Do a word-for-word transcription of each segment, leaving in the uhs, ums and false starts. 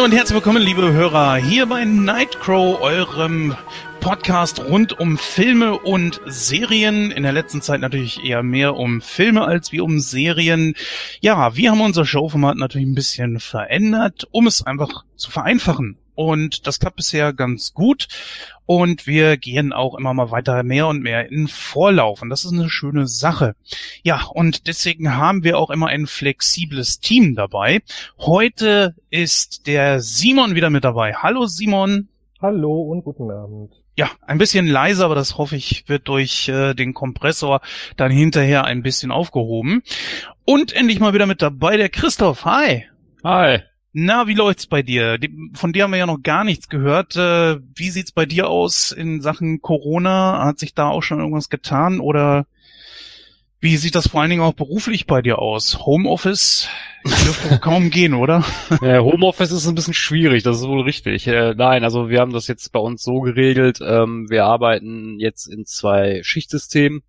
Hallo und herzlich willkommen, liebe Hörer, hier bei Nightcrow, eurem Podcast rund um Filme und Serien. In der letzten Zeit natürlich eher mehr um Filme als wie um Serien. Ja, wir haben unser Showformat natürlich ein bisschen verändert, um es einfach zu vereinfachen. Und das klappt bisher ganz gut. Und wir gehen auch immer mal weiter mehr und mehr in Vorlauf. Und das ist eine schöne Sache. Ja, und deswegen haben wir auch immer ein flexibles Team dabei. Heute ist der Simon wieder mit dabei. Hallo Simon. Hallo und guten Abend. Ja, ein bisschen leiser, aber das hoffe ich wird durch äh, den Kompressor dann hinterher ein bisschen aufgehoben. Und endlich mal wieder mit dabei der Christoph. Hi. Hi. Na, wie läuft's bei dir? Von dir haben wir ja noch gar nichts gehört. Wie sieht's bei dir aus in Sachen Corona? Hat sich da auch schon irgendwas getan? Oder wie sieht das vor allen Dingen auch beruflich bei dir aus? Homeoffice dürfte kaum gehen, oder? Ja, Homeoffice ist ein bisschen schwierig, das ist wohl richtig. Äh, nein, also wir haben das jetzt bei uns so geregelt. Ähm, wir arbeiten jetzt in zwei Schichtsystemen.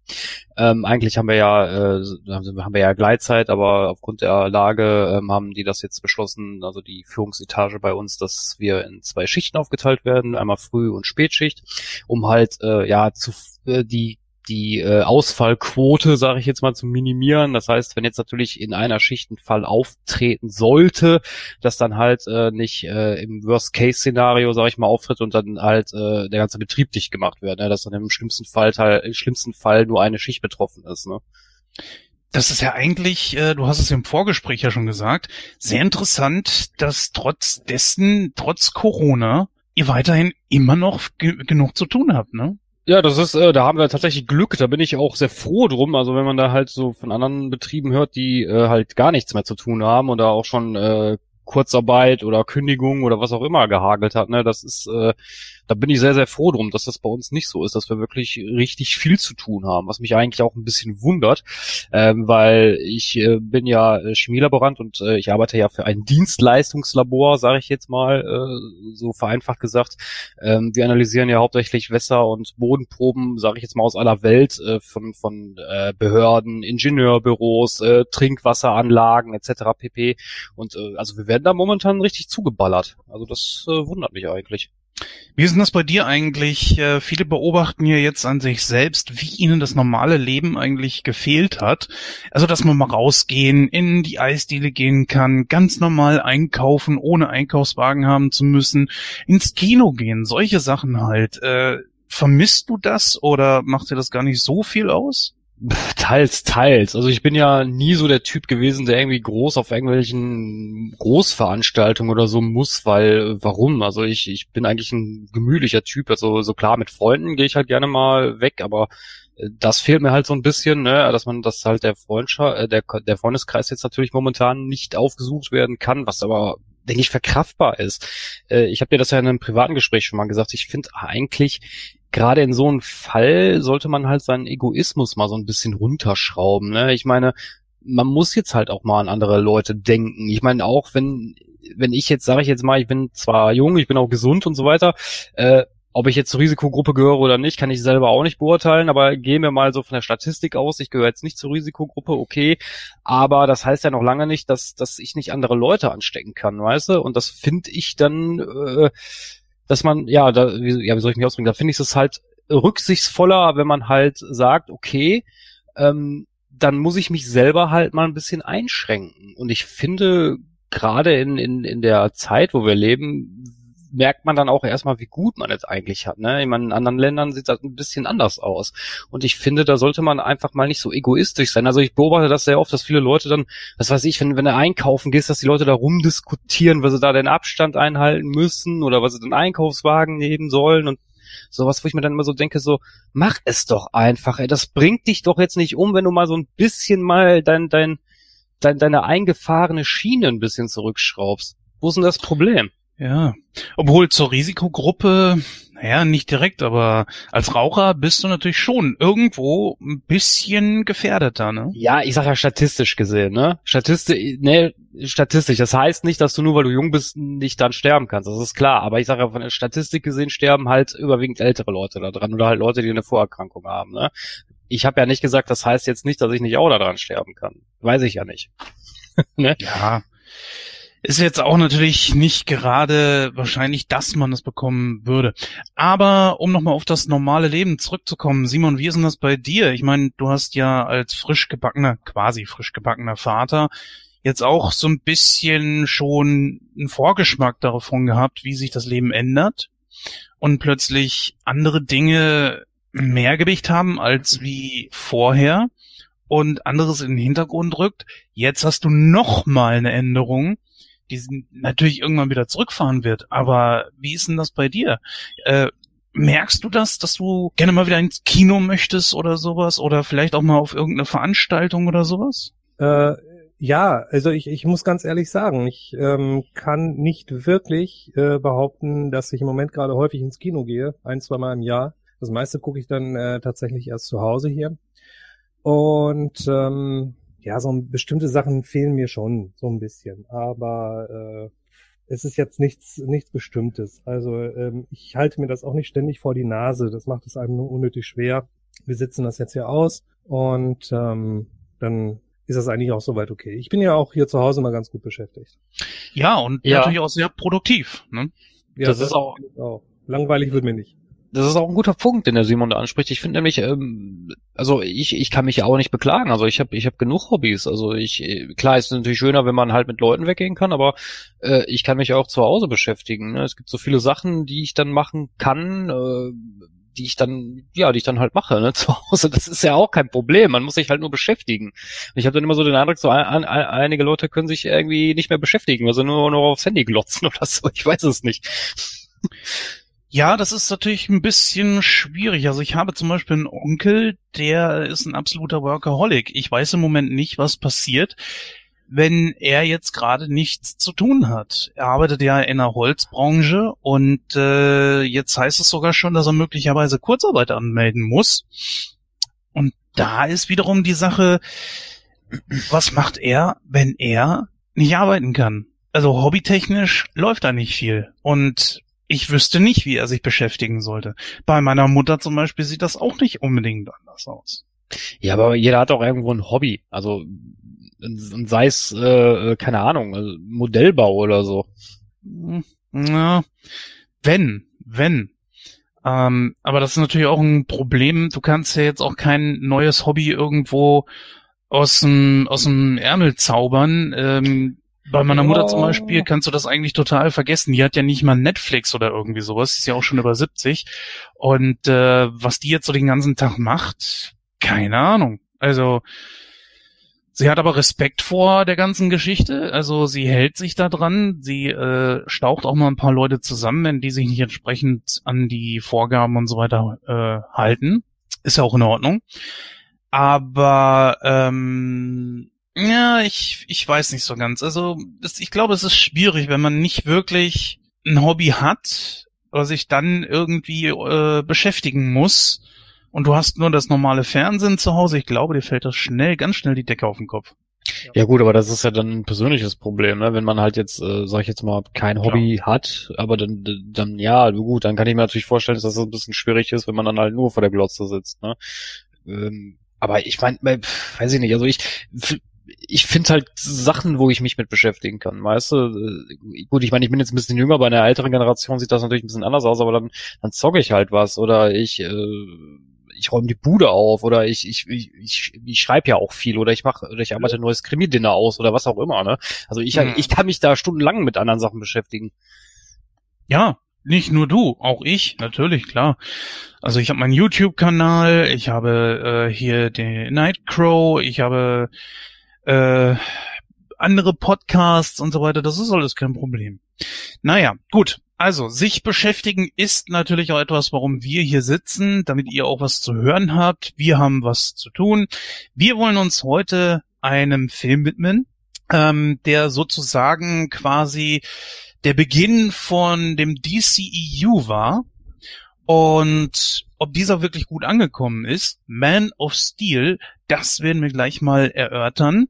Ähm, eigentlich haben wir ja äh, haben wir ja Gleitzeit, aber aufgrund der Lage ähm, haben die das jetzt beschlossen, also die Führungsetage bei uns, dass wir in zwei Schichten aufgeteilt werden, einmal Früh- und Spätschicht, um halt äh, ja zu äh, die die äh, Ausfallquote, sage ich jetzt mal, zu minimieren. Das heißt, wenn jetzt natürlich in einer Schicht ein Fall auftreten sollte, dass dann halt äh, nicht äh, im Worst-Case-Szenario, sage ich mal, auftritt und dann halt äh, der ganze Betrieb dicht gemacht wird, ne? Dass dann im schlimmsten Fall, teil, im schlimmsten Fall nur eine Schicht betroffen ist. Ne? Das ist ja eigentlich, äh, du hast es im Vorgespräch ja schon gesagt, sehr interessant, dass trotz dessen, trotz Corona, ihr weiterhin immer noch ge- genug zu tun habt, ne? Ja, das ist, äh, da haben wir tatsächlich Glück, da bin ich auch sehr froh drum, also wenn man da halt so von anderen Betrieben hört, die äh, halt gar nichts mehr zu tun haben und da auch schon äh, Kurzarbeit oder Kündigung oder was auch immer gehagelt hat, ne, das ist, äh, da bin ich sehr, sehr froh drum, dass das bei uns nicht so ist, dass wir wirklich richtig viel zu tun haben, was mich eigentlich auch ein bisschen wundert, ähm, weil ich äh, bin ja Chemielaborant und äh, ich arbeite ja für ein Dienstleistungslabor, sage ich jetzt mal, äh, so vereinfacht gesagt. Ähm, wir analysieren ja hauptsächlich Wässer- und Bodenproben, sage ich jetzt mal, aus aller Welt, äh, von von äh, Behörden, Ingenieurbüros, äh, Trinkwasseranlagen et cetera pp. Und äh, also wir werden da momentan richtig zugeballert. Also das äh, wundert mich eigentlich. Wie ist denn das bei dir eigentlich? Äh, viele beobachten ja jetzt an sich selbst, wie ihnen das normale Leben eigentlich gefehlt hat. Also, dass man mal rausgehen, in die Eisdiele gehen kann, ganz normal einkaufen, ohne Einkaufswagen haben zu müssen, ins Kino gehen, solche Sachen halt. Äh, vermisst du das oder macht dir das gar nicht so viel aus? Teils, teils. Also ich bin ja nie so der Typ gewesen, der irgendwie groß auf irgendwelchen Großveranstaltungen oder so muss, weil warum? Also ich ich bin eigentlich ein gemütlicher Typ. Also so klar, mit Freunden gehe ich halt gerne mal weg, aber das fehlt mir halt so ein bisschen, ne, dass man das halt der Freundschaft, der der Freundeskreis jetzt natürlich momentan nicht aufgesucht werden kann, was aber denke ich verkraftbar ist. Ich habe dir das ja in einem privaten Gespräch schon mal gesagt. Ich finde eigentlich gerade in so einem Fall sollte man halt seinen Egoismus mal so ein bisschen runterschrauben, ne? Ich meine, man muss jetzt halt auch mal an andere Leute denken. Ich meine, auch wenn wenn ich jetzt, sage ich jetzt mal, ich bin zwar jung, ich bin auch gesund und so weiter, äh, ob ich jetzt zur Risikogruppe gehöre oder nicht, kann ich selber auch nicht beurteilen, aber gehen wir mal so von der Statistik aus, ich gehöre jetzt nicht zur Risikogruppe, okay, aber das heißt ja noch lange nicht, dass dass ich nicht andere Leute anstecken kann, weißt du? Und das finde ich dann... Äh, dass man, ja, da, wie, ja, wie soll ich mich ausdrücken, da finde ich es halt rücksichtsvoller, wenn man halt sagt, okay, ähm, dann muss ich mich selber halt mal ein bisschen einschränken. Und ich finde, gerade in, in, in der Zeit, wo wir leben, merkt man dann auch erstmal, wie gut man es eigentlich hat, ne? Ich meine, in anderen Ländern sieht das ein bisschen anders aus. Und ich finde, da sollte man einfach mal nicht so egoistisch sein. Also ich beobachte das sehr oft, dass viele Leute dann, was weiß ich, wenn, wenn du einkaufen gehst, dass die Leute da rumdiskutieren, weil sie da den Abstand einhalten müssen oder was sie den Einkaufswagen nehmen sollen und sowas, wo ich mir dann immer so denke, so, mach es doch einfach, ey. Das bringt dich doch jetzt nicht um, wenn du mal so ein bisschen mal dein, dein, dein, deine eingefahrene Schiene ein bisschen zurückschraubst. Wo ist denn das Problem? Ja, obwohl zur Risikogruppe, naja, nicht direkt, aber als Raucher bist du natürlich schon irgendwo ein bisschen gefährdeter, ne? Ja, ich sag ja statistisch gesehen, ne? Statistisch, ne, statistisch. Das heißt nicht, dass du nur, weil du jung bist, nicht dann sterben kannst, das ist klar. Aber ich sag ja, von der Statistik gesehen sterben halt überwiegend ältere Leute da dran oder halt Leute, die eine Vorerkrankung haben, ne? Ich habe ja nicht gesagt, das heißt jetzt nicht, dass ich nicht auch da dran sterben kann. Weiß ich ja nicht. Ne? Ja. Ist jetzt auch natürlich nicht gerade wahrscheinlich, dass man das bekommen würde. Aber um nochmal auf das normale Leben zurückzukommen, Simon, wie ist denn das bei dir? Ich meine, du hast ja als frisch gebackener, quasi frisch gebackener Vater jetzt auch so ein bisschen schon einen Vorgeschmack davon gehabt, wie sich das Leben ändert und plötzlich andere Dinge mehr Gewicht haben als wie vorher und anderes in den Hintergrund rückt. Jetzt hast du nochmal eine Änderung, die natürlich irgendwann wieder zurückfahren wird. Aber wie ist denn das bei dir? Äh, merkst du das, dass du gerne mal wieder ins Kino möchtest oder sowas? Oder vielleicht auch mal auf irgendeine Veranstaltung oder sowas? Äh, ja, also ich, ich muss ganz ehrlich sagen, ich ähm, kann nicht wirklich äh, behaupten, dass ich im Moment gerade häufig ins Kino gehe, ein, zwei Mal im Jahr. Das meiste gucke ich dann äh, tatsächlich erst zu Hause hier. Und ähm, ja, so bestimmte Sachen fehlen mir schon so ein bisschen, aber äh, es ist jetzt nichts nichts Bestimmtes. Also ähm, ich halte mir das auch nicht ständig vor die Nase, das macht es einem nur unnötig schwer. Wir sitzen das jetzt hier aus und ähm, dann ist das eigentlich auch soweit okay. Ich bin ja auch hier zu Hause mal ganz gut beschäftigt. Ja, und ja. Natürlich auch sehr produktiv. Ne? Ja, das, das ist auch, auch. Langweilig wird mir nicht. Das ist auch ein guter Punkt, den der Simon da anspricht. Ich finde nämlich, ähm, also ich ich kann mich ja auch nicht beklagen. Also ich habe ich habe genug Hobbys. Also ich klar, es ist natürlich schöner, wenn man halt mit Leuten weggehen kann, aber äh, ich kann mich auch zu Hause beschäftigen. Ne? Es gibt so viele Sachen, die ich dann machen kann, äh, die ich dann ja, die ich dann halt mache ne? zu Hause. Das ist ja auch kein Problem. Man muss sich halt nur beschäftigen. Und ich habe dann immer so den Eindruck, so ein, ein, einige Leute können sich irgendwie nicht mehr beschäftigen, weil sie nur nur aufs Handy glotzen oder so. Ich weiß es nicht. Ja, das ist natürlich ein bisschen schwierig. Also ich habe zum Beispiel einen Onkel, der ist ein absoluter Workaholic. Ich weiß im Moment nicht, was passiert, wenn er jetzt gerade nichts zu tun hat. Er arbeitet ja in der Holzbranche und äh, jetzt heißt es sogar schon, dass er möglicherweise Kurzarbeit anmelden muss. Und da ist wiederum die Sache, was macht er, wenn er nicht arbeiten kann? Also hobbytechnisch läuft da nicht viel und ich wüsste nicht, wie er sich beschäftigen sollte. Bei meiner Mutter zum Beispiel sieht das auch nicht unbedingt anders aus. Ja, aber jeder hat auch irgendwo ein Hobby. Also sei es, äh, keine Ahnung, also Modellbau oder so. Na, wenn, wenn. Ähm, aber das ist natürlich auch ein Problem. Du kannst ja jetzt auch kein neues Hobby irgendwo aus dem, aus dem Ärmel zaubern. Ähm, Bei meiner Mutter zum Beispiel kannst du das eigentlich total vergessen. Die hat ja nicht mal Netflix oder irgendwie sowas. Die ist ja auch schon über siebzig. Und äh, was die jetzt so den ganzen Tag macht, keine Ahnung. Also sie hat aber Respekt vor der ganzen Geschichte. Also sie hält sich da dran. Sie äh, staucht auch mal ein paar Leute zusammen, wenn die sich nicht entsprechend an die Vorgaben und so weiter äh, halten. Ist ja auch in Ordnung. Aber ähm ja, ich ich weiß nicht so ganz. Also das, ich glaube, es ist schwierig, wenn man nicht wirklich ein Hobby hat oder sich dann irgendwie äh, beschäftigen muss und du hast nur das normale Fernsehen zu Hause. Ich glaube, dir fällt das schnell, ganz schnell die Decke auf den Kopf. Ja gut, aber das ist ja dann ein persönliches Problem, ne? Wenn man halt jetzt, äh, sag ich jetzt mal, kein Hobby ja. hat, aber dann, dann ja, gut, dann kann ich mir natürlich vorstellen, dass das ein bisschen schwierig ist, wenn man dann halt nur vor der Glotze sitzt. Ne? Ähm, aber ich meine, weiß ich nicht, also ich... ich finde halt Sachen, wo ich mich mit beschäftigen kann, weißt du? Gut, ich meine, ich bin jetzt ein bisschen jünger, bei einer älteren Generation sieht das natürlich ein bisschen anders aus, aber dann, dann zocke ich halt was oder ich äh, ich räume die Bude auf oder ich ich ich ich, ich schreibe ja auch viel oder ich mache oder ich arbeite ein neues Krimi-Dinner aus oder was auch immer, ne? Also ich mhm. ich kann mich da stundenlang mit anderen Sachen beschäftigen. Ja. Nicht nur du, auch ich, natürlich, klar. Also ich habe meinen YouTube-Kanal, ich habe äh, hier den Nightcrow, ich habe Äh, andere Podcasts und so weiter, das ist alles kein Problem. Naja, gut. Also, sich beschäftigen ist natürlich auch etwas, warum wir hier sitzen, damit ihr auch was zu hören habt. Wir haben was zu tun. Wir wollen uns heute einem Film widmen, ähm, der sozusagen quasi der Beginn von dem D C E U war. Und ob dieser wirklich gut angekommen ist, Man of Steel, das werden wir gleich mal erörtern.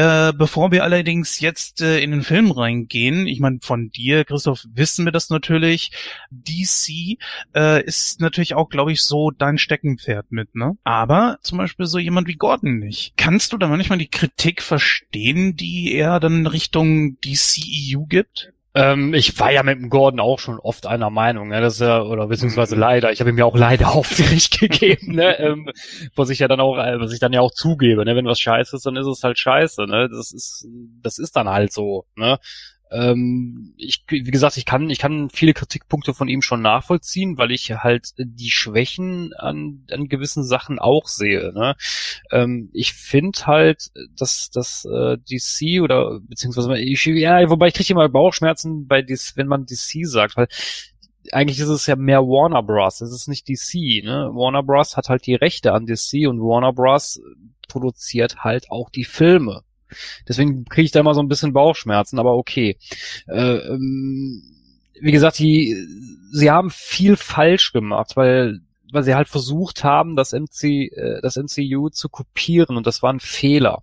Äh, bevor wir allerdings jetzt äh, in den Film reingehen, ich meine, von dir, Christoph, wissen wir das natürlich. D C äh, ist natürlich auch, glaube ich, so dein Steckenpferd mit, ne? Aber zum Beispiel so jemand wie Gordon nicht. Kannst du da manchmal die Kritik verstehen, die er dann Richtung D C E U gibt? Ähm, ich war ja mit dem Gordon auch schon oft einer Meinung, ne, dass er, oder beziehungsweise leider, ich habe ihm ja auch leider Aufsicht gegeben, ne, ähm, was ich ja dann auch, was ich dann ja auch zugebe, ne, wenn was scheiße ist, dann ist es halt scheiße, ne, das ist, das ist dann halt so, ne. Ähm, ich, wie gesagt, ich kann, ich kann viele Kritikpunkte von ihm schon nachvollziehen, weil ich halt die Schwächen an, an gewissen Sachen auch sehe, ne? Ähm, ich finde halt, dass, dass, äh, D C oder, beziehungsweise, ich, ja, wobei ich kriege immer Bauchschmerzen bei, D C, wenn man D C sagt, weil, eigentlich ist es ja mehr Warner Bros., es ist nicht D C, ne? Warner Bros. Hat halt die Rechte an D C und Warner Bros. Produziert halt auch die Filme. Deswegen kriege ich da mal so ein bisschen Bauchschmerzen, aber okay. Äh, ähm, wie gesagt, die, sie haben viel falsch gemacht, weil, weil sie halt versucht haben, das M C, das M C U zu kopieren, und das war ein Fehler.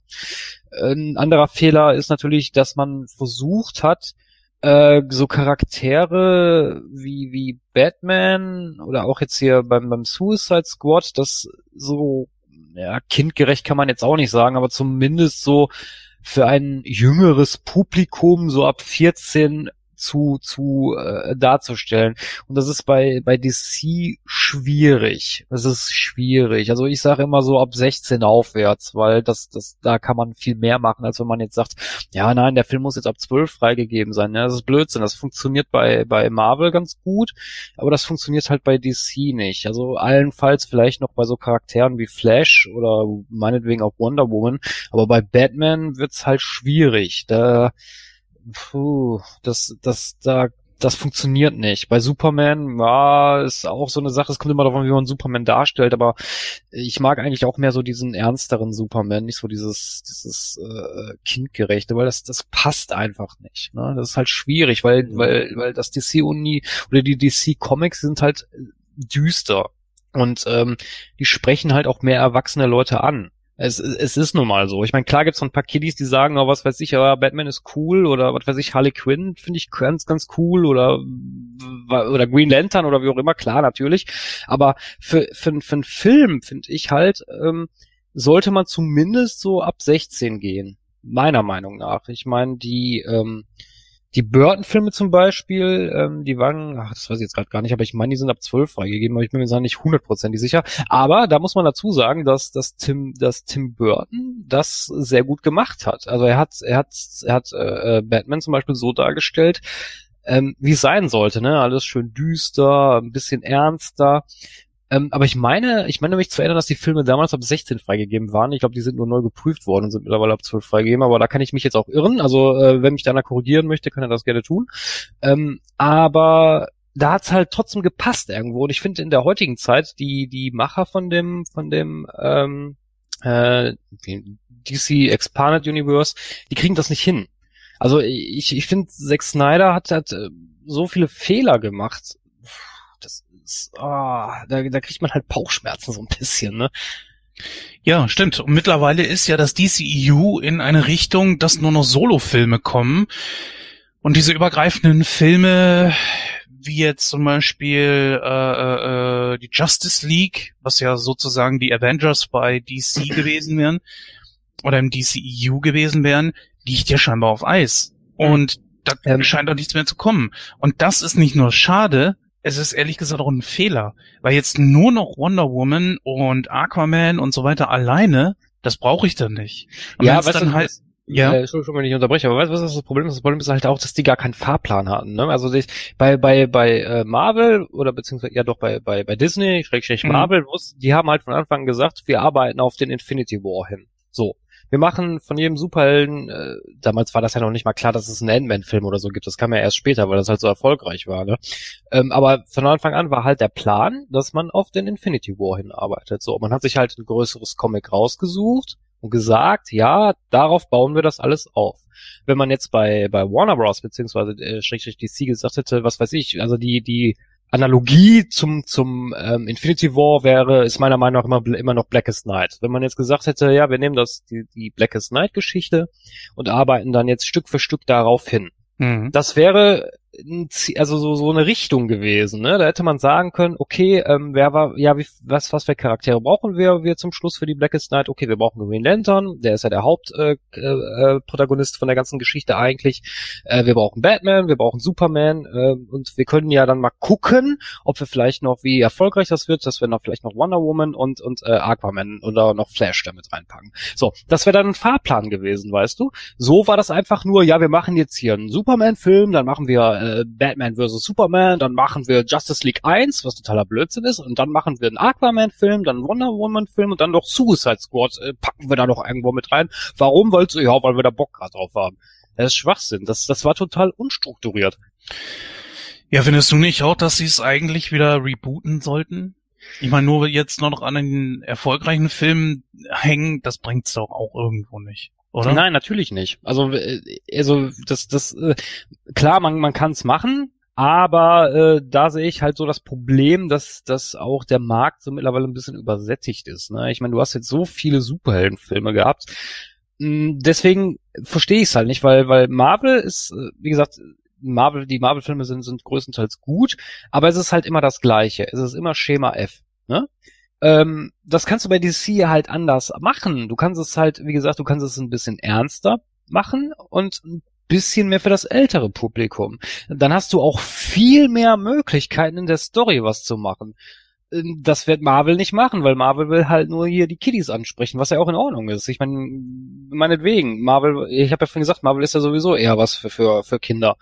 Ein anderer Fehler ist natürlich, dass man versucht hat, äh, so Charaktere wie, wie Batman oder auch jetzt hier beim, beim Suicide Squad, das so, ja, kindgerecht kann man jetzt auch nicht sagen, aber zumindest so für ein jüngeres Publikum, so ab vierzehn zu zu äh, darzustellen. Und das ist bei bei D C schwierig. Das ist schwierig. Also ich sage immer so ab sechzehn aufwärts, weil das das da kann man viel mehr machen, als wenn man jetzt sagt, ja nein, der Film muss jetzt ab zwölf freigegeben sein. Ja, das ist Blödsinn. Das funktioniert bei bei Marvel ganz gut, aber das funktioniert halt bei D C nicht. Also allenfalls vielleicht noch bei so Charakteren wie Flash oder meinetwegen auch Wonder Woman, aber bei Batman wird's halt schwierig. Da Puh, das, das, da, das funktioniert nicht. Bei Superman, ja, ist auch so eine Sache, es kommt immer davon, wie man Superman darstellt, aber ich mag eigentlich auch mehr so diesen ernsteren Superman, nicht so dieses, dieses, äh, kindgerechte, weil das, das passt einfach nicht, ne? Das ist halt schwierig, weil, weil, weil das D C-Uni oder die D C-Comics sind halt düster. Und, ähm, die sprechen halt auch mehr erwachsene Leute an. Es, es ist nun mal so. Ich meine, klar gibt's so ein paar Kiddies, die sagen, oh, was weiß ich, oh, Batman ist cool, oder was weiß ich, Harley Quinn finde ich ganz, ganz cool, oder oder Green Lantern oder wie auch immer, klar, natürlich. Aber für für, für einen Film, finde ich halt, ähm, sollte man zumindest so ab sechzehn gehen, meiner Meinung nach. Ich meine, die ähm, die Burton-Filme zum Beispiel, ähm, die waren, ach, das weiß ich jetzt gerade gar nicht, aber ich meine, die sind ab zwölf freigegeben, aber ich bin mir nicht hundertprozentig sicher. Aber da muss man dazu sagen, dass, dass Tim, dass Tim Burton das sehr gut gemacht hat. Also er hat, er hat, er hat äh, Batman zum Beispiel so dargestellt, ähm, wie es sein sollte, ne? Alles schön düster, ein bisschen ernster. Ähm, aber ich meine, ich meine mich zu erinnern, dass die Filme damals ab sechzehn freigegeben waren. Ich glaube, die sind nur neu geprüft worden und sind mittlerweile ab zwölf freigegeben. Aber da kann ich mich jetzt auch irren. Also äh, wenn mich da einer korrigieren möchte, kann er das gerne tun. Ähm, aber da hat's halt trotzdem gepasst irgendwo. Und ich finde in der heutigen Zeit die die Macher von dem von dem ähm, äh, D C Expanded Universe, die kriegen das nicht hin. Also ich ich finde, Zack Snyder hat hat so viele Fehler gemacht. Das ist, oh, da, da kriegt man halt Bauchschmerzen so ein bisschen, ne? Ja, stimmt. Und mittlerweile ist ja das D C E U in eine Richtung, dass nur noch Solo-Filme kommen. Und diese übergreifenden Filme, wie jetzt zum Beispiel äh, äh, die Justice League, was ja sozusagen die Avengers bei D C gewesen wären, oder im D C E U gewesen wären, liegt ja scheinbar auf Eis. Und da ähm. scheint auch nichts mehr zu kommen. Und das ist nicht nur schade, es ist ehrlich gesagt auch ein Fehler, weil jetzt nur noch Wonder Woman und Aquaman und so weiter alleine, das brauche ich dann nicht. Aber ja, was dann heißt, ja. Äh, Entschuldigung, wenn ich unterbreche, aber weißt du, was ist das Problem? Das Problem ist halt auch, dass die gar keinen Fahrplan hatten, ne? Also die, bei bei bei Marvel oder beziehungsweise ja doch bei bei bei Disney, Schrägstrich Marvel, mhm. die haben halt von Anfang an gesagt, wir arbeiten auf den Infinity War hin. So. Wir machen von jedem Superhelden, äh, damals war das ja noch nicht mal klar, dass es einen Ant-Man-Film oder so gibt. Das kam ja erst später, weil das halt so erfolgreich war, ne? Ähm, aber von Anfang an war halt der Plan, dass man auf den Infinity War hinarbeitet. So, man hat sich halt ein größeres Comic rausgesucht und gesagt, ja, darauf bauen wir das alles auf. Wenn man jetzt bei bei Warner Bros. Beziehungsweise äh, D C gesagt hätte, was weiß ich, also die die Analogie zum zum ähm, Infinity War wäre, ist meiner Meinung nach immer, immer noch Blackest Night. Wenn man jetzt gesagt hätte, ja, wir nehmen das die, die Blackest Night Geschichte und arbeiten dann jetzt Stück für Stück darauf hin. Mhm. Das wäre also so so eine Richtung gewesen, ne? Da hätte man sagen können, okay, ähm, wer war, ja, wie, was was für Charaktere brauchen wir wir zum Schluss für die Blackest Night? Okay, wir brauchen Green Lantern, der ist ja der Hauptprotagonist äh, äh, von der ganzen Geschichte eigentlich. Äh, wir brauchen Batman, wir brauchen Superman äh, und wir können ja dann mal gucken, ob wir vielleicht noch, wie erfolgreich das wird, dass wir noch vielleicht noch Wonder Woman und und äh, Aquaman oder noch Flash damit reinpacken. So, das wäre dann ein Fahrplan gewesen, weißt du? So war das einfach nur, ja, wir machen jetzt hier einen Superman-Film, dann machen wir Batman versus Superman, dann machen wir Justice League eins, was totaler Blödsinn ist, und dann machen wir einen Aquaman-Film, dann einen Wonder Woman-Film und dann noch Suicide Squad, äh, packen wir da noch irgendwo mit rein. Warum? Weil, ja, weil wir da Bock gerade drauf haben. Das ist Schwachsinn. Das, das war total unstrukturiert. Ja, findest du nicht auch, dass sie es eigentlich wieder rebooten sollten? Ich meine, nur jetzt noch an den erfolgreichen Filmen hängen, das bringt's doch auch irgendwo nicht. Oder? Nein, natürlich nicht. Also, also das, das, klar, man, man kann es machen, aber äh, da sehe ich halt so das Problem, dass, dass auch der Markt so mittlerweile ein bisschen übersättigt ist. Ne? Ich meine, du hast jetzt so viele Superheldenfilme gehabt, deswegen verstehe ich es halt nicht, weil, weil Marvel ist, wie gesagt, Marvel, die Marvel-Filme sind, sind größtenteils gut, aber es ist halt immer das Gleiche. Es ist immer Schema F. Ne? Ähm, das kannst du bei D C halt anders machen. Du kannst es halt, wie gesagt, du kannst es ein bisschen ernster machen und ein bisschen mehr für das ältere Publikum. Dann hast du auch viel mehr Möglichkeiten, in der Story was zu machen. Das wird Marvel nicht machen, weil Marvel will halt nur hier die Kiddies ansprechen, was ja auch in Ordnung ist. Ich meine, meinetwegen, Marvel, ich habe ja vorhin gesagt, Marvel ist ja sowieso eher was für, für, für Kinder.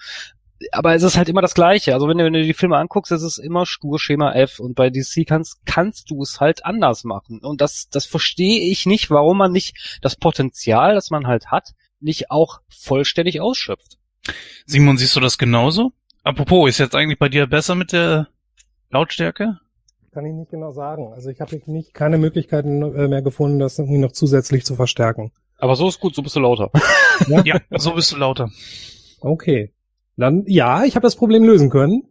Aber es ist halt immer das Gleiche. Also wenn du, wenn du die Filme anguckst, es ist immer stur Schema F. Und bei D C kannst, kannst du es halt anders machen. Und das, das verstehe ich nicht, warum man nicht das Potenzial, das man halt hat, nicht auch vollständig ausschöpft. Simon, siehst du das genauso? Apropos, ist jetzt eigentlich bei dir besser mit der Lautstärke? Kann ich nicht genau sagen. Also ich habe nicht keine Möglichkeiten mehr gefunden, das irgendwie noch zusätzlich zu verstärken. Aber so ist gut, so bist du lauter. Ja, ja, so bist du lauter. Okay. Dann, ja, ich habe das Problem lösen können.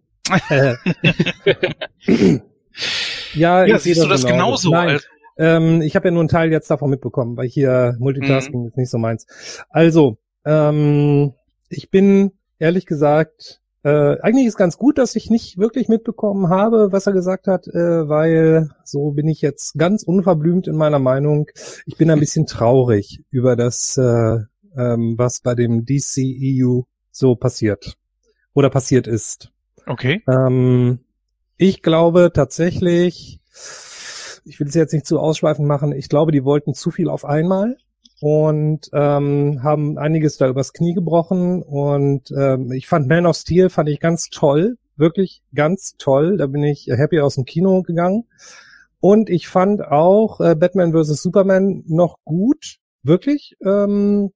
ja, ja siehst du das genauso? Nein, ähm, ich habe ja nur einen Teil jetzt davon mitbekommen, weil hier Multitasking mhm. ist nicht so meins. Also, ähm, ich bin ehrlich gesagt, äh, eigentlich ist ganz gut, dass ich nicht wirklich mitbekommen habe, was er gesagt hat, äh, weil so bin ich jetzt ganz unverblümt in meiner Meinung. Ich bin ein bisschen traurig über das, äh, ähm, was bei dem D C E U so passiert oder passiert ist. Okay. Ähm, ich glaube tatsächlich, ich will es jetzt nicht zu ausschweifend machen, ich glaube, die wollten zu viel auf einmal und ähm, haben einiges da übers Knie gebrochen und ähm, ich fand Man of Steel, fand ich ganz toll, wirklich ganz toll, da bin ich happy aus dem Kino gegangen und ich fand auch äh, Batman versus Superman noch gut, wirklich, ähm,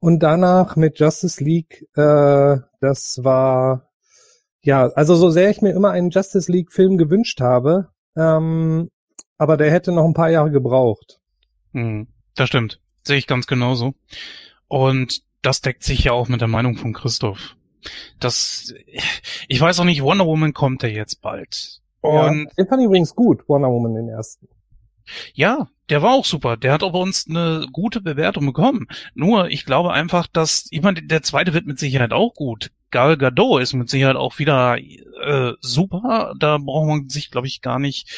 und danach mit Justice League, äh, das war, ja, also so sehr ich mir immer einen Justice League-Film gewünscht habe, ähm, aber der hätte noch ein paar Jahre gebraucht. Hm, das stimmt, sehe ich ganz genauso. Und das deckt sich ja auch mit der Meinung von Christoph. Das, ich weiß auch nicht, Wonder Woman kommt ja jetzt bald. Und ja, den fand ich übrigens gut, Wonder Woman, den ersten. Ja, der war auch super. Der hat auch bei uns eine gute Bewertung bekommen. Nur, ich glaube einfach, dass, ich meine, der zweite wird mit Sicherheit auch gut. Gal Gadot ist mit Sicherheit auch wieder äh, super. Da braucht man sich, glaube ich, gar nicht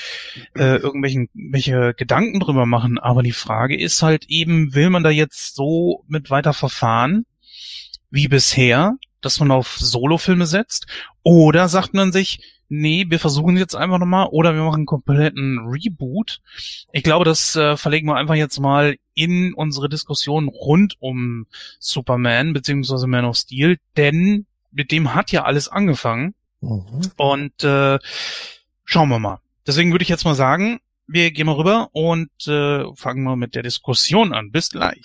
äh, irgendwelchen welche Gedanken drüber machen. Aber die Frage ist halt eben, will man da jetzt so mit weiter verfahren wie bisher, dass man auf Solofilme setzt? Oder sagt man sich, nee, wir versuchen jetzt einfach nochmal oder wir machen einen kompletten Reboot. Ich glaube, das äh, verlegen wir einfach jetzt mal in unsere Diskussion rund um Superman beziehungsweise Man of Steel, denn mit dem hat ja alles angefangen. Mhm. Und äh, schauen wir mal. Deswegen würde ich jetzt mal sagen, wir gehen mal rüber und äh, fangen mal mit der Diskussion an. Bis gleich.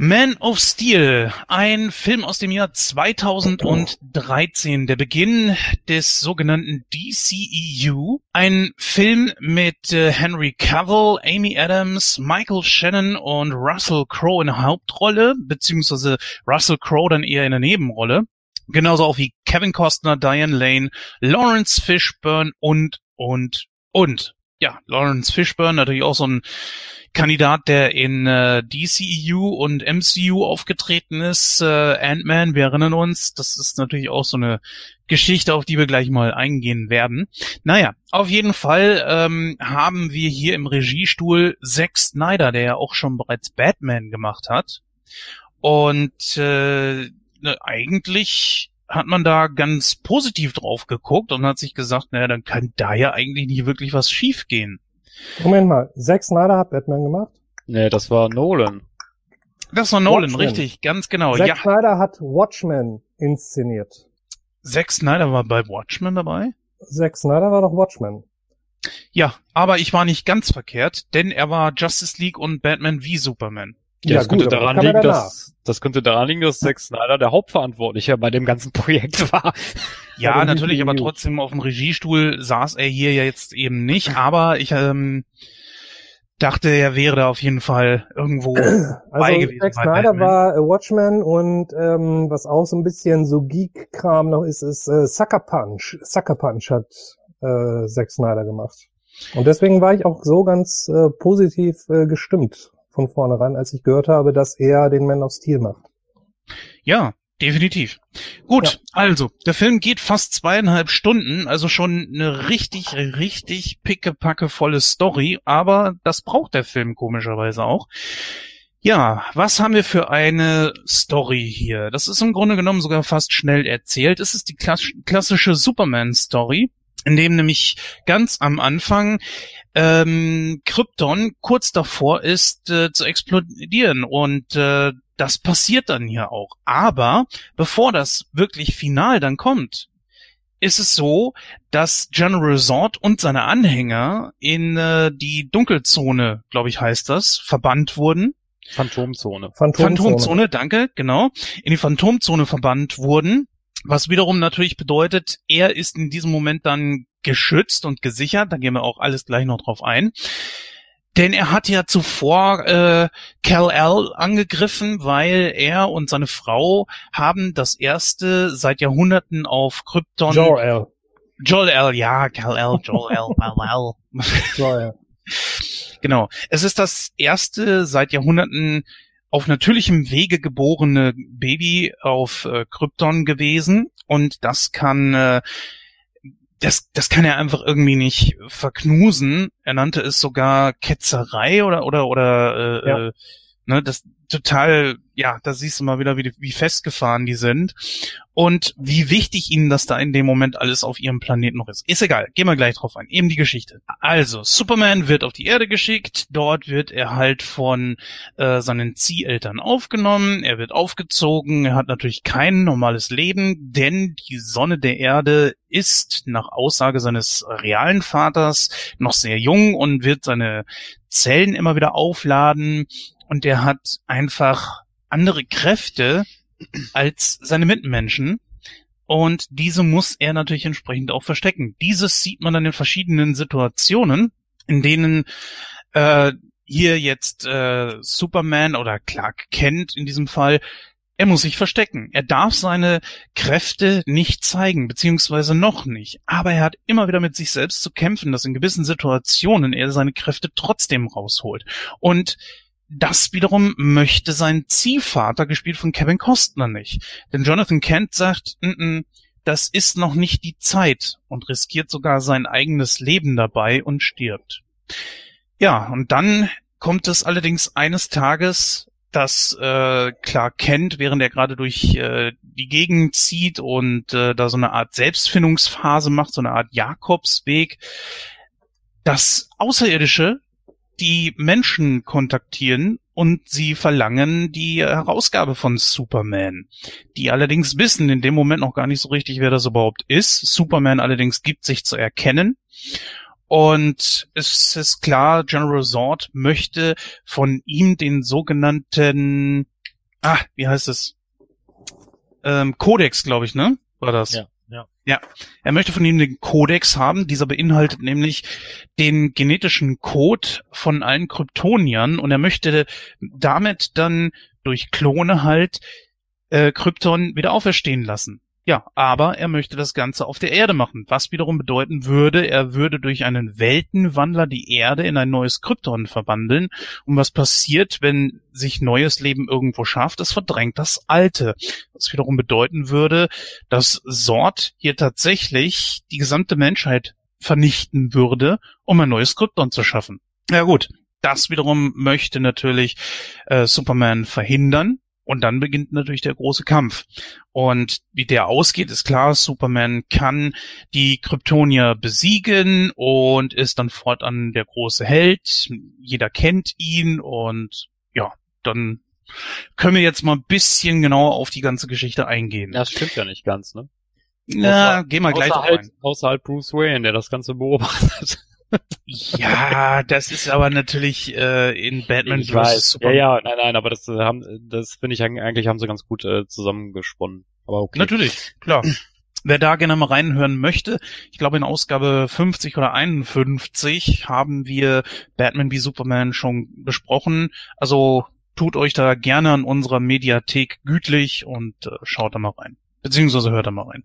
Man of Steel, ein Film aus dem Jahr zweitausenddreizehn, der Beginn des sogenannten D C E U. Ein Film mit äh, Henry Cavill, Amy Adams, Michael Shannon und Russell Crowe in der Hauptrolle, beziehungsweise Russell Crowe dann eher in der Nebenrolle. Genauso auch wie Kevin Costner, Diane Lane, Lawrence Fishburne und, und, und. Ja, Lawrence Fishburne, natürlich auch so ein Kandidat, der in äh, D C E U und M C U aufgetreten ist. Äh, Ant-Man, wir erinnern uns, das ist natürlich auch so eine Geschichte, auf die wir gleich mal eingehen werden. Naja, auf jeden Fall ähm, haben wir hier im Regiestuhl Zack Snyder, der ja auch schon bereits Batman gemacht hat. Und äh, eigentlich hat man da ganz positiv drauf geguckt und hat sich gesagt, naja, dann kann da ja eigentlich nicht wirklich was schief gehen. Moment mal, Zack Snyder hat Batman gemacht? Nee, das war Nolan. Das war Nolan, Watchmen. Richtig, ganz genau. Zack ja. Snyder hat Watchmen inszeniert. Zack Snyder war bei Watchmen dabei? Zack Snyder war doch Watchmen. Ja, aber ich war nicht ganz verkehrt, denn er war Justice League und Batman v Superman. Ja, das, gut, könnte daran das, liegen, dass, das könnte daran liegen, dass Zack Snyder der Hauptverantwortliche bei dem ganzen Projekt war. Ja, natürlich, aber trotzdem auf dem Regiestuhl saß er hier ja jetzt eben nicht. Aber ich ähm, dachte, er wäre da auf jeden Fall irgendwo also bei gewesen. Zack Snyder Batman. war äh, Watchmen und ähm, was auch so ein bisschen so Geek-Kram noch ist, ist äh, Sucker Punch. Sucker Punch hat äh, Zack Snyder gemacht. Und deswegen war ich auch so ganz äh, positiv äh, gestimmt von vornherein, als ich gehört habe, dass er den Man of Steel macht. Ja, definitiv. Gut, ja. Also, der Film geht fast zweieinhalb Stunden, also schon eine richtig, richtig pickepackevolle Story, aber das braucht der Film komischerweise auch. Ja, was haben wir für eine Story hier? Das ist im Grunde genommen sogar fast schnell erzählt. Es ist die klassische Superman-Story, in dem nämlich ganz am Anfang ähm, Krypton kurz davor ist äh, zu explodieren und äh, das passiert dann hier auch. Aber bevor das wirklich final dann kommt, ist es so, dass General Zod und seine Anhänger in äh, die Dunkelzone, glaube ich heißt das, verbannt wurden. Phantomzone. Phantomzone. Phantomzone, danke, genau. In die Phantomzone verbannt wurden. Was wiederum natürlich bedeutet, er ist in diesem Moment dann geschützt und gesichert. Da gehen wir auch alles gleich noch drauf ein. Denn er hat ja zuvor äh, Kal-El angegriffen, weil er und seine Frau haben das erste seit Jahrhunderten auf Krypton... Jor-El. Jor-El, ja, Kal-El, Jor-El, Kal-El. Jor-El. Genau. Es ist das erste seit Jahrhunderten auf natürlichem Wege geborene Baby auf äh, Krypton gewesen und das kann äh, das das kann er einfach irgendwie nicht verknusen. Er nannte es sogar Ketzerei oder oder oder äh, ja. äh, ne, das total, ja, da siehst du mal wieder, wie, wie festgefahren die sind und wie wichtig ihnen das da in dem Moment alles auf ihrem Planeten noch ist. Ist egal, gehen wir gleich drauf ein. Eben die Geschichte. Also, Superman wird auf die Erde geschickt, dort wird er halt von äh, seinen Zieheltern aufgenommen, er wird aufgezogen, er hat natürlich kein normales Leben, denn die Sonne der Erde ist nach Aussage seines realen Vaters noch sehr jung und wird seine Zellen immer wieder aufladen. Und er hat einfach andere Kräfte als seine Mitmenschen. Und diese muss er natürlich entsprechend auch verstecken. Dieses sieht man dann in verschiedenen Situationen, in denen äh, hier jetzt äh, Superman oder Clark Kent in diesem Fall, er muss sich verstecken. Er darf seine Kräfte nicht zeigen, beziehungsweise noch nicht. Aber er hat immer wieder mit sich selbst zu kämpfen, dass in gewissen Situationen er seine Kräfte trotzdem rausholt. Und das wiederum möchte sein Ziehvater, gespielt von Kevin Costner, nicht. Denn Jonathan Kent sagt, n-n, das ist noch nicht die Zeit und riskiert sogar sein eigenes Leben dabei und stirbt. Ja, und dann kommt es allerdings eines Tages, dass äh, Clark Kent, während er gerade durch äh, die Gegend zieht und äh, da so eine Art Selbstfindungsphase macht, so eine Art Jakobsweg, das Außerirdische die Menschen kontaktieren und sie verlangen die Herausgabe von Superman, die allerdings wissen in dem Moment noch gar nicht so richtig, wer das überhaupt ist. Superman allerdings gibt sich zu erkennen und es ist klar, General Zod möchte von ihm den sogenannten, ah, wie heißt es, ähm, Kodex, glaube ich, ne, war das? Ja. Ja, er möchte von ihm den Kodex haben. Dieser beinhaltet nämlich den genetischen Code von allen Kryptoniern und er möchte damit dann durch Klone halt äh, Krypton wieder auferstehen lassen. Ja, aber er möchte das Ganze auf der Erde machen, was wiederum bedeuten würde, er würde durch einen Weltenwandler die Erde in ein neues Krypton verwandeln. Und was passiert, wenn sich neues Leben irgendwo schafft? Es verdrängt das alte. Was wiederum bedeuten würde, dass Zod hier tatsächlich die gesamte Menschheit vernichten würde, um ein neues Krypton zu schaffen. Ja gut, das wiederum möchte natürlich äh, Superman verhindern. Und dann beginnt natürlich der große Kampf. Und wie der ausgeht, ist klar, Superman kann die Kryptonier besiegen und ist dann fortan der große Held. Jeder kennt ihn und ja, dann können wir jetzt mal ein bisschen genauer auf die ganze Geschichte eingehen. Das stimmt ja nicht ganz, ne? Na, gehen wir gleich rein. Außerhalb Bruce Wayne, der das Ganze beobachtet. Ja, das ist aber natürlich äh, in Batman v Superman. Ja, ja, nein, nein, aber das haben, das finde ich eigentlich haben sie ganz gut äh, zusammengesponnen. Aber okay. Natürlich, klar. Wer da gerne mal reinhören möchte, ich glaube in Ausgabe fünfzig oder einundfünfzig haben wir Batman v Superman schon besprochen. Also tut euch da gerne an unserer Mediathek gütlich und äh, schaut da mal rein. Beziehungsweise hört da mal rein.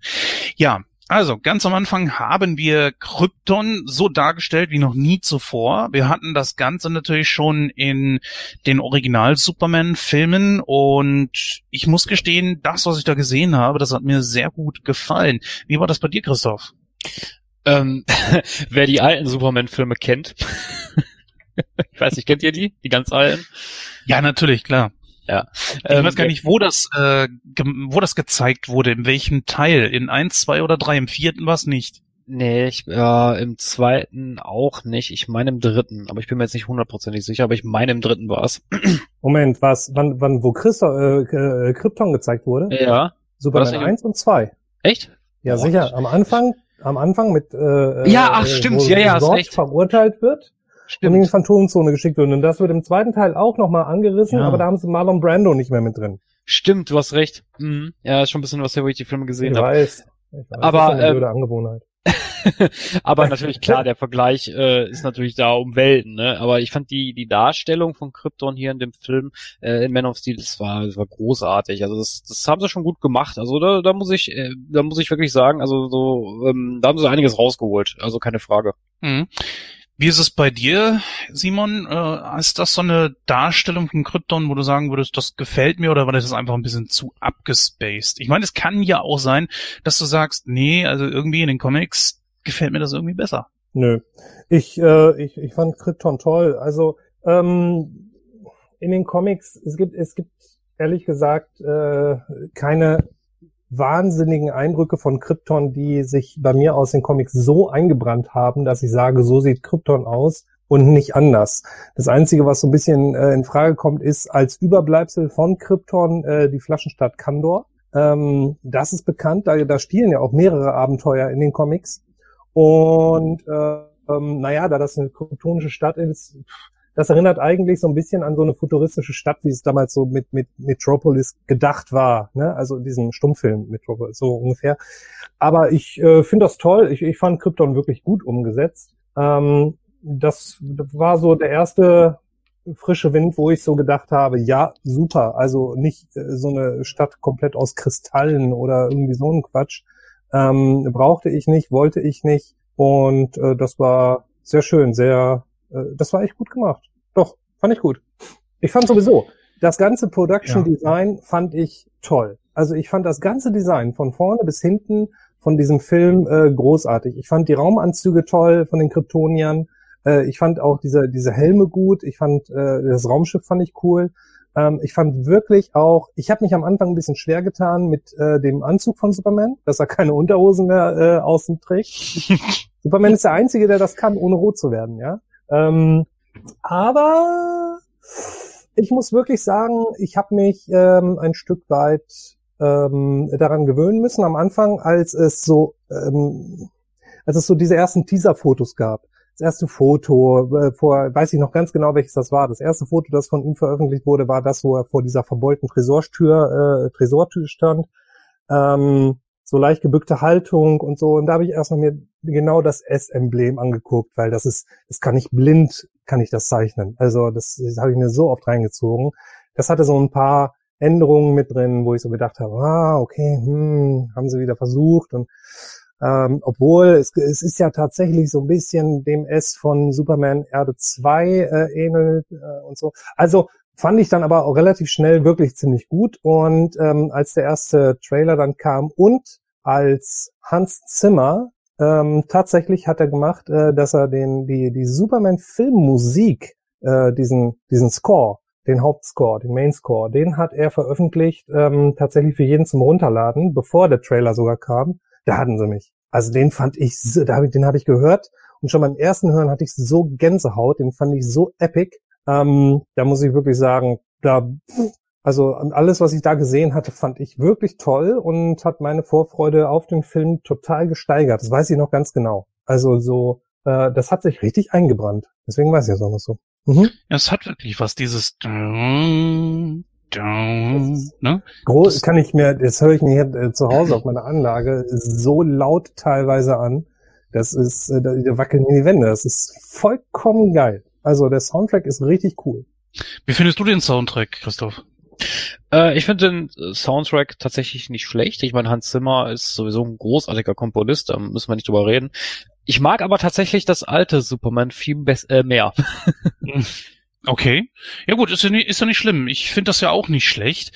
Ja. Also, ganz am Anfang haben wir Krypton so dargestellt wie noch nie zuvor. Wir hatten das Ganze natürlich schon in den Original-Superman-Filmen und ich muss gestehen, das, was ich da gesehen habe, das hat mir sehr gut gefallen. Wie war das bei dir, Christoph? Ähm, wer die alten Superman-Filme kennt, ich weiß nicht, kennt ihr die? Die ganz alten? Ja, natürlich, klar. Ja. Ich ähm, weiß gar nicht, wo das äh, ge- wo das gezeigt wurde, in welchem Teil, in eins, zwei oder drei, im vierten war es nicht. Nee, ich, äh, im zweiten auch nicht, ich meine im dritten, aber ich bin mir jetzt nicht hundertprozentig sicher, aber ich meine im dritten war es. Moment, war es, wann, wann, wo Christo, äh, äh, Krypton gezeigt wurde? Ja. Superman eins und zwei. Echt? Ja, boah, sicher, am Anfang, am Anfang mit, äh, ja, ach, äh, stimmt, ja, ja, ist echt. Verurteilt wird. Stimmt. Und in die Phantomzone geschickt wird. Und das wird im zweiten Teil auch nochmal angerissen, ja. Aber da haben sie Marlon Brando nicht mehr mit drin. Stimmt, du hast recht. Mhm. Ja, ist schon ein bisschen was her, wo ich die Filme gesehen habe. Ich weiß. Ich weiß. Aber, das ist eine blöde äh, Angewohnheit. Aber natürlich, klar, der Vergleich äh, ist natürlich da um Welten, ne? Aber ich fand die die Darstellung von Krypton hier in dem Film äh, in Man of Steel, das war das war großartig. Also das das haben sie schon gut gemacht. Also da da muss ich äh, da muss ich wirklich sagen, also so ähm, da haben sie einiges rausgeholt. Also keine Frage. Mhm. Wie ist es bei dir, Simon? Äh, ist das so eine Darstellung von Krypton, wo du sagen würdest, das gefällt mir, oder war das einfach ein bisschen zu abgespaced? Ich meine, es kann ja auch sein, dass du sagst, nee, also irgendwie in den Comics gefällt mir das irgendwie besser. Nö, ich äh, ich, ich fand Krypton toll. Also ähm, in den Comics, es gibt es gibt ehrlich gesagt äh, keine wahnsinnigen Eindrücke von Krypton, die sich bei mir aus den Comics so eingebrannt haben, dass ich sage, so sieht Krypton aus und nicht anders. Das Einzige, was so ein bisschen äh, in Frage kommt, ist als Überbleibsel von Krypton äh, die Flaschenstadt Kandor. Ähm, das ist bekannt, da, da spielen ja auch mehrere Abenteuer in den Comics. Und äh, ähm, naja, da das eine kryptonische Stadt ist, das erinnert eigentlich so ein bisschen an so eine futuristische Stadt, wie es damals so mit mit Metropolis gedacht war, ne? Also in diesem Stummfilm Metropolis, so ungefähr. Aber ich äh, finde das toll. Ich, ich fand Krypton wirklich gut umgesetzt. Ähm, das war so der erste frische Wind, wo ich so gedacht habe, ja, super. Also nicht äh, so eine Stadt komplett aus Kristallen oder irgendwie so ein Quatsch. Ähm, brauchte ich nicht, wollte ich nicht. Und äh, das war sehr schön, sehr... Das war echt gut gemacht. Doch, fand ich gut. Ich fand sowieso, das ganze Production Design fand ich toll. Also ich fand das ganze Design von vorne bis hinten von diesem Film äh, großartig. Ich fand die Raumanzüge toll von den Kryptoniern. Äh, ich fand auch diese diese Helme gut. Ich fand äh, das Raumschiff fand ich cool. Ähm, ich fand wirklich auch, ich habe mich am Anfang ein bisschen schwer getan mit äh, dem Anzug von Superman, dass er keine Unterhosen mehr äh, außen trägt. Superman ist der Einzige, der das kann, ohne rot zu werden, ja. Ähm, aber ich muss wirklich sagen, ich habe mich ähm, ein Stück weit ähm, daran gewöhnen müssen am Anfang, als es so ähm, als es so diese ersten Teaser-Fotos gab. Das erste Foto, äh, vor, weiß ich noch ganz genau, welches das war. Das erste Foto, das von ihm veröffentlicht wurde, war das, wo er vor dieser verbeulten Tresortür, äh, Tresortür stand. Ähm, so leicht gebückte Haltung und so. Und da habe ich erstmal mir genau das S-Emblem angeguckt, weil das ist, das kann ich blind, kann ich das zeichnen. Also das, das habe ich mir so oft reingezogen. Das hatte so ein paar Änderungen mit drin, wo ich so gedacht habe, ah, okay, hm, haben sie wieder versucht. Und ähm, obwohl es, es ist ja tatsächlich so ein bisschen dem S von Superman Erde zwei äh, ähnelt äh, und so. Also fand ich dann aber auch relativ schnell wirklich ziemlich gut. Und ähm, als der erste Trailer dann kam und als Hans Zimmer ähm, tatsächlich hat er gemacht, äh, dass er den die die Superman-Filmmusik, äh, diesen diesen Score, den Hauptscore, den Mainscore, den hat er veröffentlicht, ähm, tatsächlich für jeden zum Runterladen, bevor der Trailer sogar kam. Da hatten sie mich. Also den fand ich, da hab ich den habe ich gehört und schon beim ersten Hören hatte ich so Gänsehaut, den fand ich so epic. Ähm, da muss ich wirklich sagen, da also alles, was ich da gesehen hatte, fand ich wirklich toll und hat meine Vorfreude auf den Film total gesteigert. Das weiß ich noch ganz genau. Also so, äh, das hat sich richtig eingebrannt. Deswegen weiß ich das auch noch so. Mhm. Ja, es hat wirklich was, dieses Dun, Dun, ne? Groß, das kann ich mir, das höre ich mir hier äh, zu Hause auf meiner Anlage so laut teilweise an. Das ist, äh, da wackeln die Wände. Das ist vollkommen geil. Also der Soundtrack ist richtig cool. Wie findest du den Soundtrack, Christoph? Äh, ich finde den Soundtrack tatsächlich nicht schlecht. Ich meine, Hans Zimmer ist sowieso ein großartiger Komponist, da müssen wir nicht drüber reden. Ich mag aber tatsächlich das alte Superman viel bes- äh, mehr. Okay. Ja gut, ist ja nicht, ist ja nicht schlimm. Ich finde das ja auch nicht schlecht.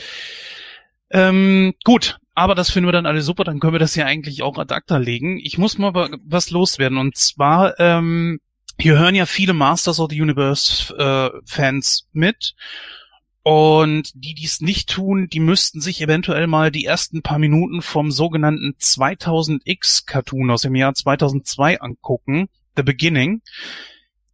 Ähm, gut, aber das finden wir dann alle super, dann können wir das ja eigentlich auch ad acta legen. Ich muss mal was loswerden und zwar, ähm, hier hören ja viele Masters of the Universe äh, Fans mit. Und die, die es nicht tun, die müssten sich eventuell mal die ersten paar Minuten vom sogenannten zweitausend X-Cartoon aus dem Jahr zweitausendzwei angucken, The Beginning.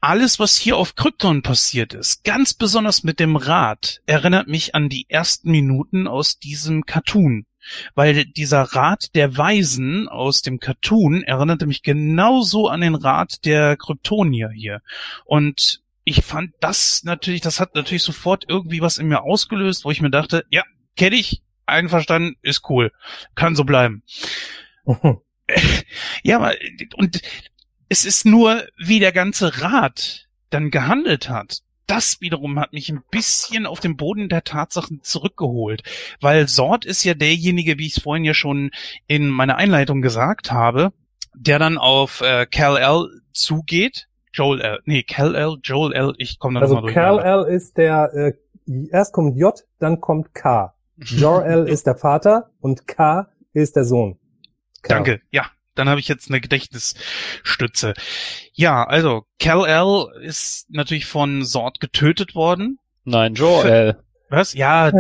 Alles, was hier auf Krypton passiert ist, ganz besonders mit dem Rad, erinnert mich an die ersten Minuten aus diesem Cartoon. Weil dieser Rat der Weisen aus dem Cartoon erinnerte mich genauso an den Rat der Kryptonier hier. Und ich fand das natürlich, das hat natürlich sofort irgendwie was in mir ausgelöst, wo ich mir dachte, ja, kenne ich, einverstanden, ist cool, kann so bleiben. Oh. Ja, und es ist nur, wie der ganze Rat dann gehandelt hat. Das wiederum hat mich ein bisschen auf den Boden der Tatsachen zurückgeholt, weil Zod ist ja derjenige, wie ich es vorhin ja schon in meiner Einleitung gesagt habe, der dann auf äh, Kal-El zugeht. Jor-El, nee, Kal-El, Jor-El, ich komme da also nochmal durch. Also Kal-El ist der, äh, erst kommt J, dann kommt K. Jor-El ist der Vater und K ist der Sohn. Kal. Danke, ja, dann habe ich jetzt eine Gedächtnisstütze. Ja, also Kal-El ist natürlich von Zod getötet worden. Nein, Jor-El. Was? Ja.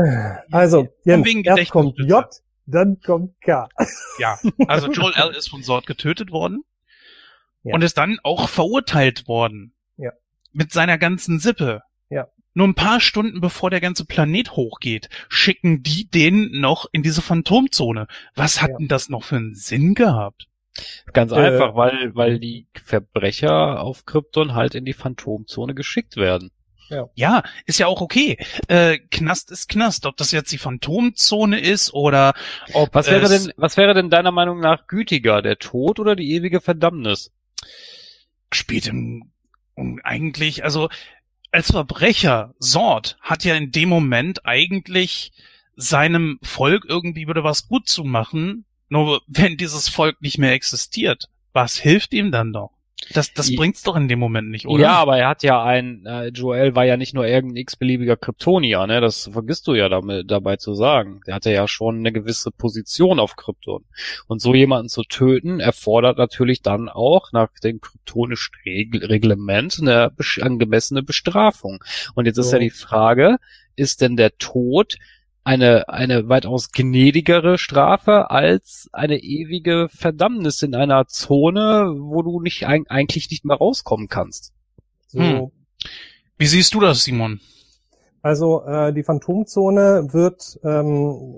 Also, Jens, erst kommt J, dann kommt K. Ja, also Jor-El ist von Zod getötet worden. Ja. Und ist dann auch verurteilt worden. Ja. Mit seiner ganzen Sippe. Ja. Nur ein paar Stunden bevor der ganze Planet hochgeht, schicken die den noch in diese Phantomzone. Was hat ja. denn das noch für einen Sinn gehabt? Ganz äh, einfach, weil weil die Verbrecher auf Krypton halt in die Phantomzone geschickt werden. Ja, ja, ist ja auch okay. Äh, Knast ist Knast. Ob das jetzt die Phantomzone ist oder ob was wäre denn was wäre denn deiner Meinung nach gütiger, der Tod oder die ewige Verdammnis? Spielt im, um, eigentlich, also als Verbrecher, Zod hat ja in dem Moment eigentlich seinem Volk irgendwie wieder was gut zu machen, nur wenn dieses Volk nicht mehr existiert, was hilft ihm dann doch? Das, das bringt's doch in dem Moment nicht, oder? Ja, aber er hat ja ein, äh, Jor-El war ja nicht nur irgendein x-beliebiger Kryptonier, ne? Das vergisst du ja damit, dabei zu sagen. Der hatte ja schon eine gewisse Position auf Krypton. Und so jemanden zu töten, erfordert natürlich dann auch nach dem kryptonischen Regl- Reglement eine besch- angemessene Bestrafung. Und jetzt so. Ist ja die Frage, ist denn der Tod eine eine weitaus gnädigere Strafe als eine ewige Verdammnis in einer Zone, wo du nicht eigentlich nicht mehr rauskommen kannst. So. Hm. Wie siehst du das, Simon? Also äh, die Phantomzone wird ähm,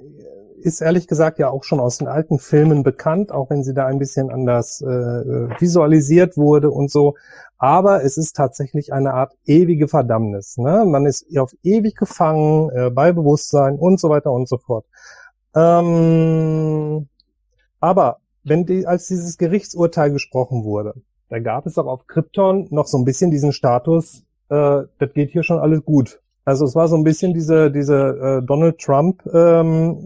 ist ehrlich gesagt ja auch schon aus den alten Filmen bekannt, auch wenn sie da ein bisschen anders äh, visualisiert wurde und so. Aber es ist tatsächlich eine Art ewige Verdammnis. Ne? Man ist auf ewig gefangen, äh, bei Bewusstsein und so weiter und so fort. Ähm, aber wenn die, als dieses Gerichtsurteil gesprochen wurde, da gab es auch auf Krypton noch so ein bisschen diesen Status, äh, das geht hier schon alles gut. Also es war so ein bisschen diese diese äh, Donald Trump ähm,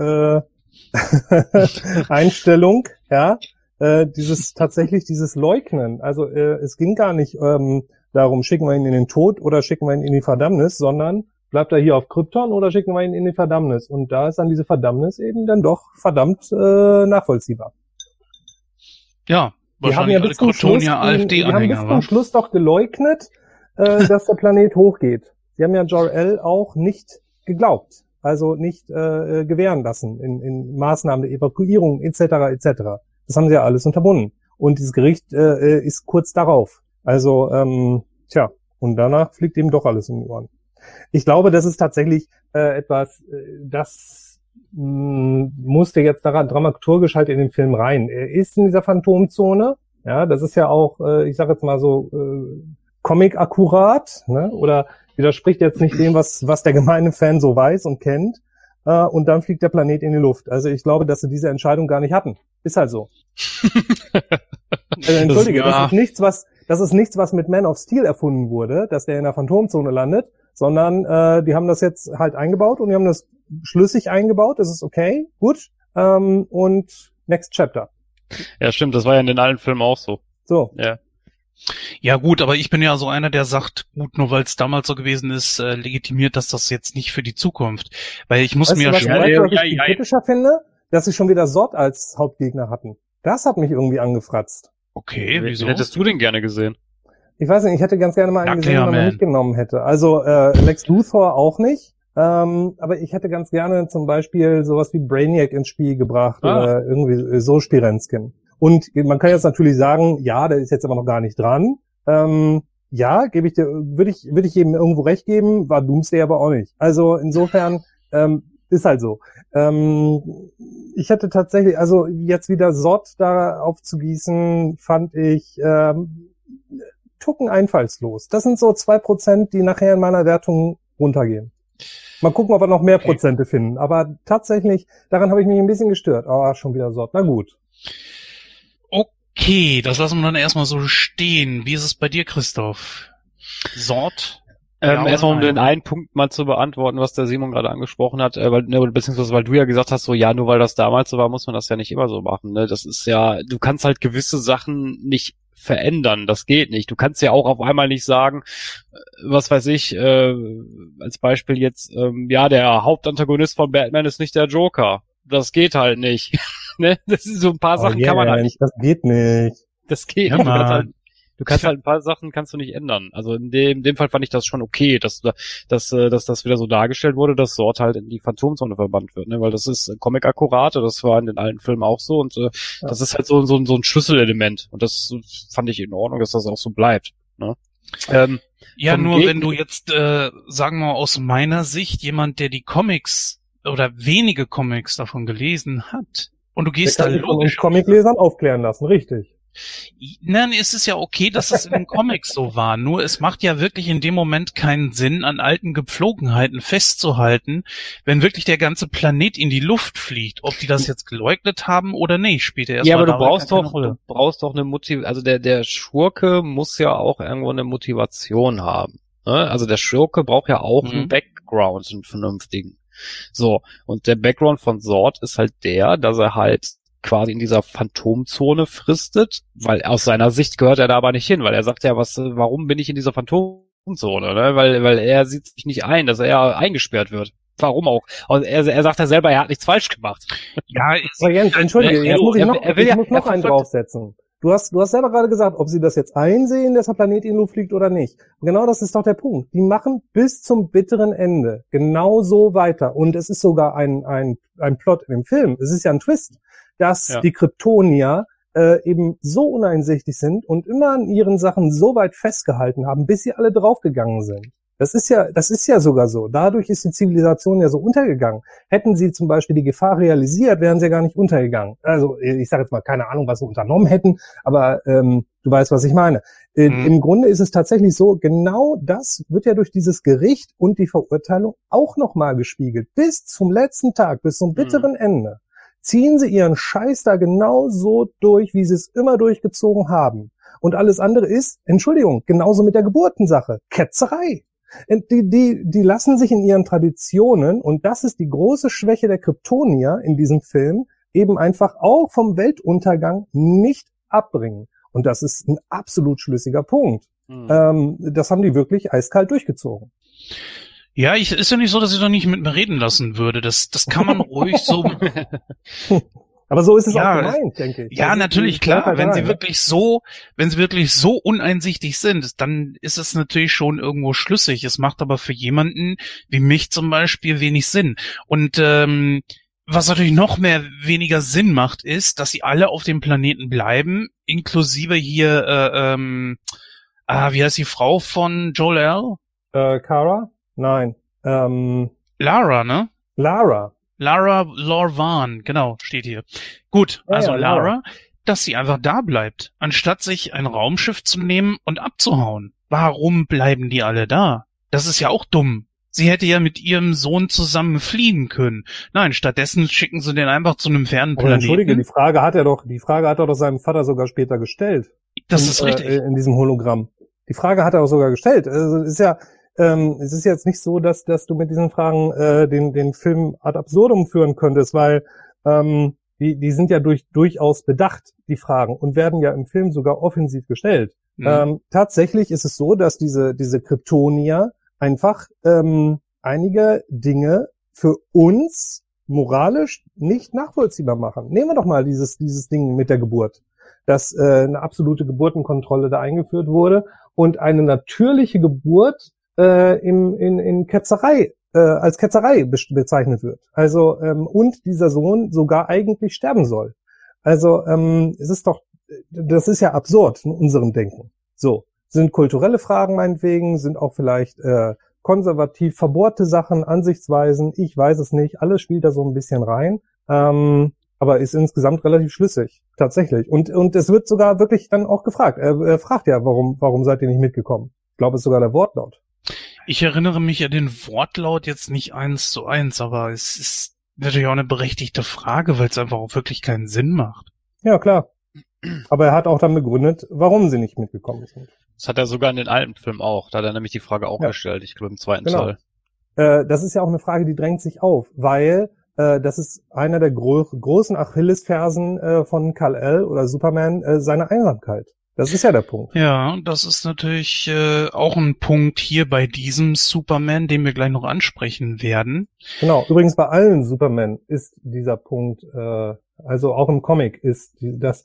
äh, Einstellung, ja, äh, dieses tatsächlich dieses Leugnen. Also äh, es ging gar nicht ähm, darum, schicken wir ihn in den Tod oder schicken wir ihn in die Verdammnis, sondern bleibt er hier auf Krypton oder schicken wir ihn in die Verdammnis? Und da ist dann diese Verdammnis eben dann doch verdammt äh, nachvollziehbar. Ja, wahrscheinlich alle Kryptonier-AfD-Anhänger. Die haben bis zum Schluss doch geleugnet, äh, dass der Planet hochgeht. Die haben ja Jor-El auch nicht geglaubt, also nicht äh, gewähren lassen in, in Maßnahmen der Evakuierung et cetera et cetera. Das haben sie ja alles unterbunden. Und dieses Gericht äh, ist kurz darauf. Also, ähm, tja, und danach fliegt eben doch alles um die Ohren. Ich glaube, das ist tatsächlich äh, etwas, äh, das mh, musste jetzt daran dramaturgisch halt in den Film rein. Er ist in dieser Phantomzone, ja, das ist ja auch, äh, ich sage jetzt mal so, äh, Comic-akkurat, ne? Oder widerspricht jetzt nicht dem, was was der gemeine Fan so weiß und kennt. Äh, und dann fliegt der Planet in die Luft. Also ich glaube, dass sie diese Entscheidung gar nicht hatten. Ist halt so. Also, entschuldige, das, das ist nichts, was das ist nichts, was mit Man of Steel erfunden wurde, dass der in der Phantomzone landet, sondern äh, die haben das jetzt halt eingebaut und die haben das schlüssig eingebaut, das ist okay, gut, ähm, und next chapter. Ja, stimmt, das war ja in den alten Filmen auch so. So. Ja. Ja gut, aber ich bin ja so einer, der sagt, gut, nur weil es damals so gewesen ist, äh, legitimiert das das jetzt nicht für die Zukunft. Weil ich muss weißt mir du, ja schon... Weißt du, was ja, ich ja, kritischer ja. finde? Dass sie schon wieder Zod als Hauptgegner hatten. Das hat mich irgendwie angefratzt. Okay, wieso? Wie hättest du den gerne gesehen? Ich weiß nicht, ich hätte ganz gerne mal einen gesehen, den man nicht genommen hätte. Also äh, Lex Luthor auch nicht, ähm, aber ich hätte ganz gerne zum Beispiel sowas wie Brainiac ins Spiel gebracht ah. oder irgendwie so Spirenzkin. Und man kann jetzt natürlich sagen, ja, der ist jetzt aber noch gar nicht dran. Ähm, ja, gebe ich dir, würde ich, würde ich jedem irgendwo recht geben, war Doomsday aber auch nicht. Also insofern ähm, ist halt so. Ähm, ich hätte tatsächlich, also jetzt wieder Zod da aufzugießen, fand ich. Ähm, Tucken einfallslos. Das sind so zwei Prozent, die nachher in meiner Wertung runtergehen. Mal gucken, ob wir noch mehr okay. Prozente finden. Aber tatsächlich, daran habe ich mich ein bisschen gestört. Ah, oh, schon wieder Sort. Na gut. Okay, das lassen wir dann erstmal so stehen. Wie ist es bei dir, Christoph? Sort? Ähm, ja, erstmal, um den einen Punkt mal zu beantworten, was der Simon gerade angesprochen hat, äh, weil, ne, beziehungsweise weil du ja gesagt hast, so ja, nur weil das damals so war, muss man das ja nicht immer so machen. Ne? Das ist ja, du kannst halt gewisse Sachen nicht verändern, das geht nicht. Du kannst ja auch auf einmal nicht sagen, was weiß ich, äh, als Beispiel jetzt, ähm, ja, der Hauptantagonist von Batman ist nicht der Joker. Das geht halt nicht. Ne? Das sind so ein paar oh, Sachen yeah, kann man halt nicht. Das geht nicht. Das geht nicht. Ja, du kannst halt ein paar Sachen kannst du nicht ändern. Also in dem, in dem Fall fand ich das schon okay, dass, dass, dass das wieder so dargestellt wurde, dass Zod halt in die Phantomzone verbannt wird, ne? Weil das ist Comic-akkurat, das war in den alten Filmen auch so und äh, ja. das ist halt so, so, so ein Schlüsselelement und das fand ich in Ordnung, dass das auch so bleibt, ne? Ähm, ja, nur Gegen- wenn du jetzt, äh, sagen wir mal aus meiner Sicht, jemand, der die Comics oder wenige Comics davon gelesen hat und du gehst da logisch... Von den Comiclesern aufklären lassen, richtig. Nein, es ist ja okay, dass es in den Comics so war, nur es macht ja wirklich in dem Moment keinen Sinn, an alten Gepflogenheiten festzuhalten, wenn wirklich der ganze Planet in die Luft fliegt. Ob die das jetzt geleugnet haben oder nicht, spielt ja erstmal. Ja, aber du brauchst doch, du brauchst doch eine Motivation, also der, der Schurke muss ja auch irgendwo eine Motivation haben. Ne? Also der Schurke braucht ja auch mhm. einen Background, einen vernünftigen. So, und der Background von Zod ist halt der, dass er halt quasi in dieser Phantomzone fristet, weil aus seiner Sicht gehört er da aber nicht hin, weil er sagt ja, was, warum bin ich in dieser Phantomzone, ne? Weil, weil er sieht sich nicht ein, dass er eingesperrt wird. Warum auch? Also er, er sagt ja selber, er hat nichts falsch gemacht. Ja, jetzt, entschuldige, jetzt muss ich noch, er will, ich muss noch einen draufsetzen. Du hast, du hast selber gerade gesagt, ob sie das jetzt einsehen, dass der Planet in die Luft fliegt oder nicht. Und genau das ist doch der Punkt. Die machen bis zum bitteren Ende genau so weiter. Und es ist sogar ein, ein, ein Plot in dem Film. Es ist ja ein Twist, dass ja. die Kryptonier äh, eben so uneinsichtig sind und immer an ihren Sachen so weit festgehalten haben, bis sie alle draufgegangen sind. Das ist ja, das ist ja sogar so. Dadurch ist die Zivilisation ja so untergegangen. Hätten sie zum Beispiel die Gefahr realisiert, wären sie ja gar nicht untergegangen. Also ich sage jetzt mal, keine Ahnung, was sie unternommen hätten, aber ähm, du weißt, was ich meine. Äh, mhm. Im Grunde ist es tatsächlich so, genau das wird ja durch dieses Gericht und die Verurteilung auch nochmal gespiegelt. Bis zum letzten Tag, bis zum bitteren mhm. Ende. Ziehen sie ihren Scheiß da genau so durch, wie sie es immer durchgezogen haben. Und alles andere ist, Entschuldigung, genauso mit der Geburtensache, Ketzerei. Die, die, die lassen sich in ihren Traditionen, und das ist die große Schwäche der Kryptonier in diesem Film, eben einfach auch vom Weltuntergang nicht abbringen. Und das ist ein absolut schlüssiger Punkt. Mhm. Ähm, das haben die wirklich eiskalt durchgezogen. Ja, ich, ist ja nicht so, dass ich noch nicht mit mir reden lassen würde. Das, das kann man ruhig so... Aber so ist es ja auch gemeint, denke ich. Ja, also natürlich, klar. Wenn sie wirklich so, wenn sie wirklich so uneinsichtig sind, dann ist es natürlich schon irgendwo schlüssig. Es macht aber für jemanden wie mich zum Beispiel wenig Sinn. Und ähm, was natürlich noch mehr weniger Sinn macht, ist, dass sie alle auf dem Planeten bleiben, inklusive hier, äh, ähm, ah, wie heißt die Frau von Jor-El? Äh, Kara? Nein. Ähm, Lara, ne? Lara. Lara Lor-Van, genau, steht hier. Gut, also ja, ja, Lara, Lara, dass sie einfach da bleibt, anstatt sich ein Raumschiff zu nehmen und abzuhauen. Warum bleiben die alle da? Das ist ja auch dumm. Sie hätte ja mit ihrem Sohn zusammen fliehen können. Nein, stattdessen schicken sie den einfach zu einem fernen Planeten. Aber entschuldige, die Frage hat er doch, die Frage hat er doch seinem Vater sogar später gestellt. Das in, ist richtig. Äh, in diesem Hologramm. Die Frage hat er auch sogar gestellt. Also, ist ja, Ähm, es ist jetzt nicht so, dass dass du mit diesen Fragen äh, den den Film ad absurdum führen könntest, weil ähm, die die sind ja durch durchaus bedacht, die Fragen, und werden ja im Film sogar offensiv gestellt. Mhm. Ähm, tatsächlich ist es so, dass diese diese Kryptonier einfach ähm, einige Dinge für uns moralisch nicht nachvollziehbar machen. Nehmen wir doch mal dieses dieses Ding mit der Geburt, dass äh, eine absolute Geburtenkontrolle da eingeführt wurde und eine natürliche Geburt In, in, in Ketzerei, äh, als Ketzerei bezeichnet wird. Also, ähm, und dieser Sohn sogar eigentlich sterben soll. Also, ähm, es ist doch, das ist ja absurd in unserem Denken. So, sind kulturelle Fragen meinetwegen, sind auch vielleicht äh, konservativ verbohrte Sachen, Ansichtsweisen, ich weiß es nicht, alles spielt da so ein bisschen rein, ähm, aber ist insgesamt relativ schlüssig, tatsächlich. Und und es wird sogar wirklich dann auch gefragt. Er, er fragt ja, warum warum seid ihr nicht mitgekommen? Ich glaube, es ist sogar der Wortlaut. Ich erinnere mich an den Wortlaut jetzt nicht eins zu eins, aber es ist natürlich auch eine berechtigte Frage, weil es einfach auch wirklich keinen Sinn macht. Ja, klar. Aber er hat auch dann begründet, warum sie nicht mitgekommen sind. Das hat er sogar in den alten Filmen auch. Da hat er nämlich die Frage auch ja. gestellt, ich glaube im zweiten genau. Teil. Äh, das ist ja auch eine Frage, die drängt sich auf, weil äh, das ist einer der gro- großen Achillesfersen äh, von Kal-El oder Superman, äh, seine Einsamkeit. Das ist ja der Punkt. Ja, das ist natürlich äh, auch ein Punkt hier bei diesem Superman, den wir gleich noch ansprechen werden. Genau, übrigens bei allen Superman ist dieser Punkt, äh, also auch im Comic ist das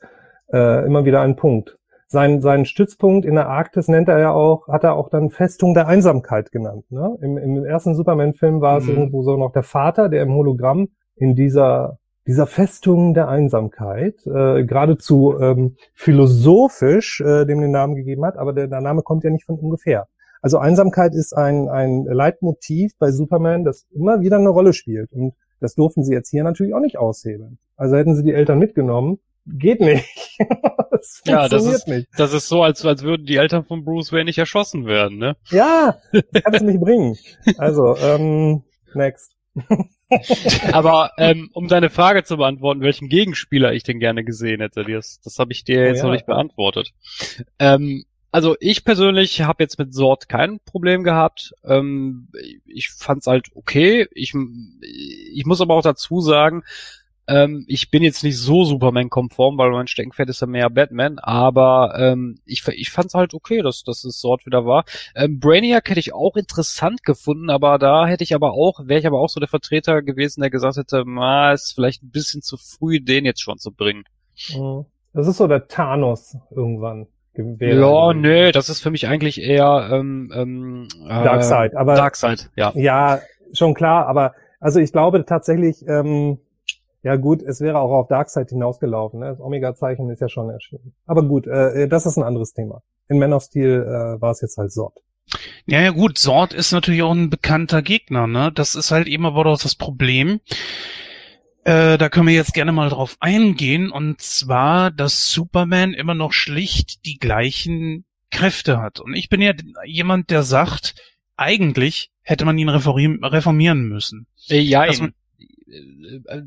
äh, immer wieder ein Punkt. Sein, seinen Stützpunkt in der Arktis nennt er ja auch, hat er auch dann Festung der Einsamkeit genannt. Ne? Im, im ersten Superman-Film war es mhm. irgendwo so noch der Vater, der im Hologramm in dieser... dieser Festung der Einsamkeit, äh, geradezu ähm, philosophisch äh, dem den Namen gegeben hat, aber der, der Name kommt ja nicht von ungefähr. Also Einsamkeit ist ein ein Leitmotiv bei Superman, das immer wieder eine Rolle spielt, und das durften sie jetzt hier natürlich auch nicht aushebeln. Also hätten sie die Eltern mitgenommen, geht nicht. Das ja, funktioniert das ist, nicht. Das ist so, als als würden die Eltern von Bruce Wayne nicht erschossen werden, ne? Ja, das kann es nicht bringen. Also, ähm, next. Aber ähm, um deine Frage zu beantworten, welchen Gegenspieler ich denn gerne gesehen hätte, das, das habe ich dir jetzt oh, ja. noch nicht beantwortet. Ähm, also ich persönlich habe jetzt mit Zod kein Problem gehabt. Ähm, ich fand's halt okay. Ich, ich muss aber auch dazu sagen, ähm, ich bin jetzt nicht so Superman-konform, weil mein Steckenpferd ist ja mehr Batman, aber ähm, ich, ich fand's halt okay, dass, dass es Zod wieder war. Ähm, Brainiac hätte ich auch interessant gefunden, aber da hätte ich aber auch, wäre ich aber auch so der Vertreter gewesen, der gesagt hätte, ma, ist vielleicht ein bisschen zu früh, den jetzt schon zu bringen. Das ist so der Thanos irgendwann. Ja, nee, das ist für mich eigentlich eher ähm, ähm, Darkseid, äh, aber Darkseid, ja. Ja, schon klar, aber also ich glaube tatsächlich, ähm, ja gut, es wäre auch auf Darkseid hinausgelaufen. Ne? Das Omega-Zeichen ist ja schon erschienen. Aber gut, äh, das ist ein anderes Thema. In Man of Steel äh, war es jetzt halt Zod. Ja, ja gut, Zod ist natürlich auch ein bekannter Gegner. Ne, das ist halt eben aber doch das Problem. Äh, da können wir jetzt gerne mal drauf eingehen. Und zwar, dass Superman immer noch schlicht die gleichen Kräfte hat. Und ich bin ja jemand, der sagt, eigentlich hätte man ihn reformieren müssen. Ja, eben.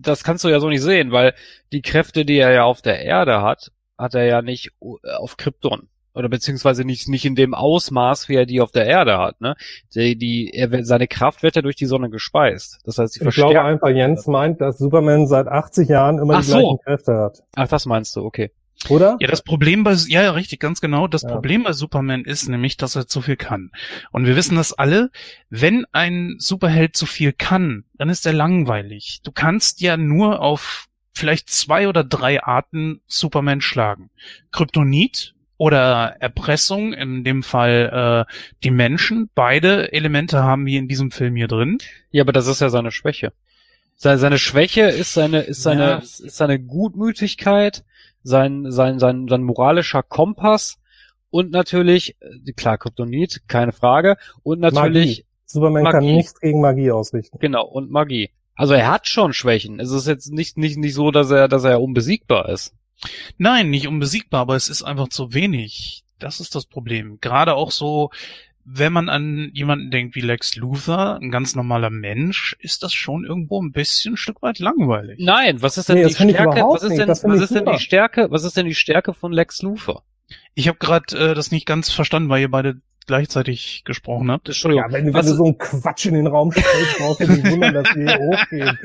Das kannst du ja so nicht sehen, weil die Kräfte, die er ja auf der Erde hat, hat er ja nicht auf Krypton. oder beziehungsweise nicht nicht in dem Ausmaß, wie er die auf der Erde hat, ne? Die, die er, seine Kraft wird ja durch die Sonne gespeist. Das heißt, die ich glaube einfach, Jens meint, dass Superman seit achtzig Jahren immer Ach die so. gleichen Kräfte hat. Ach, das meinst du, okay. Oder? Ja, das Problem bei, ja, ja, richtig, ganz genau. Das ja. Problem bei Superman ist nämlich, dass er zu viel kann. Und wir wissen das alle. Wenn ein Superheld zu viel kann, dann ist er langweilig. Du kannst ja nur auf vielleicht zwei oder drei Arten Superman schlagen. Kryptonit oder Erpressung, in dem Fall äh, die Menschen. Beide Elemente haben wir in diesem Film hier drin. Ja, aber das ist ja seine Schwäche. Seine, seine Schwäche ist seine, ist seine, ja. ist seine Gutmütigkeit, sein, sein, sein, sein moralischer Kompass und natürlich, klar, Kryptonit, keine Frage, und natürlich Magie. Superman Magie. kann nichts gegen Magie ausrichten. Genau, und Magie. Also er hat schon Schwächen. Es ist jetzt nicht, nicht, nicht so, dass er, dass er unbesiegbar ist. Nein, nicht unbesiegbar, aber es ist einfach zu wenig. Das ist das Problem. Gerade auch so, wenn man an jemanden denkt wie Lex Luthor, ein ganz normaler Mensch, ist das schon irgendwo ein bisschen ein Stück weit langweilig. Nein, was ist denn nee, die Stärke? Was ist denn, was ist denn die Stärke? Was ist denn die Stärke von Lex Luthor? Ich habe gerade äh, das nicht ganz verstanden, weil ihr beide gleichzeitig gesprochen habt. Entschuldigung. Ja, wenn, wenn du so einen Quatsch in den Raum stellst, brauchst du nicht wundern, dass wir hier hochgehen.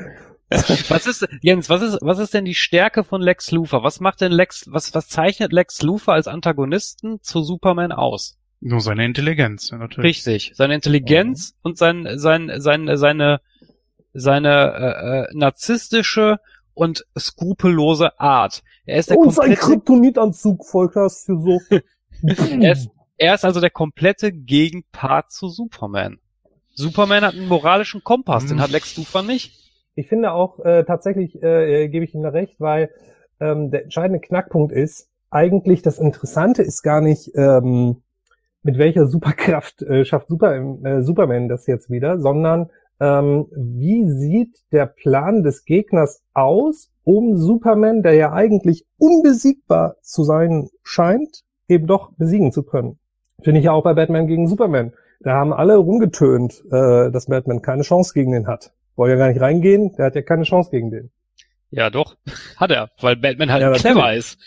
Was ist, Jens, was ist, was ist denn die Stärke von Lex Luthor? Was macht denn Lex, was, was zeichnet Lex Luthor als Antagonisten zu Superman aus? Nur seine Intelligenz, natürlich. Richtig. Seine Intelligenz mhm. und sein, sein, sein, seine, seine, äh, narzisstische und skrupellose Art. Er ist der und komplette... sein Kryptonitanzug, Volker, hast du so. er, ist, er ist also der komplette Gegenpart zu Superman. Superman hat einen moralischen Kompass, mhm. den hat Lex Luthor nicht. Ich finde auch, äh, tatsächlich, äh, gebe ich ihm da recht, weil, ähm, der entscheidende Knackpunkt ist, eigentlich das Interessante ist gar nicht, ähm, mit welcher Superkraft äh, schafft Super, äh, Superman das jetzt wieder, sondern ähm, wie sieht der Plan des Gegners aus, um Superman, der ja eigentlich unbesiegbar zu sein scheint, eben doch besiegen zu können. Finde ich ja auch bei Batman gegen Superman. Da haben alle rumgetönt, äh, dass Batman keine Chance gegen den hat. Wollt ja gar nicht reingehen, der hat ja keine Chance gegen den. Ja doch, hat er, weil Batman halt ja, clever ist.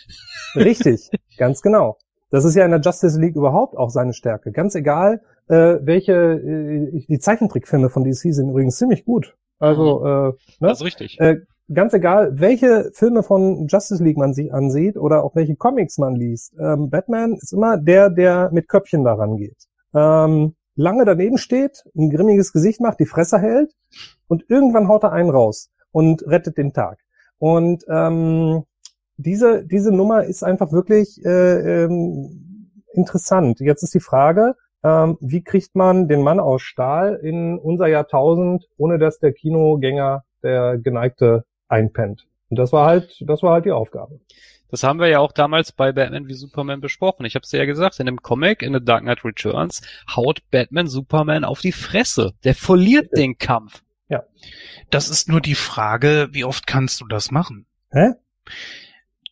Richtig, ganz genau. Das ist ja in der Justice League überhaupt auch seine Stärke. Ganz egal, äh, welche äh, die Zeichentrickfilme von D C sind übrigens ziemlich gut. Also, äh, ne? Das ist richtig. Äh, ganz egal, welche Filme von Justice League man sich ansieht oder auch welche Comics man liest. Ähm, Batman ist immer der, der mit Köpfchen da rangeht. Ähm, lange daneben steht, ein grimmiges Gesicht macht, die Fresse hält und irgendwann haut er einen raus und rettet den Tag. Und ähm, Diese diese Nummer ist einfach wirklich äh, ähm, interessant. Jetzt ist die Frage, ähm, wie kriegt man den Mann aus Stahl in unser Jahrtausend, ohne dass der Kinogänger, der Geneigte, einpennt? Und das war halt, das war halt die Aufgabe. Das haben wir ja auch damals bei Batman v Superman besprochen. Ich habe es ja gesagt, in dem Comic, in The Dark Knight Returns, haut Batman Superman auf die Fresse. Der verliert den Kampf. Ja. Das ist nur die Frage, wie oft kannst du das machen? Hä?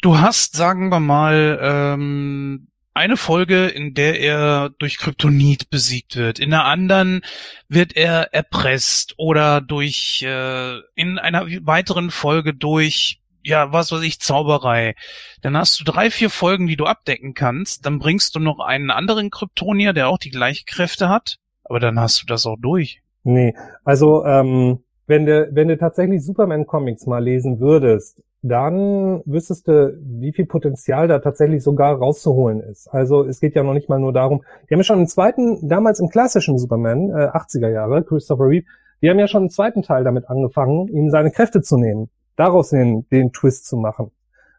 Du hast, sagen wir mal, ähm, eine Folge, in der er durch Kryptonit besiegt wird. In einer anderen wird er erpresst oder durch äh, in einer weiteren Folge durch, ja, was weiß ich, Zauberei. Dann hast du drei, vier Folgen, die du abdecken kannst. Dann bringst du noch einen anderen Kryptonier, der auch die gleichen Kräfte hat. Aber dann hast du das auch durch. Nee, also ähm, wenn du, wenn du tatsächlich Superman-Comics mal lesen würdest, dann wüsstest du, wie viel Potenzial da tatsächlich sogar rauszuholen ist. Also es geht ja noch nicht mal nur darum, die haben ja schon einen zweiten, damals im klassischen Superman, äh, achtziger Jahre, Christopher Reeve, die haben ja schon einen zweiten Teil damit angefangen, ihm seine Kräfte zu nehmen, daraus den, den Twist zu machen.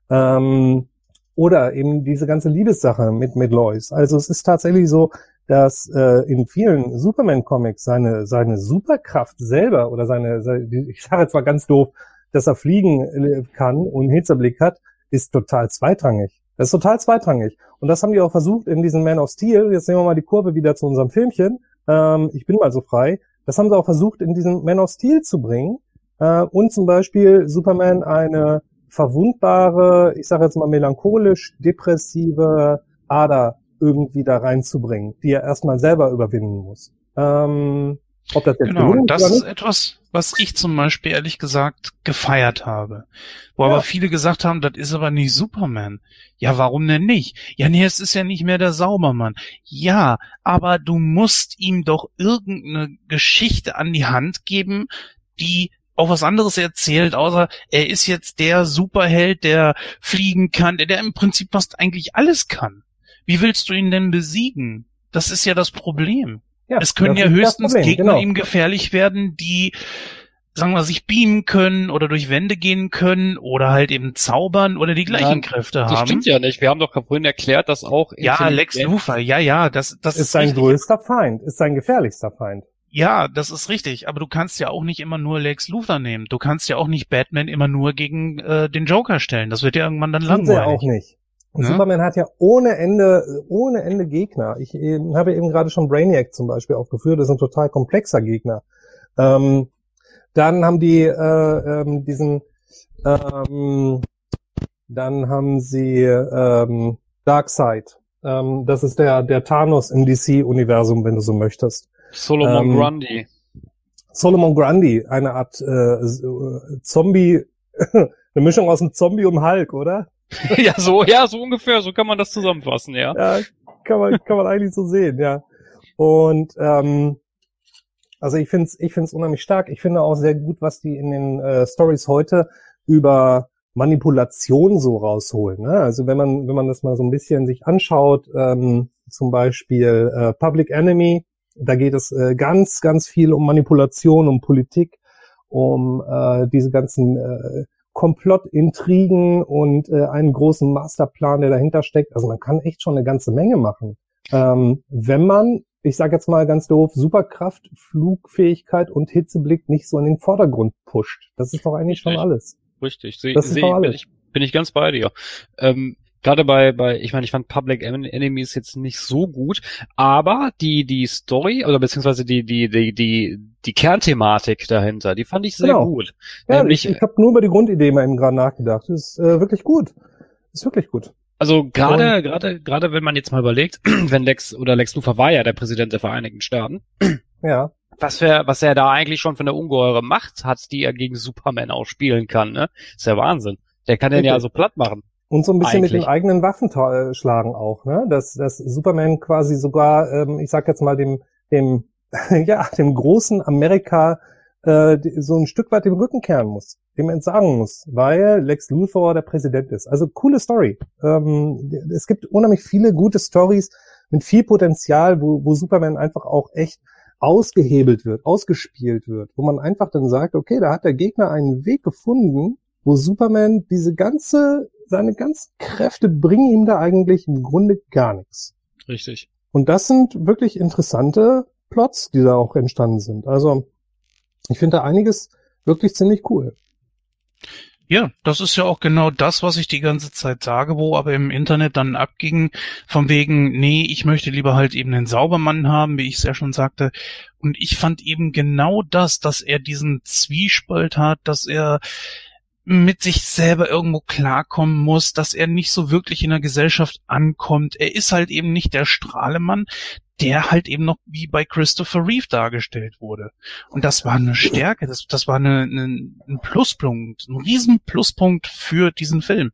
Ähm, oder eben diese ganze Liebessache mit, mit Lois. Also es ist tatsächlich so, dass äh, in vielen Superman-Comics seine, seine Superkraft selber oder seine, seine ich sage jetzt mal ganz doof, dass er fliegen kann und Hitzeblick hat, ist total zweitrangig. Das ist total zweitrangig. Und das haben die auch versucht in diesem Man of Steel. Jetzt nehmen wir mal die Kurve wieder zu unserem Filmchen. Ähm, ich bin mal so frei. Das haben sie auch versucht, in diesem Man of Steel zu bringen. Äh, und zum Beispiel Superman eine verwundbare, ich sage jetzt mal melancholisch-depressive Ader irgendwie da reinzubringen, die er erstmal selber überwinden muss. Ähm, Ob das jetzt genau, das ist etwas, was ich zum Beispiel ehrlich gesagt gefeiert habe. Wo ja. aber viele gesagt haben, das ist aber nicht Superman. Ja, warum denn nicht? Ja, nee, es ist ja nicht mehr der Saubermann. Ja, aber du musst ihm doch irgendeine Geschichte an die Hand geben, die auch was anderes erzählt, außer er ist jetzt der Superheld, der fliegen kann, der, der im Prinzip fast eigentlich alles kann. Wie willst du ihn denn besiegen? Das ist ja das Problem. Ja, es können ja höchstens Problem, Gegner genau. ihm gefährlich werden, die, sagen wir, sich beamen können oder durch Wände gehen können oder halt eben zaubern oder die gleichen ja, Kräfte das haben. Das stimmt ja nicht. Wir haben doch vorhin erklärt, dass auch... Ja, Lex Luthor, ja, ja, das, das ist... Ist sein größter Feind, ist sein gefährlichster Feind. Ja, das ist richtig, aber du kannst ja auch nicht immer nur Lex Luthor nehmen. Du kannst ja auch nicht Batman immer nur gegen äh, den Joker stellen. Das wird ja irgendwann dann langweilig. Das auch nicht. Und ja? Superman hat ja ohne Ende, ohne Ende Gegner. Ich äh, habe eben gerade schon Brainiac zum Beispiel aufgeführt. Das ist ein total komplexer Gegner. Ähm, dann haben die äh, ähm, diesen, ähm, dann haben sie ähm, Darkseid. Ähm, das ist der der Thanos im D C-Universum, wenn du so möchtest. Solomon ähm, Grundy. Solomon Grundy, eine Art äh, Zombie, eine Mischung aus einem Zombie und Hulk, oder? Ja, so, ja, so ungefähr, so kann man das zusammenfassen, ja. Ja, kann man, kann man eigentlich so sehen, ja. Und ähm, also ich find's, ich find's unheimlich stark. Ich finde auch sehr gut, was die in den äh, Stories heute über Manipulation so rausholen. Ne? Also wenn man, wenn man das mal so ein bisschen sich anschaut, ähm, zum Beispiel äh, Public Enemy. Da geht es äh, ganz, ganz viel um Manipulation, um Politik, um äh, diese ganzen äh, Komplottintrigen und äh, einen großen Masterplan, der dahinter steckt. Also man kann echt schon eine ganze Menge machen. Ähm, wenn man, ich sage jetzt mal ganz doof, Superkraft, Flugfähigkeit und Hitzeblick nicht so in den Vordergrund pusht. Das ist doch eigentlich Richtig. schon alles. Richtig, Se- das ist doch alles. Bin, ich, bin ich ganz bei dir. Ähm Gerade bei, bei, ich meine, ich fand Public Enemies jetzt nicht so gut, aber die, die Story, oder beziehungsweise die, die, die, die, die Kernthematik dahinter, die fand ich sehr genau. gut. Ja, Nämlich, ich, ich habe nur über die Grundidee mal eben gerade nachgedacht. Das ist äh, wirklich gut. Das ist wirklich gut. Also gerade, gerade, gerade wenn man jetzt mal überlegt, wenn Lex oder Lex Luthor war ja der Präsident der Vereinigten Staaten. Ja. Was er, was er da eigentlich schon von der ungeheuren Macht hat, die er gegen Superman auch spielen kann, ne? Ist ja Wahnsinn. Der kann den okay. ja so platt machen. Und so ein bisschen Eigentlich. mit den eigenen Waffen ta- schlagen auch, ne? Dass, dass Superman quasi sogar, ähm, ich sag jetzt mal dem, dem, ja, dem großen Amerika äh, so ein Stück weit den Rücken kehren muss, dem entsagen muss, weil Lex Luthor der Präsident ist. Also coole Story. Ähm, es gibt unheimlich viele gute Stories mit viel Potenzial, wo, wo Superman einfach auch echt ausgehebelt wird, ausgespielt wird, wo man einfach dann sagt, okay, da hat der Gegner einen Weg gefunden, wo Superman diese ganze seine ganzen Kräfte bringen ihm da eigentlich im Grunde gar nichts. Richtig. Und das sind wirklich interessante Plots, die da auch entstanden sind. Also ich finde da einiges wirklich ziemlich cool. Ja, das ist ja auch genau das, was ich die ganze Zeit sage, wo aber im Internet dann abging, von wegen, nee, ich möchte lieber halt eben den Saubermann haben, wie ich es ja schon sagte. Und ich fand eben genau das, dass er diesen Zwiespalt hat, dass er mit sich selber irgendwo klarkommen muss, dass er nicht so wirklich in der Gesellschaft ankommt. Er ist halt eben nicht der Strahlemann, der halt eben noch wie bei Christopher Reeve dargestellt wurde. Und das war eine Stärke, das, das war eine, eine, ein Pluspunkt, ein riesen Pluspunkt für diesen Film.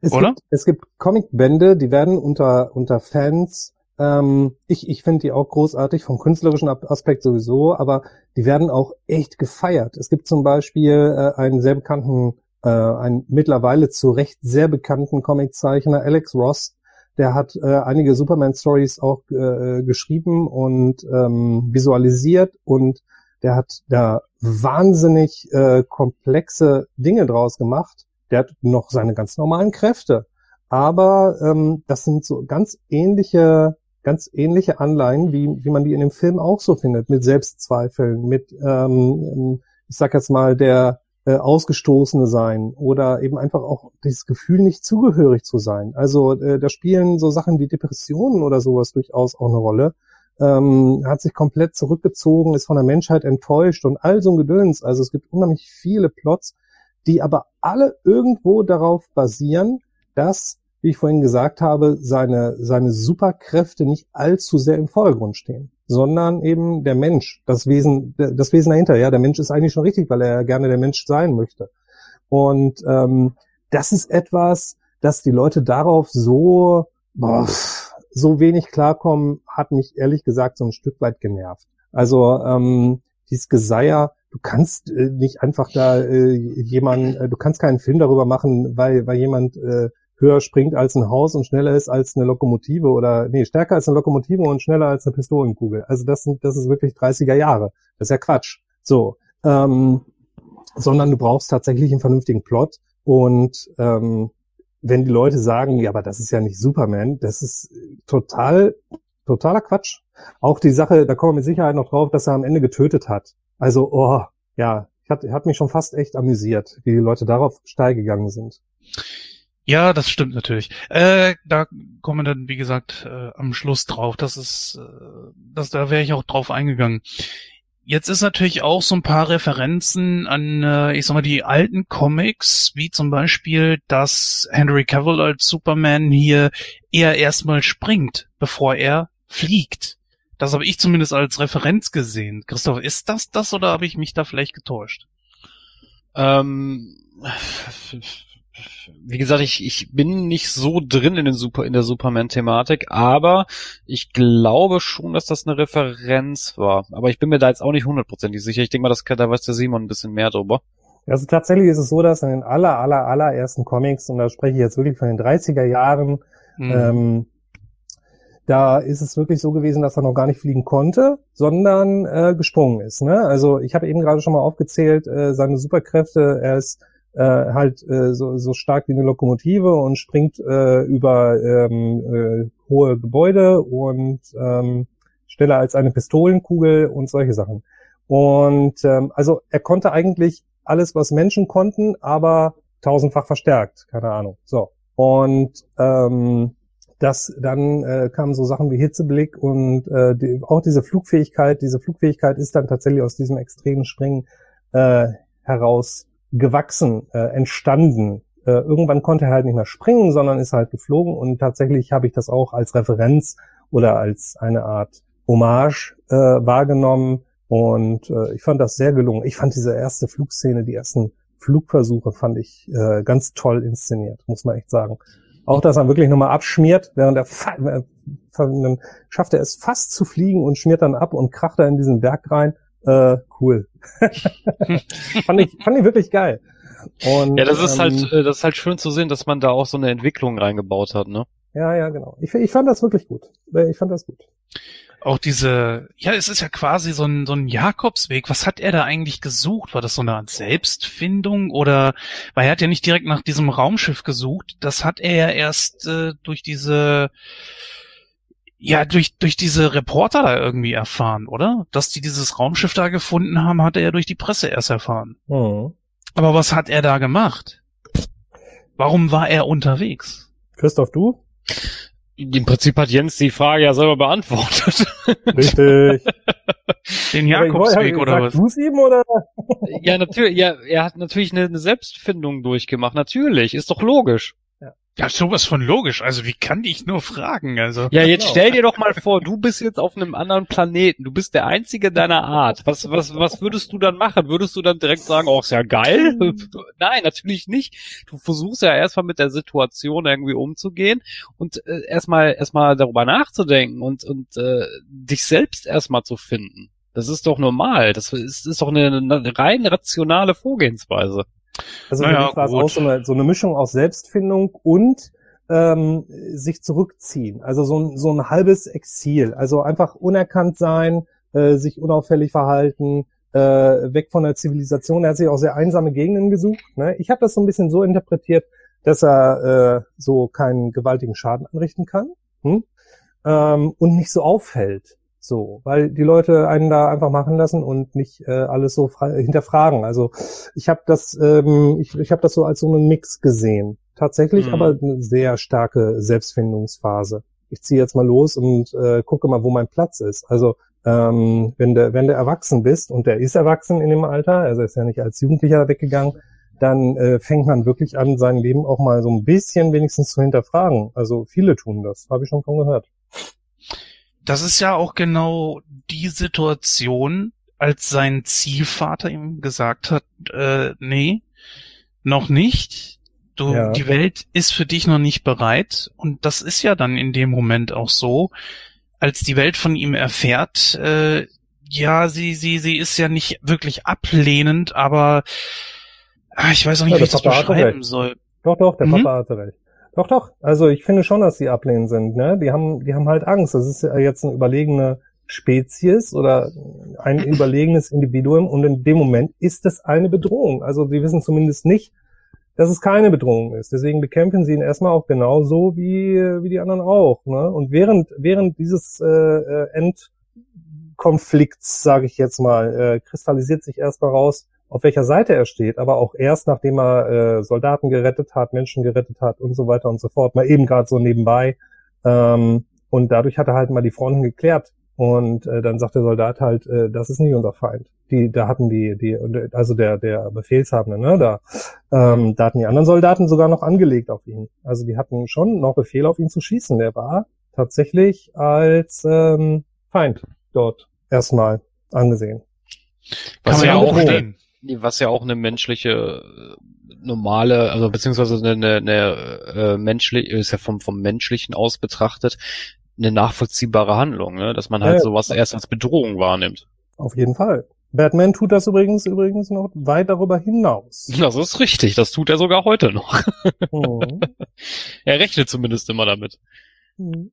Es Oder? Gibt, es gibt Comicbände, die werden unter unter Fans, ähm, ich ich finde die auch großartig, vom künstlerischen Aspekt sowieso, aber die werden auch echt gefeiert. Es gibt zum Beispiel äh, einen sehr bekannten, äh, einen mittlerweile zu Recht sehr bekannten Comiczeichner, Alex Ross, der hat äh, einige Superman-Stories auch äh, geschrieben und ähm, visualisiert und der hat da wahnsinnig äh, komplexe Dinge draus gemacht. Der hat noch seine ganz normalen Kräfte, aber ähm, das sind so ganz ähnliche ganz ähnliche Anleihen, wie wie man die in dem Film auch so findet, mit Selbstzweifeln, mit, ähm, ich sag jetzt mal, der äh, Ausgestoßene sein oder eben einfach auch dieses Gefühl, nicht zugehörig zu sein. Also äh, da spielen so Sachen wie Depressionen oder sowas durchaus auch eine Rolle. Ähm, hat sich komplett zurückgezogen, ist von der Menschheit enttäuscht und all so ein Gedöns. Also es gibt unheimlich viele Plots, die aber alle irgendwo darauf basieren, dass, wie ich vorhin gesagt habe, seine seine Superkräfte nicht allzu sehr im Vordergrund stehen. sondern eben der Mensch, das Wesen, das Wesen dahinter. Ja, der Mensch ist eigentlich schon richtig, weil er gerne der Mensch sein möchte. Und ähm, das ist etwas, dass die Leute darauf so boah, so wenig klarkommen, hat mich ehrlich gesagt so ein Stück weit genervt. Also ähm, dieses Geseier, du kannst äh, nicht einfach da äh, jemanden, äh, du kannst keinen Film darüber machen, weil weil jemand äh, höher springt als ein Haus und schneller ist als eine Lokomotive oder, nee, stärker als eine Lokomotive und schneller als eine Pistolenkugel. Also das sind, das ist wirklich dreißiger Jahre. Das ist ja Quatsch. So, ähm, sondern du brauchst tatsächlich einen vernünftigen Plot und, ähm, wenn die Leute sagen, ja, aber das ist ja nicht Superman, das ist total, totaler Quatsch. Auch die Sache, da kommen wir mit Sicherheit noch drauf, dass er am Ende getötet hat. Also, oh, ja, ich hat, hat mich schon fast echt amüsiert, wie die Leute darauf steil gegangen sind. Ja, das stimmt natürlich. Äh, da kommen wir dann, wie gesagt, äh, am Schluss drauf. Das ist, äh, das, da wäre ich auch drauf eingegangen. Jetzt ist natürlich auch so ein paar Referenzen an, äh, ich sag mal, die alten Comics, wie zum Beispiel, dass Henry Cavill als Superman hier eher erstmal springt, bevor er fliegt. Das habe ich zumindest als Referenz gesehen. Christoph, ist das das oder habe ich mich da vielleicht getäuscht? Ähm... Wie gesagt, ich, ich bin nicht so drin in den Super, in der Superman-Thematik, aber ich glaube schon, dass das eine Referenz war. Aber ich bin mir da jetzt auch nicht hundertprozentig sicher. Ich denke mal, das kann, da weiß der Simon ein bisschen mehr drüber. Also tatsächlich ist es so, dass in den aller, aller, allerersten Comics, und da spreche ich jetzt wirklich von den dreißiger Jahren, mhm. ähm, da ist es wirklich so gewesen, dass er noch gar nicht fliegen konnte, sondern äh, gesprungen ist. Ne? Also ich habe eben gerade schon mal aufgezählt, äh, seine Superkräfte, er ist Äh, halt äh, so, so stark wie eine Lokomotive und springt äh, über ähm, äh, hohe Gebäude und ähm, schneller als eine Pistolenkugel und solche Sachen. Und ähm, also er konnte eigentlich alles, was Menschen konnten, aber tausendfach verstärkt, keine Ahnung. So. Und ähm, das dann äh, kamen so Sachen wie Hitzeblick und äh, die, auch diese Flugfähigkeit, diese Flugfähigkeit ist dann tatsächlich aus diesem extremen Springen äh, heraus gewachsen, äh, entstanden. Äh, irgendwann konnte er halt nicht mehr springen, sondern ist halt geflogen und tatsächlich habe ich das auch als Referenz oder als eine Art Hommage äh, wahrgenommen und äh, ich fand das sehr gelungen. Ich fand diese erste Flugszene, die ersten Flugversuche fand ich äh, ganz toll inszeniert, muss man echt sagen. Auch, dass er wirklich nochmal abschmiert, während er fa- dann schafft er es fast zu fliegen und schmiert dann ab und kracht er in diesen Berg rein. Äh, cool. fand ich, fand ich wirklich geil. Und, ja, das ist ähm, halt, das ist halt schön zu sehen, dass man da auch so eine Entwicklung reingebaut hat, ne? Ja, ja, genau. Ich, ich fand das wirklich gut. Ich fand das gut. Auch diese, ja, es ist ja quasi so ein, so ein Jakobsweg. Was hat er da eigentlich gesucht? War das so eine Art Selbstfindung oder, weil er hat ja nicht direkt nach diesem Raumschiff gesucht. Das hat er ja erst äh, durch diese, Ja, durch durch diese Reporter da irgendwie erfahren, oder? Dass die dieses Raumschiff da gefunden haben, hat er ja durch die Presse erst erfahren. Mhm. Aber was hat er da gemacht? Warum war er unterwegs? Christoph, du? Im Prinzip hat Jens die Frage ja selber beantwortet. Richtig. Den Jakobsweg oder gesagt, was? Du's ihm, oder? Ja, natürlich. Ja, er hat natürlich eine, eine Selbstfindung durchgemacht. Natürlich, ist doch logisch. Ja, sowas von logisch. Also, wie kann ich nur fragen? Also. Ja, jetzt stell dir doch mal vor, du bist jetzt auf einem anderen Planeten. Du bist der Einzige deiner Art. Was, was, was würdest du dann machen? Würdest du dann direkt sagen, oh, ist ja geil? Nein, natürlich nicht. Du versuchst ja erstmal mit der Situation irgendwie umzugehen und äh, erstmal, erstmal darüber nachzudenken und, und, äh, dich selbst erstmal zu finden. Das ist doch normal. Das ist, ist doch eine, eine rein rationale Vorgehensweise. Also für naja, mich war es auch so eine, so eine Mischung aus Selbstfindung und ähm, sich zurückziehen. Also so ein, so ein halbes Exil. Also einfach unerkannt sein, äh, sich unauffällig verhalten, äh, weg von der Zivilisation. Er hat sich auch sehr einsame Gegenden gesucht. Ne? Ich habe das so ein bisschen so interpretiert, dass er äh, so keinen gewaltigen Schaden anrichten kann hm? ähm, und nicht so auffällt. So, weil die Leute einen da einfach machen lassen und nicht äh, alles so fra- hinterfragen. Also ich habe das, ähm, ich, ich habe das so als so einen Mix gesehen. Tatsächlich, mhm. aber eine sehr starke Selbstfindungsphase. Ich ziehe jetzt mal los und äh, gucke mal, wo mein Platz ist. Also ähm, wenn du wenn du erwachsen bist und der ist erwachsen in dem Alter, also ist ja nicht als Jugendlicher weggegangen, dann äh, fängt man wirklich an, sein Leben auch mal so ein bisschen wenigstens zu hinterfragen. Also viele tun das, habe ich schon von gehört. Das ist ja auch genau die Situation, als sein Ziehvater ihm gesagt hat, äh, nee, noch nicht. Du, ja. Die Welt ist für dich noch nicht bereit. Und das ist ja dann in dem Moment auch so, als die Welt von ihm erfährt, äh, ja, sie, sie, sie ist ja nicht wirklich ablehnend, aber ach, ich weiß auch nicht, ja, wie ich das beschreiben soll. Doch, doch, der mhm. Papa hatte recht. Doch, doch. Also ich finde schon, dass sie ablehnend sind. Ne? Die haben, die haben halt Angst. Das ist ja jetzt eine überlegene Spezies oder ein überlegenes Individuum und in dem Moment ist das eine Bedrohung. Also sie wissen zumindest nicht, dass es keine Bedrohung ist. Deswegen bekämpfen sie ihn erstmal auch genauso wie wie die anderen auch. Ne? Und während während dieses äh, Endkonflikts, sage ich jetzt mal, äh, kristallisiert sich erstmal raus, auf welcher Seite er steht, aber auch erst, nachdem er äh, Soldaten gerettet hat, Menschen gerettet hat und so weiter und so fort, mal eben gerade so nebenbei. Ähm, und dadurch hat er halt mal die Fronten geklärt. Und äh, dann sagt der Soldat halt, äh, das ist nicht unser Feind. Die, da hatten die, die, also der, der Befehlshabende, ne, da, ähm, da hatten die anderen Soldaten sogar noch angelegt auf ihn. Also die hatten schon noch Befehl auf ihn zu schießen. Der war tatsächlich als ähm, Feind dort erstmal angesehen. Was ja auch stehen. Was ja auch eine menschliche, normale, also beziehungsweise eine, eine, eine menschliche, ist ja vom, vom Menschlichen aus betrachtet, eine nachvollziehbare Handlung, ne? Dass man halt ja, sowas erst als Bedrohung wahrnimmt. Auf jeden Fall. Batman tut das übrigens übrigens noch weit darüber hinaus. Das ist richtig, das tut er sogar heute noch. Mhm. Er rechnet zumindest immer damit. Mhm.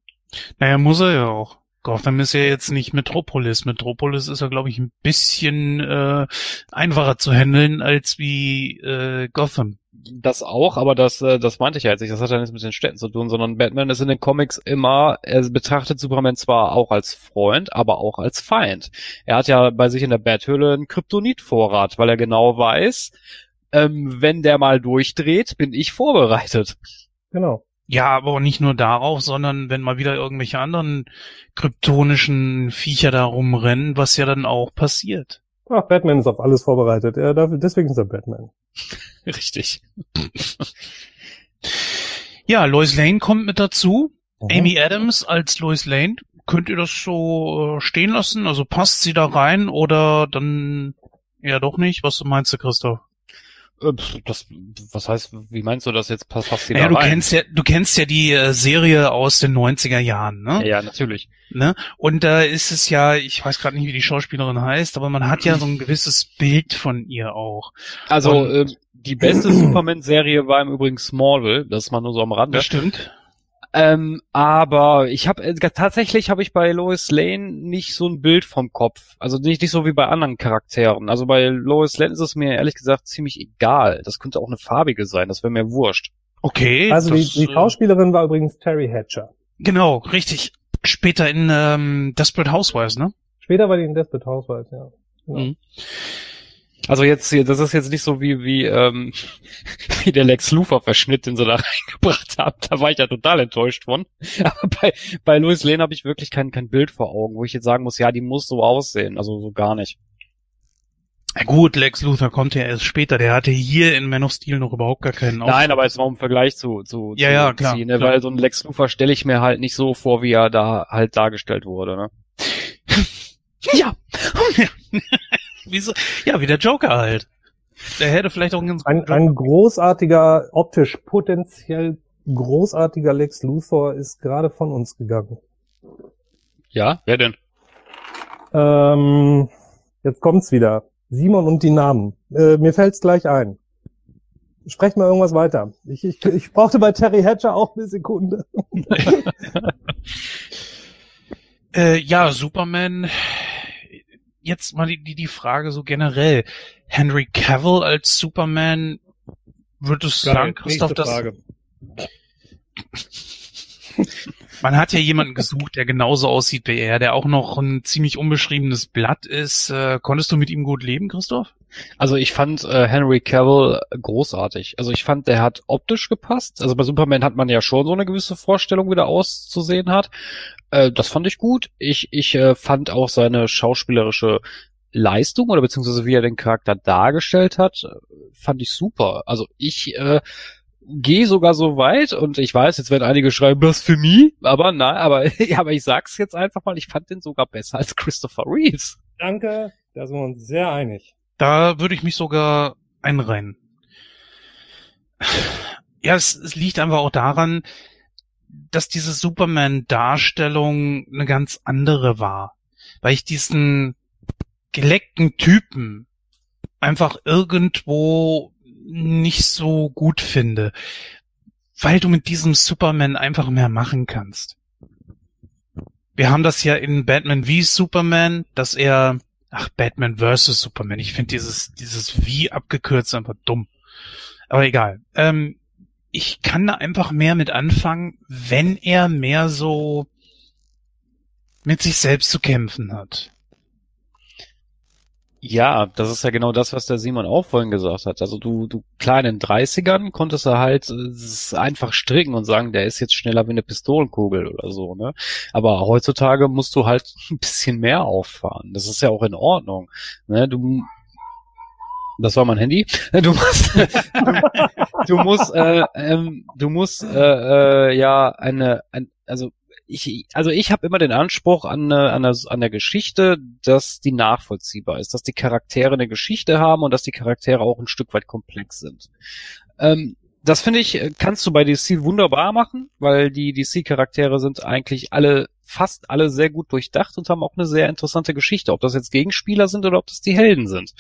Naja, muss er ja auch. Gotham ist ja jetzt nicht Metropolis. Metropolis ist ja, glaube ich, ein bisschen äh, einfacher zu handeln als wie äh, Gotham. Das auch, aber das äh, das meinte ich ja jetzt nicht. Das hat ja nichts mit den Städten zu tun, sondern Batman ist in den Comics immer, er betrachtet Superman zwar auch als Freund, aber auch als Feind. Er hat ja bei sich in der Bat-Höhle einen Kryptonit-Vorrat, weil er genau weiß, ähm, wenn der mal durchdreht, bin ich vorbereitet. Genau. Ja, aber nicht nur darauf, sondern wenn mal wieder irgendwelche anderen kryptonischen Viecher da rumrennen, was ja dann auch passiert. Ach, Batman ist auf alles vorbereitet. Er darf, deswegen ist er Batman. Richtig. Ja, Lois Lane kommt mit dazu. Mhm. Amy Adams als Lois Lane. Könnt ihr das so stehen lassen? Also passt sie da rein oder dann ja doch nicht? Was meinst du, Christoph? Das, was heißt, wie meinst du das jetzt? Passt sie naja, da du rein? Kennst ja, du kennst ja die äh, Serie aus den neunziger Jahren, ne? Ja, ja, natürlich. Ne? Und da äh, ist es ja, ich weiß gerade nicht, wie die Schauspielerin heißt, aber man hat ja so ein gewisses Bild von ihr auch. Also Und, äh, die beste Superman-Serie war im Übrigen Smallville, das ist mal nur so am Rande. Das stimmt. Ähm, aber ich habe äh, tatsächlich habe ich bei Lois Lane nicht so ein Bild vom Kopf, also nicht nicht so wie bei anderen Charakteren. Also bei Lois Lane ist es mir ehrlich gesagt ziemlich egal. Das könnte auch eine farbige sein, das wäre mir wurscht. Okay. Also das, die, die Schauspielerin war übrigens Terry Hatcher. Genau, richtig. Später in ähm, Desperate Housewives, ne? Später war die in Desperate Housewives, ja. Genau. Mhm. Also jetzt, das ist jetzt nicht so wie wie ähm, wie der Lex Luthor Verschnitt, den sie da reingebracht haben. Da war ich ja total enttäuscht von. Aber bei bei Lois Lane habe ich wirklich kein kein Bild vor Augen, wo ich jetzt sagen muss, ja, die muss so aussehen, also so gar nicht. Gut, Lex Luthor kommt ja erst später. Der hatte hier in Man of Steel noch überhaupt gar keinen Auftritt. Nein, aber jetzt mal im Vergleich zu zu ja, zu ja, klar, ziehen, ne? Klar. Weil so ein Lex Luthor stelle ich mir halt nicht so vor, wie er da halt dargestellt wurde, ne? Ja. Wieso? Ja, wie der Joker halt. Der hätte vielleicht auch einen ganz ein, ein großartiger, optisch potenziell großartiger Lex Luthor ist gerade von uns gegangen. Ja, wer denn? Ähm, jetzt kommt's wieder. Simon und die Namen. Äh, mir fällt's gleich ein. Sprecht mal irgendwas weiter. Ich, ich, ich brauchte bei Terry Hatcher auch eine Sekunde. äh, ja, Superman. Jetzt mal die, die, die Frage so generell. Henry Cavill als Superman, würdest du sagen, Christoph, das... Frage. Man hat ja jemanden gesucht, der genauso aussieht wie er, der auch noch ein ziemlich unbeschriebenes Blatt ist. Äh, konntest du mit ihm gut leben, Christoph? Also ich fand äh, Henry Cavill großartig. Also ich fand, der hat optisch gepasst. Also bei Superman hat man ja schon so eine gewisse Vorstellung, wie der auszusehen hat. Äh, das fand ich gut. Ich ich äh, fand auch seine schauspielerische Leistung oder beziehungsweise wie er den Charakter dargestellt hat, fand ich super. Also ich äh, gehe sogar so weit, und ich weiß, jetzt werden einige schreiben, Blasphemie, aber nein, aber, aber ich sag's jetzt einfach mal, ich fand den sogar besser als Christopher Reeves. Danke, da sind wir uns sehr einig. Da würde ich mich sogar einreihen. Ja, es, es liegt einfach auch daran, dass diese Superman-Darstellung eine ganz andere war, weil ich diesen geleckten Typen einfach irgendwo nicht so gut finde, weil du mit diesem Superman einfach mehr machen kannst. Wir haben das ja in Batman v Superman, dass er, ach, Batman versus Superman, ich finde dieses dieses V abgekürzt einfach dumm. Aber egal. Ähm, ich kann da einfach mehr mit anfangen, wenn er mehr so mit sich selbst zu kämpfen hat. Ja, das ist ja genau das, was der Simon auch vorhin gesagt hat. Also du, du kleinen dreißigern konntest er halt äh, einfach stricken und sagen, der ist jetzt schneller wie eine Pistolenkugel oder so, ne? Aber heutzutage musst du halt ein bisschen mehr auffahren. Das ist ja auch in Ordnung, ne? Du, das war mein Handy. Du musst, du, du musst, äh, ähm, du musst, äh, äh, ja, eine, ein, also Ich, also ich habe immer den Anspruch an, an, der, an der Geschichte, dass die nachvollziehbar ist, dass die Charaktere eine Geschichte haben und dass die Charaktere auch ein Stück weit komplex sind. Ähm, das finde ich, kannst du bei D C wunderbar machen, weil die D C-Charaktere sind eigentlich alle, fast alle sehr gut durchdacht und haben auch eine sehr interessante Geschichte, ob das jetzt Gegenspieler sind oder ob das die Helden sind.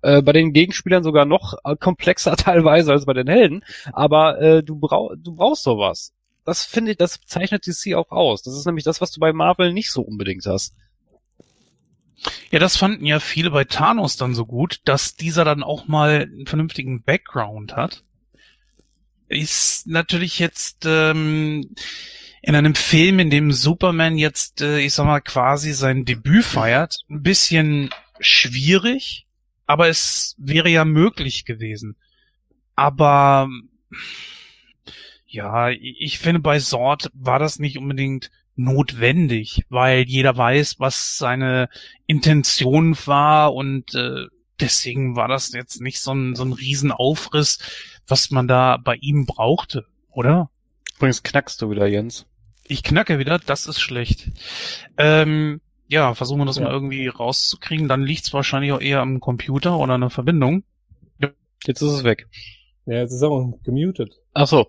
Äh, bei den Gegenspielern sogar noch komplexer teilweise als bei den Helden, aber äh, du, brau- du brauchst sowas. Das finde ich, das zeichnet D C auch aus. Das ist nämlich das, was du bei Marvel nicht so unbedingt hast. Ja, das fanden ja viele bei Thanos dann so gut, dass dieser dann auch mal einen vernünftigen Background hat. Ist natürlich jetzt ähm, in einem Film, in dem Superman jetzt, äh, ich sag mal, quasi sein Debüt feiert, ein bisschen schwierig, aber es wäre ja möglich gewesen. Aber... Ja, ich finde, bei Zod war das nicht unbedingt notwendig, weil jeder weiß, was seine Intention war, und äh, deswegen war das jetzt nicht so ein so ein Riesenaufriss, was man da bei ihm brauchte, oder? Übrigens knackst du wieder, Jens. Ich knacke wieder, das ist schlecht. Ähm, ja, versuchen wir das ja. mal irgendwie rauszukriegen, dann liegt's wahrscheinlich auch eher am Computer oder einer Verbindung. Ja. Jetzt ist es weg. Ja, jetzt ist er auch gemutet. Ach so.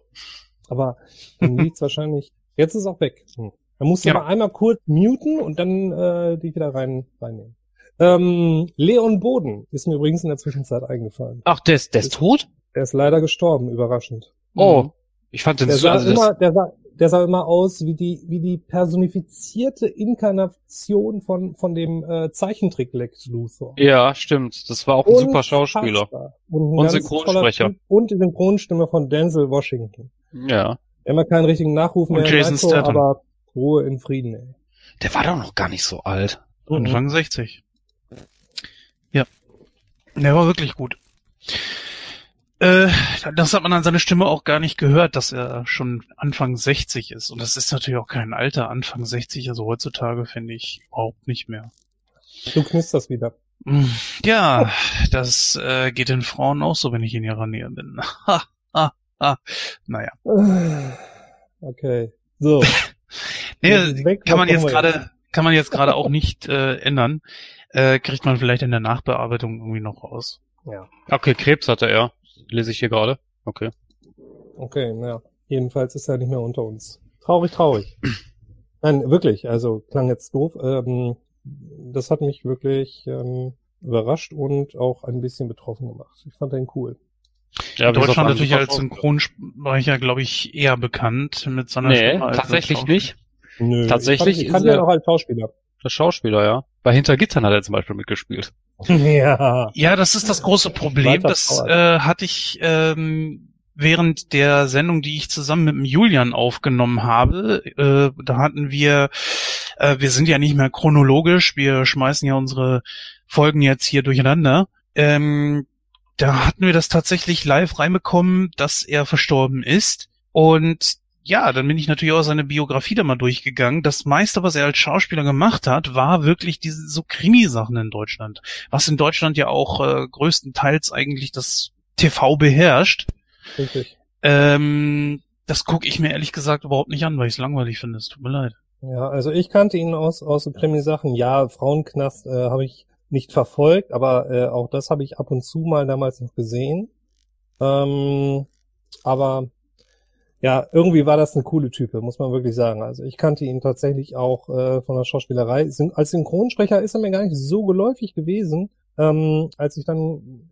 Aber dann liegt's wahrscheinlich... Jetzt ist auch weg. Hm. Dann musst du ja. mal einmal kurz muten und dann äh, die wieder rein reinnehmen. Ähm, Leon Boden ist mir übrigens in der Zwischenzeit eingefallen. Ach, der ist, der ist tot? Der ist leider gestorben, überraschend. Oh, mhm. ich fand den... Der sah, also immer, der, sah, der sah immer aus wie die wie die personifizierte Inkarnation von von dem äh, Zeichentrick Lex Luthor. Ja, stimmt. Das war auch ein und super Schauspieler. Pasta. Und, und Synchronsprecher. Und die Synchronstimme von Denzel Washington. Ja. Immer keinen richtigen Nachruf mehr. Und Jason Nato, Statham. Aber Ruhe in Frieden, ey. Der war doch noch gar nicht so alt. Mhm. Anfang sechzig. Ja. Der war wirklich gut. Äh, das hat man an seiner Stimme auch gar nicht gehört, dass er schon Anfang sechzig ist. Und das ist natürlich auch kein Alter. Anfang sechzig, also heutzutage, finde ich überhaupt nicht mehr. Du knisterst wieder. Ja, das äh, geht den Frauen auch so, wenn ich in ihrer Nähe bin. Ha, ha. Ah, naja. Okay, so. nee, weg, kann man jetzt gerade, kann man jetzt gerade auch nicht äh, ändern. Äh, kriegt man vielleicht in der Nachbearbeitung irgendwie noch raus. Ja. Okay, Krebs hatte er. Lese ich hier gerade. Okay. Okay, naja. Jedenfalls ist er nicht mehr unter uns. Traurig, traurig. Nein, wirklich. Also, klang jetzt doof. Ähm, das hat mich wirklich ähm, überrascht und auch ein bisschen betroffen gemacht. Ich fand den cool. Ja, in Deutschland natürlich als Synchronsprecher, glaube ich, eher bekannt mit seiner nee, Stimme. Nee, tatsächlich nicht. Nö, tatsächlich ich kann, ich kann ist er auch als Schauspieler. Als Schauspieler, ja. Bei Hintergittern hat er zum Beispiel mitgespielt. Ja, ja, das ist das große Problem. Das äh, hatte ich ähm, während der Sendung, die ich zusammen mit dem Julian aufgenommen habe. Äh, da hatten wir, äh, wir sind ja nicht mehr chronologisch, wir schmeißen ja unsere Folgen jetzt hier durcheinander. Ähm, Da hatten wir das tatsächlich live reinbekommen, dass er verstorben ist. Und ja, dann bin ich natürlich auch seine Biografie da mal durchgegangen. Das meiste, was er als Schauspieler gemacht hat, war wirklich diese so Krimisachen in Deutschland. Was in Deutschland ja auch äh, größtenteils eigentlich das T V beherrscht. Richtig. Ähm, das gucke ich mir ehrlich gesagt überhaupt nicht an, weil ich es langweilig finde. Es tut mir leid. Ja, also ich kannte ihn aus aus so Krimisachen. Ja, Frauenknast äh, habe ich nicht verfolgt, aber äh, auch das habe ich ab und zu mal damals noch gesehen. Ähm, aber ja, irgendwie war das eine coole Type, muss man wirklich sagen. Also ich kannte ihn tatsächlich auch äh, von der Schauspielerei. Als Synchronsprecher ist er mir gar nicht so geläufig gewesen. Ähm, als ich dann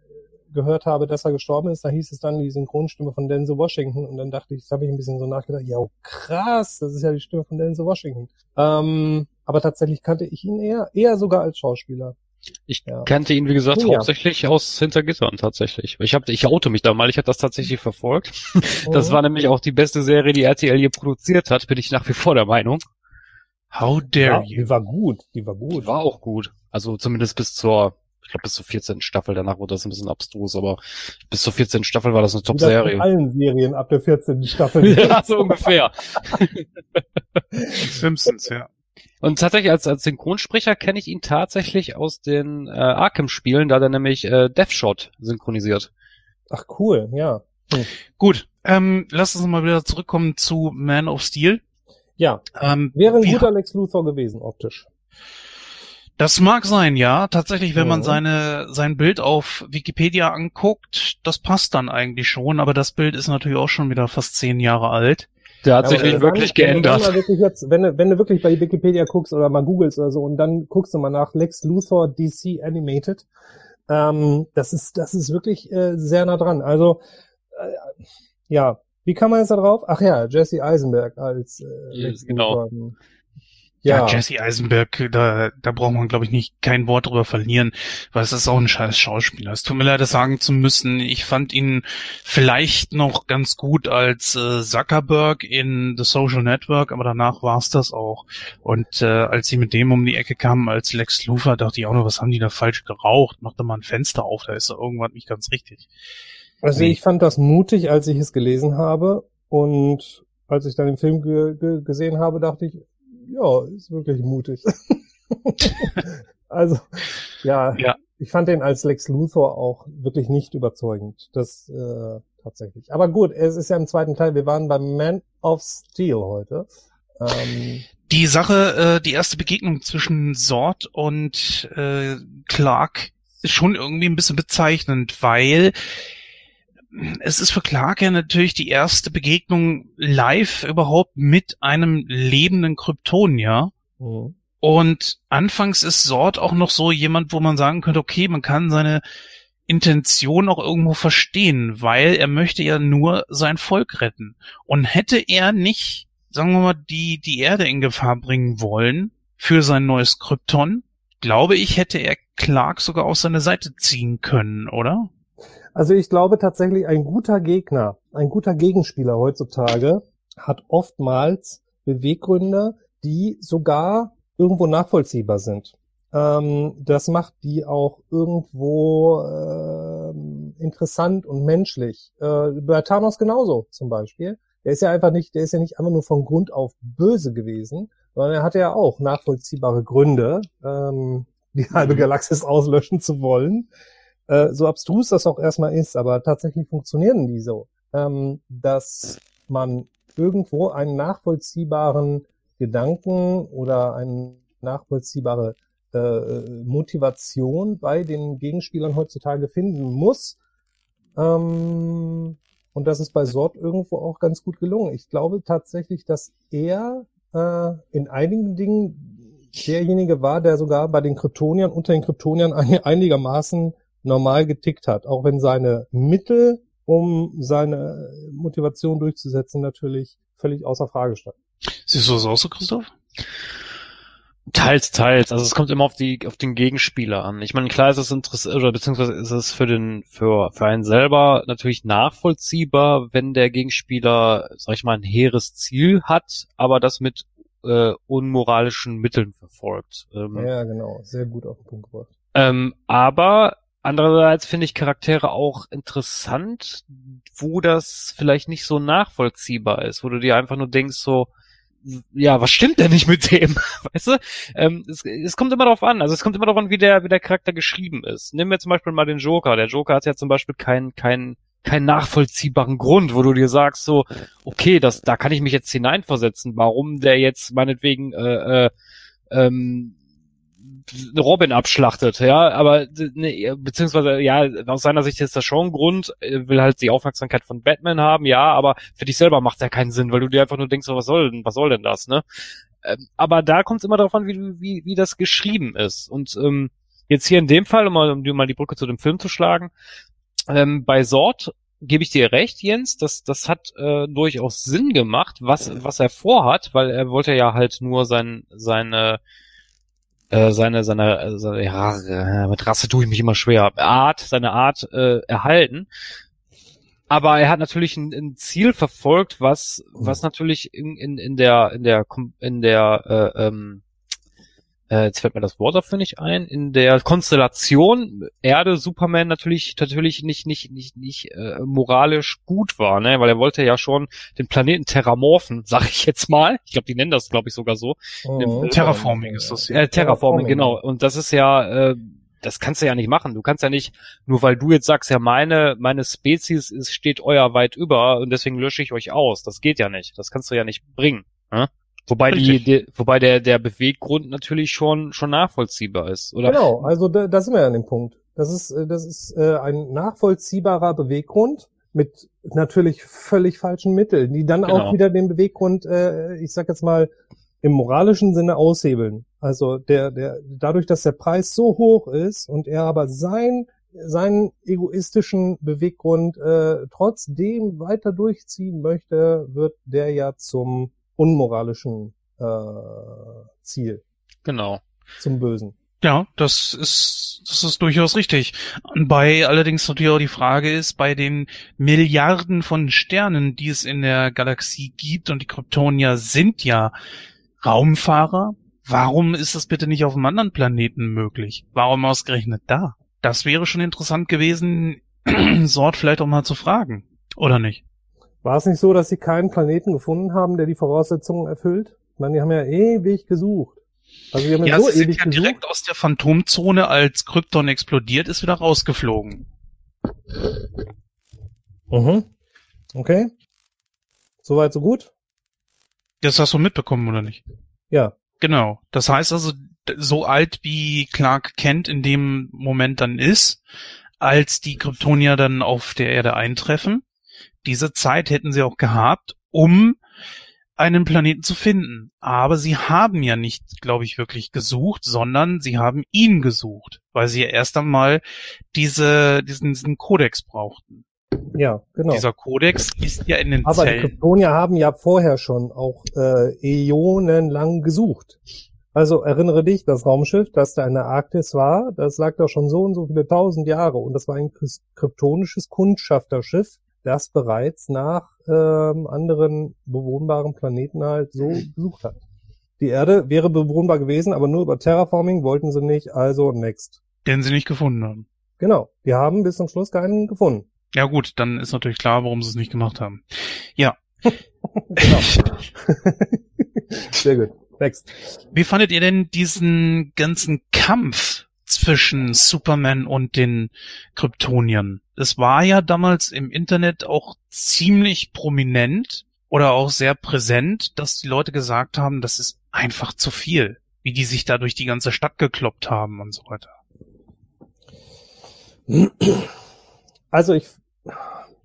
gehört habe, dass er gestorben ist, da hieß es dann die Synchronstimme von Denzel Washington und dann dachte ich, da habe ich ein bisschen so nachgedacht, ja krass, das ist ja die Stimme von Denzel Washington. Ähm, aber tatsächlich kannte ich ihn eher, eher sogar als Schauspieler. Ich ja. kannte ihn, wie gesagt, ja. hauptsächlich aus Hintergittern tatsächlich. Ich hab, ich oute mich da mal, ich habe das tatsächlich verfolgt. Oh. Das war nämlich auch die beste Serie, die R T L je produziert hat, bin ich nach wie vor der Meinung. How dare ja, you? Die war gut, die war gut. Die war auch gut. Also zumindest bis zur, ich glaube bis zur vierzehnten Staffel, danach wurde das ein bisschen abstrus, aber bis zur vierzehnten Staffel war das eine Top-Serie. In allen Serien ab der vierzehnten Staffel. Ja, so ungefähr. Simpsons, ja. Und tatsächlich als, als Synchronsprecher kenne ich ihn tatsächlich aus den äh, Arkham-Spielen, da hat er nämlich äh, Deathshot synchronisiert. Ach cool, ja. Hm. Gut, ähm, lass uns mal wieder zurückkommen zu Man of Steel. Ja, ähm, wäre ein ja. guter Lex Luthor gewesen, optisch. Das mag sein, ja. Tatsächlich, wenn mhm. man seine sein Bild auf Wikipedia anguckt, das passt dann eigentlich schon, aber das Bild ist natürlich auch schon wieder fast zehn Jahre alt. Der hat ja, sich nicht wirklich geändert. Wenn du, wirklich jetzt, wenn, du, wenn du wirklich bei Wikipedia guckst oder mal googelst oder so und dann guckst du mal nach Lex Luthor D C Animated, ähm, das ist das ist wirklich äh, sehr nah dran. Also, äh, ja, wie kann man jetzt da drauf? Ach ja, Jesse Eisenberg als äh, Lex yes, Luthor. Genau. Ja. ja, Jesse Eisenberg, da, da braucht man, glaube ich, nicht kein Wort drüber verlieren, weil es ist auch ein scheiß Schauspieler. Es tut mir leid, das sagen zu müssen. Ich fand ihn vielleicht noch ganz gut als äh, Zuckerberg in The Social Network, aber danach war es das auch. Und äh, als sie mit dem um die Ecke kamen als Lex Luthor, dachte ich auch noch, was haben die da falsch geraucht? Mach doch mal ein Fenster auf, da ist da irgendwas nicht ganz richtig. Also ich fand das mutig, als ich es gelesen habe. Und als ich dann den Film ge- ge- gesehen habe, dachte ich, ja, ist wirklich mutig. Also, ja, ja, ich fand den als Lex Luthor auch wirklich nicht überzeugend. Das äh, tatsächlich. Aber gut, es ist ja im zweiten Teil. Wir waren beim Man of Steel heute. Ähm, die Sache, äh, die erste Begegnung zwischen Zod und äh, Clark ist schon irgendwie ein bisschen bezeichnend, weil es ist für Clark ja natürlich die erste Begegnung live überhaupt mit einem lebenden Kryptonier. Mhm. Und anfangs ist Zod auch noch so jemand, wo man sagen könnte, okay, man kann seine Intention auch irgendwo verstehen, weil er möchte ja nur sein Volk retten. Und hätte er nicht, sagen wir mal, die, die Erde in Gefahr bringen wollen für sein neues Krypton, glaube ich, hätte er Clark sogar auf seine Seite ziehen können, oder? Also ich glaube tatsächlich, ein guter Gegner, ein guter Gegenspieler heutzutage hat oftmals Beweggründe, die sogar irgendwo nachvollziehbar sind. Ähm, das macht die auch irgendwo äh, interessant und menschlich. Äh, bei Thanos genauso zum Beispiel. Der ist ja einfach nicht, der ist ja nicht einfach nur von Grund auf böse gewesen, sondern er hatte ja auch nachvollziehbare Gründe, ähm, die halbe Galaxis auslöschen zu wollen. So abstrus das auch erstmal ist, aber tatsächlich funktionieren die so, dass man irgendwo einen nachvollziehbaren Gedanken oder eine nachvollziehbare Motivation bei den Gegenspielern heutzutage finden muss. Und das ist bei Zod irgendwo auch ganz gut gelungen. Ich glaube tatsächlich, dass er in einigen Dingen derjenige war, der sogar bei den Kryptoniern, unter den Kryptoniern einigermaßen normal getickt hat, auch wenn seine Mittel, um seine Motivation durchzusetzen, natürlich völlig außer Frage standen. Siehst du das auch so, Christoph? Teils, teils. Also es kommt immer auf die, auf den Gegenspieler an. Ich meine, klar ist es interessant, oder beziehungsweise ist es für den, für, für einen selber natürlich nachvollziehbar, wenn der Gegenspieler, sag ich mal, ein hehres Ziel hat, aber das mit äh, unmoralischen Mitteln verfolgt. Ähm, ja, genau. Sehr gut auf den Punkt gebracht. Ähm, aber andererseits finde ich Charaktere auch interessant, wo das vielleicht nicht so nachvollziehbar ist, wo du dir einfach nur denkst so, ja, was stimmt denn nicht mit dem? Weißt du? Ähm, es, es kommt immer darauf an, also es kommt immer darauf an, wie der, wie der Charakter geschrieben ist. Nehmen wir zum Beispiel mal den Joker. Der Joker hat ja zum Beispiel keinen, keinen, keinen nachvollziehbaren Grund, wo du dir sagst so, okay, das, da kann ich mich jetzt hineinversetzen, warum der jetzt meinetwegen äh, äh, ähm, Robin abschlachtet, ja, aber ne, beziehungsweise, ja, aus seiner Sicht ist das schon ein Grund, will halt die Aufmerksamkeit von Batman haben, ja, aber für dich selber macht ja keinen Sinn, weil du dir einfach nur denkst, was soll denn, was soll denn das, ne? Aber da kommt es immer darauf an, wie, wie, wie das geschrieben ist. Und ähm, jetzt hier in dem Fall, um mal, um mal die Brücke zu dem Film zu schlagen, ähm, bei Zod gebe ich dir recht, Jens, das, das hat äh, durchaus Sinn gemacht, was, was er vorhat, weil er wollte ja halt nur sein, seine Äh, seine, seine, seine, ja, mit Rasse tue ich mich immer schwer, Art, seine Art äh, erhalten. Aber er hat natürlich ein, ein Ziel verfolgt, was, was natürlich in, in, in der, in der, in der, äh, ähm, äh, jetzt fällt mir das Wort dafür nicht ein, in der Konstellation Erde, Superman natürlich, natürlich nicht, nicht, nicht, nicht, äh, moralisch gut war, ne, weil er wollte ja schon den Planeten terramorphen, sag ich jetzt mal. Ich glaube, die nennen das, glaube ich, sogar so. Oh, Dem, Terraforming äh, ist das ja. Äh, Terraforming, Terraforming, genau. Und das ist ja, äh, das kannst du ja nicht machen. Du kannst ja nicht, nur weil du jetzt sagst, ja, meine meine Spezies ist, steht euer weit über und deswegen lösche ich euch aus. Das geht ja nicht. Das kannst du ja nicht bringen. Ne? Wobei die, die wobei der der Beweggrund natürlich schon schon nachvollziehbar ist, oder? Genau, also da, da sind wir ja an dem Punkt. Das ist das ist äh, ein nachvollziehbarer Beweggrund mit natürlich völlig falschen Mitteln, die dann genau. auch wieder den Beweggrund, äh, ich sag jetzt mal, im moralischen Sinne aushebeln. Also der, der, dadurch, dass der Preis so hoch ist und er aber sein, seinen egoistischen Beweggrund äh, trotzdem weiter durchziehen möchte, wird der ja zum unmoralischen äh, Ziel. Genau. Zum Bösen. Ja, das ist, das ist durchaus richtig. Bei allerdings natürlich auch die Frage ist, bei den Milliarden von Sternen, die es in der Galaxie gibt, und die Kryptonier sind ja Raumfahrer, warum ist das bitte nicht auf einem anderen Planeten möglich? Warum ausgerechnet da? Das wäre schon interessant gewesen, Zod vielleicht auch mal zu fragen, oder nicht? War es nicht so, dass sie keinen Planeten gefunden haben, der die Voraussetzungen erfüllt? Ich meine, die haben ja ewig gesucht. Also die haben ja, ja so sie ewig sind ja gesucht. Direkt aus der Phantomzone, als Krypton explodiert, ist wieder rausgeflogen. Mhm. Okay. Soweit, so gut? Das hast du mitbekommen, oder nicht? Ja. Genau. Das heißt also, so alt wie Clark Kent in dem Moment dann ist, als die Kryptonier dann auf der Erde eintreffen, diese Zeit hätten sie auch gehabt, um einen Planeten zu finden. Aber sie haben ja nicht, glaube ich, wirklich gesucht, sondern sie haben ihn gesucht, weil sie ja erst einmal diese, diesen, diesen Kodex brauchten. Ja, genau. Dieser Kodex ist ja in den Aber Zellen. Aber die Kryptonier haben ja vorher schon auch äh, äonenlang gesucht. Also erinnere dich, das Raumschiff, das da in der Arktis war, das lag da schon so und so viele tausend Jahre. Und das war ein kryptonisches Kundschafterschiff, das bereits nach ähm, anderen bewohnbaren Planeten halt so gesucht hat. Die Erde wäre bewohnbar gewesen, aber nur über Terraforming wollten sie nicht, also next. Den sie nicht gefunden haben. Genau, die haben bis zum Schluss keinen gefunden. Ja gut, dann ist natürlich klar, warum sie es nicht gemacht haben. Ja. Genau. Sehr gut, next. Wie fandet ihr denn diesen ganzen Kampf zwischen Superman und den Kryptoniern? Es war ja damals im Internet auch ziemlich prominent oder auch sehr präsent, dass die Leute gesagt haben, das ist einfach zu viel, wie die sich da durch die ganze Stadt gekloppt haben und so weiter. Also ich,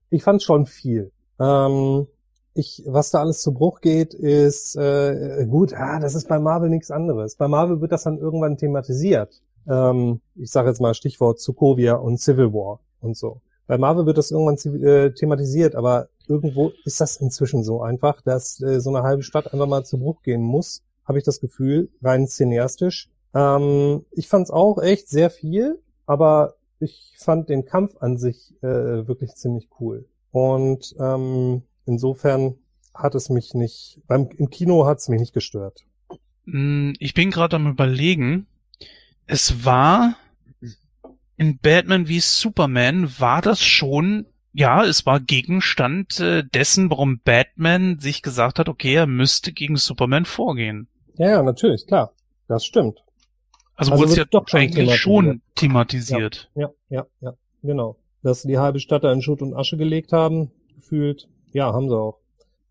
ich fand schon viel. Ähm, ich, was da alles zu Bruch geht, ist äh, gut, ah, das ist bei Marvel nichts anderes. Bei Marvel wird das dann irgendwann thematisiert. Ähm, ich sage jetzt mal Stichwort Sokovia und Civil War und so. Bei Marvel wird das irgendwann äh, thematisiert, aber irgendwo ist das inzwischen so einfach, dass äh, so eine halbe Stadt einfach mal zu Bruch gehen muss, habe ich das Gefühl, rein cineastisch. Ähm, ich fand es auch echt sehr viel, aber ich fand den Kampf an sich äh, wirklich ziemlich cool. Und ähm, insofern hat es mich nicht, beim im Kino hat es mich nicht gestört. Ich bin gerade am Überlegen, es war in Batman v Superman, war das schon, ja, es war Gegenstand äh, dessen, warum Batman sich gesagt hat, okay, er müsste gegen Superman vorgehen. Ja, ja, natürlich, klar, das stimmt. Also, also wurde es ja doch eigentlich schon thematisiert. Ja, ja, ja, ja, genau. dass sie die halbe Stadt da in Schutt und Asche gelegt haben, gefühlt. Ja, haben sie auch.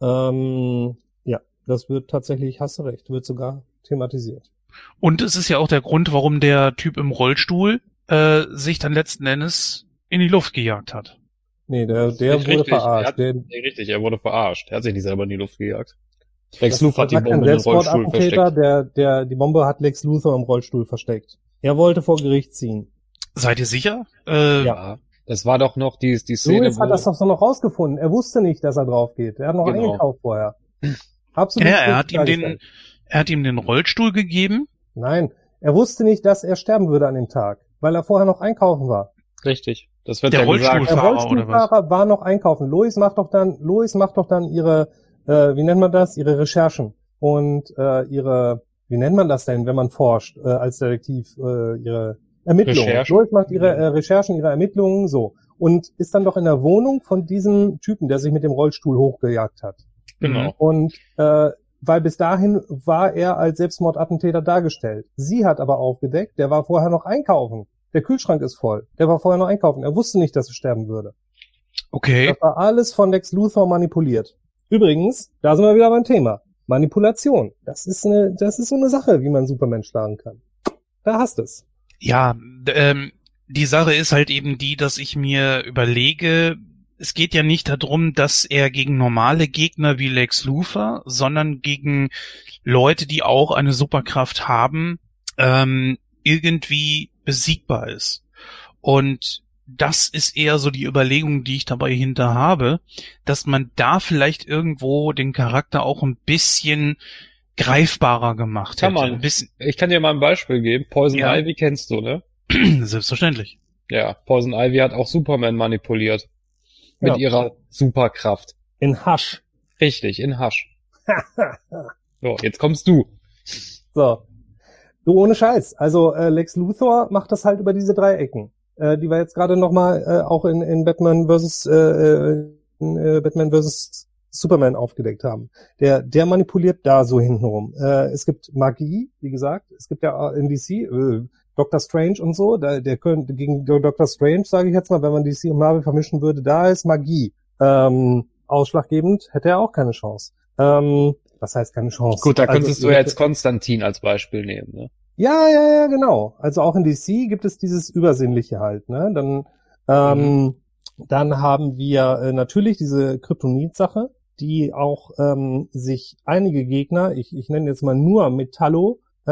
Ähm, ja, das wird tatsächlich, hast du recht, wird sogar thematisiert. Und es ist ja auch der Grund, warum der Typ im Rollstuhl äh, sich dann letzten Endes in die Luft gejagt hat. Nee, der, der wurde richtig. verarscht. Er hat, der, nee, richtig, er wurde verarscht. Er hat sich nicht selber in die Luft gejagt. Lex Luthor hat die Bombe im Rollstuhl versteckt. Der, der, die Bombe hat Lex Luthor im Rollstuhl versteckt. Er wollte vor Gericht ziehen. Seid ihr sicher? Äh, ja. Das war doch noch die, die Szene. Louis hat das doch noch rausgefunden. Er wusste nicht, dass er drauf geht. Er hat noch genau. eingekauft vorher. Absolut. Ja, er hat ihm den, er hat ihm den Rollstuhl gegeben. Nein, er wusste nicht, dass er sterben würde an dem Tag, weil er vorher noch einkaufen war. Richtig. Das wird der ja Rollstuhlfahrer gesagt. Der Rollstuhlfahrer oder was? War noch einkaufen. Louis macht doch dann, Louis macht doch dann ihre, äh, wie nennt man das? Ihre Recherchen und äh, ihre, wie nennt man das denn, wenn man forscht äh, als Detektiv, äh, ihre Ermittlungen. Louis macht ihre äh, Recherchen, ihre Ermittlungen so und ist dann doch in der Wohnung von diesem Typen, der sich mit dem Rollstuhl hochgejagt hat. Genau. Und äh, weil bis dahin war er als Selbstmordattentäter dargestellt. Sie hat aber aufgedeckt, der war vorher noch einkaufen. Der Kühlschrank ist voll. Der war vorher noch einkaufen. Er wusste nicht, dass er sterben würde. Okay. Das war alles von Lex Luthor manipuliert. Übrigens, da sind wir wieder beim Thema. Manipulation. Das ist eine, das ist so eine Sache, wie man Superman schlagen kann. Da hast es. Ja, ähm, die Sache ist halt eben die, dass ich mir überlege, es geht ja nicht darum, dass er gegen normale Gegner wie Lex Luthor, sondern gegen Leute, die auch eine Superkraft haben, ähm, irgendwie besiegbar ist. Und das ist eher so die Überlegung, die ich dabei hinter habe, dass man da vielleicht irgendwo den Charakter auch ein bisschen greifbarer gemacht kann hätte. Man. Ein bisschen. Ich kann dir mal ein Beispiel geben. Poison ja. Ivy kennst du, ne? Selbstverständlich. Ja, Poison Ivy hat auch Superman manipuliert. Mit ja. ihrer Superkraft. In Hasch. Richtig, in Hasch. So, jetzt kommst du. So. Du, ohne Scheiß. Also äh, Lex Luthor macht das halt über diese Dreiecken, äh, die wir jetzt gerade nochmal äh, auch in, in Batman versus äh, in, äh, Batman versus Superman aufgedeckt haben. Der, der manipuliert da so hintenrum. Äh, es gibt Magie, wie gesagt. Es gibt ja in D C äh, Doctor Strange und so. Da, der könnte gegen Doctor Strange, sage ich jetzt mal, wenn man D C und Marvel vermischen würde, da ist Magie ähm, ausschlaggebend. Hätte er auch keine Chance. Ähm, Was heißt keine Chance? Gut, da könntest also, du ja jetzt Konstantin als Beispiel nehmen, ne? Ja, ja, ja, genau. Also auch in D C gibt es dieses Übersinnliche halt, ne? Dann, ähm, mhm. dann haben wir äh, natürlich diese Kryptonit-Sache, die auch ähm, sich einige Gegner, ich, ich nenne jetzt mal nur Metallo, äh,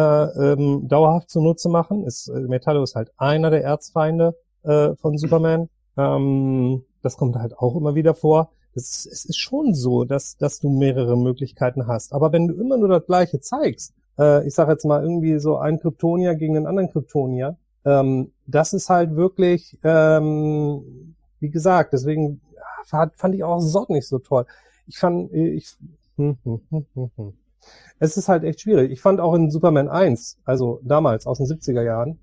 ähm, dauerhaft zunutze machen. Ist, äh, Metallo ist halt einer der Erzfeinde äh, von Superman. Mhm. Ähm, das kommt halt auch immer wieder vor. Es ist schon so, dass, dass du mehrere Möglichkeiten hast. Aber wenn du immer nur das Gleiche zeigst, äh, ich sage jetzt mal irgendwie so ein Kryptonier gegen den anderen Kryptonier, ähm, das ist halt wirklich, ähm, wie gesagt, deswegen fand, fand ich auch Zod nicht so toll. Ich fand, ich, hm, hm, hm, hm, hm. Es ist halt echt schwierig. Ich fand auch in Superman eins, also damals aus den siebziger Jahren,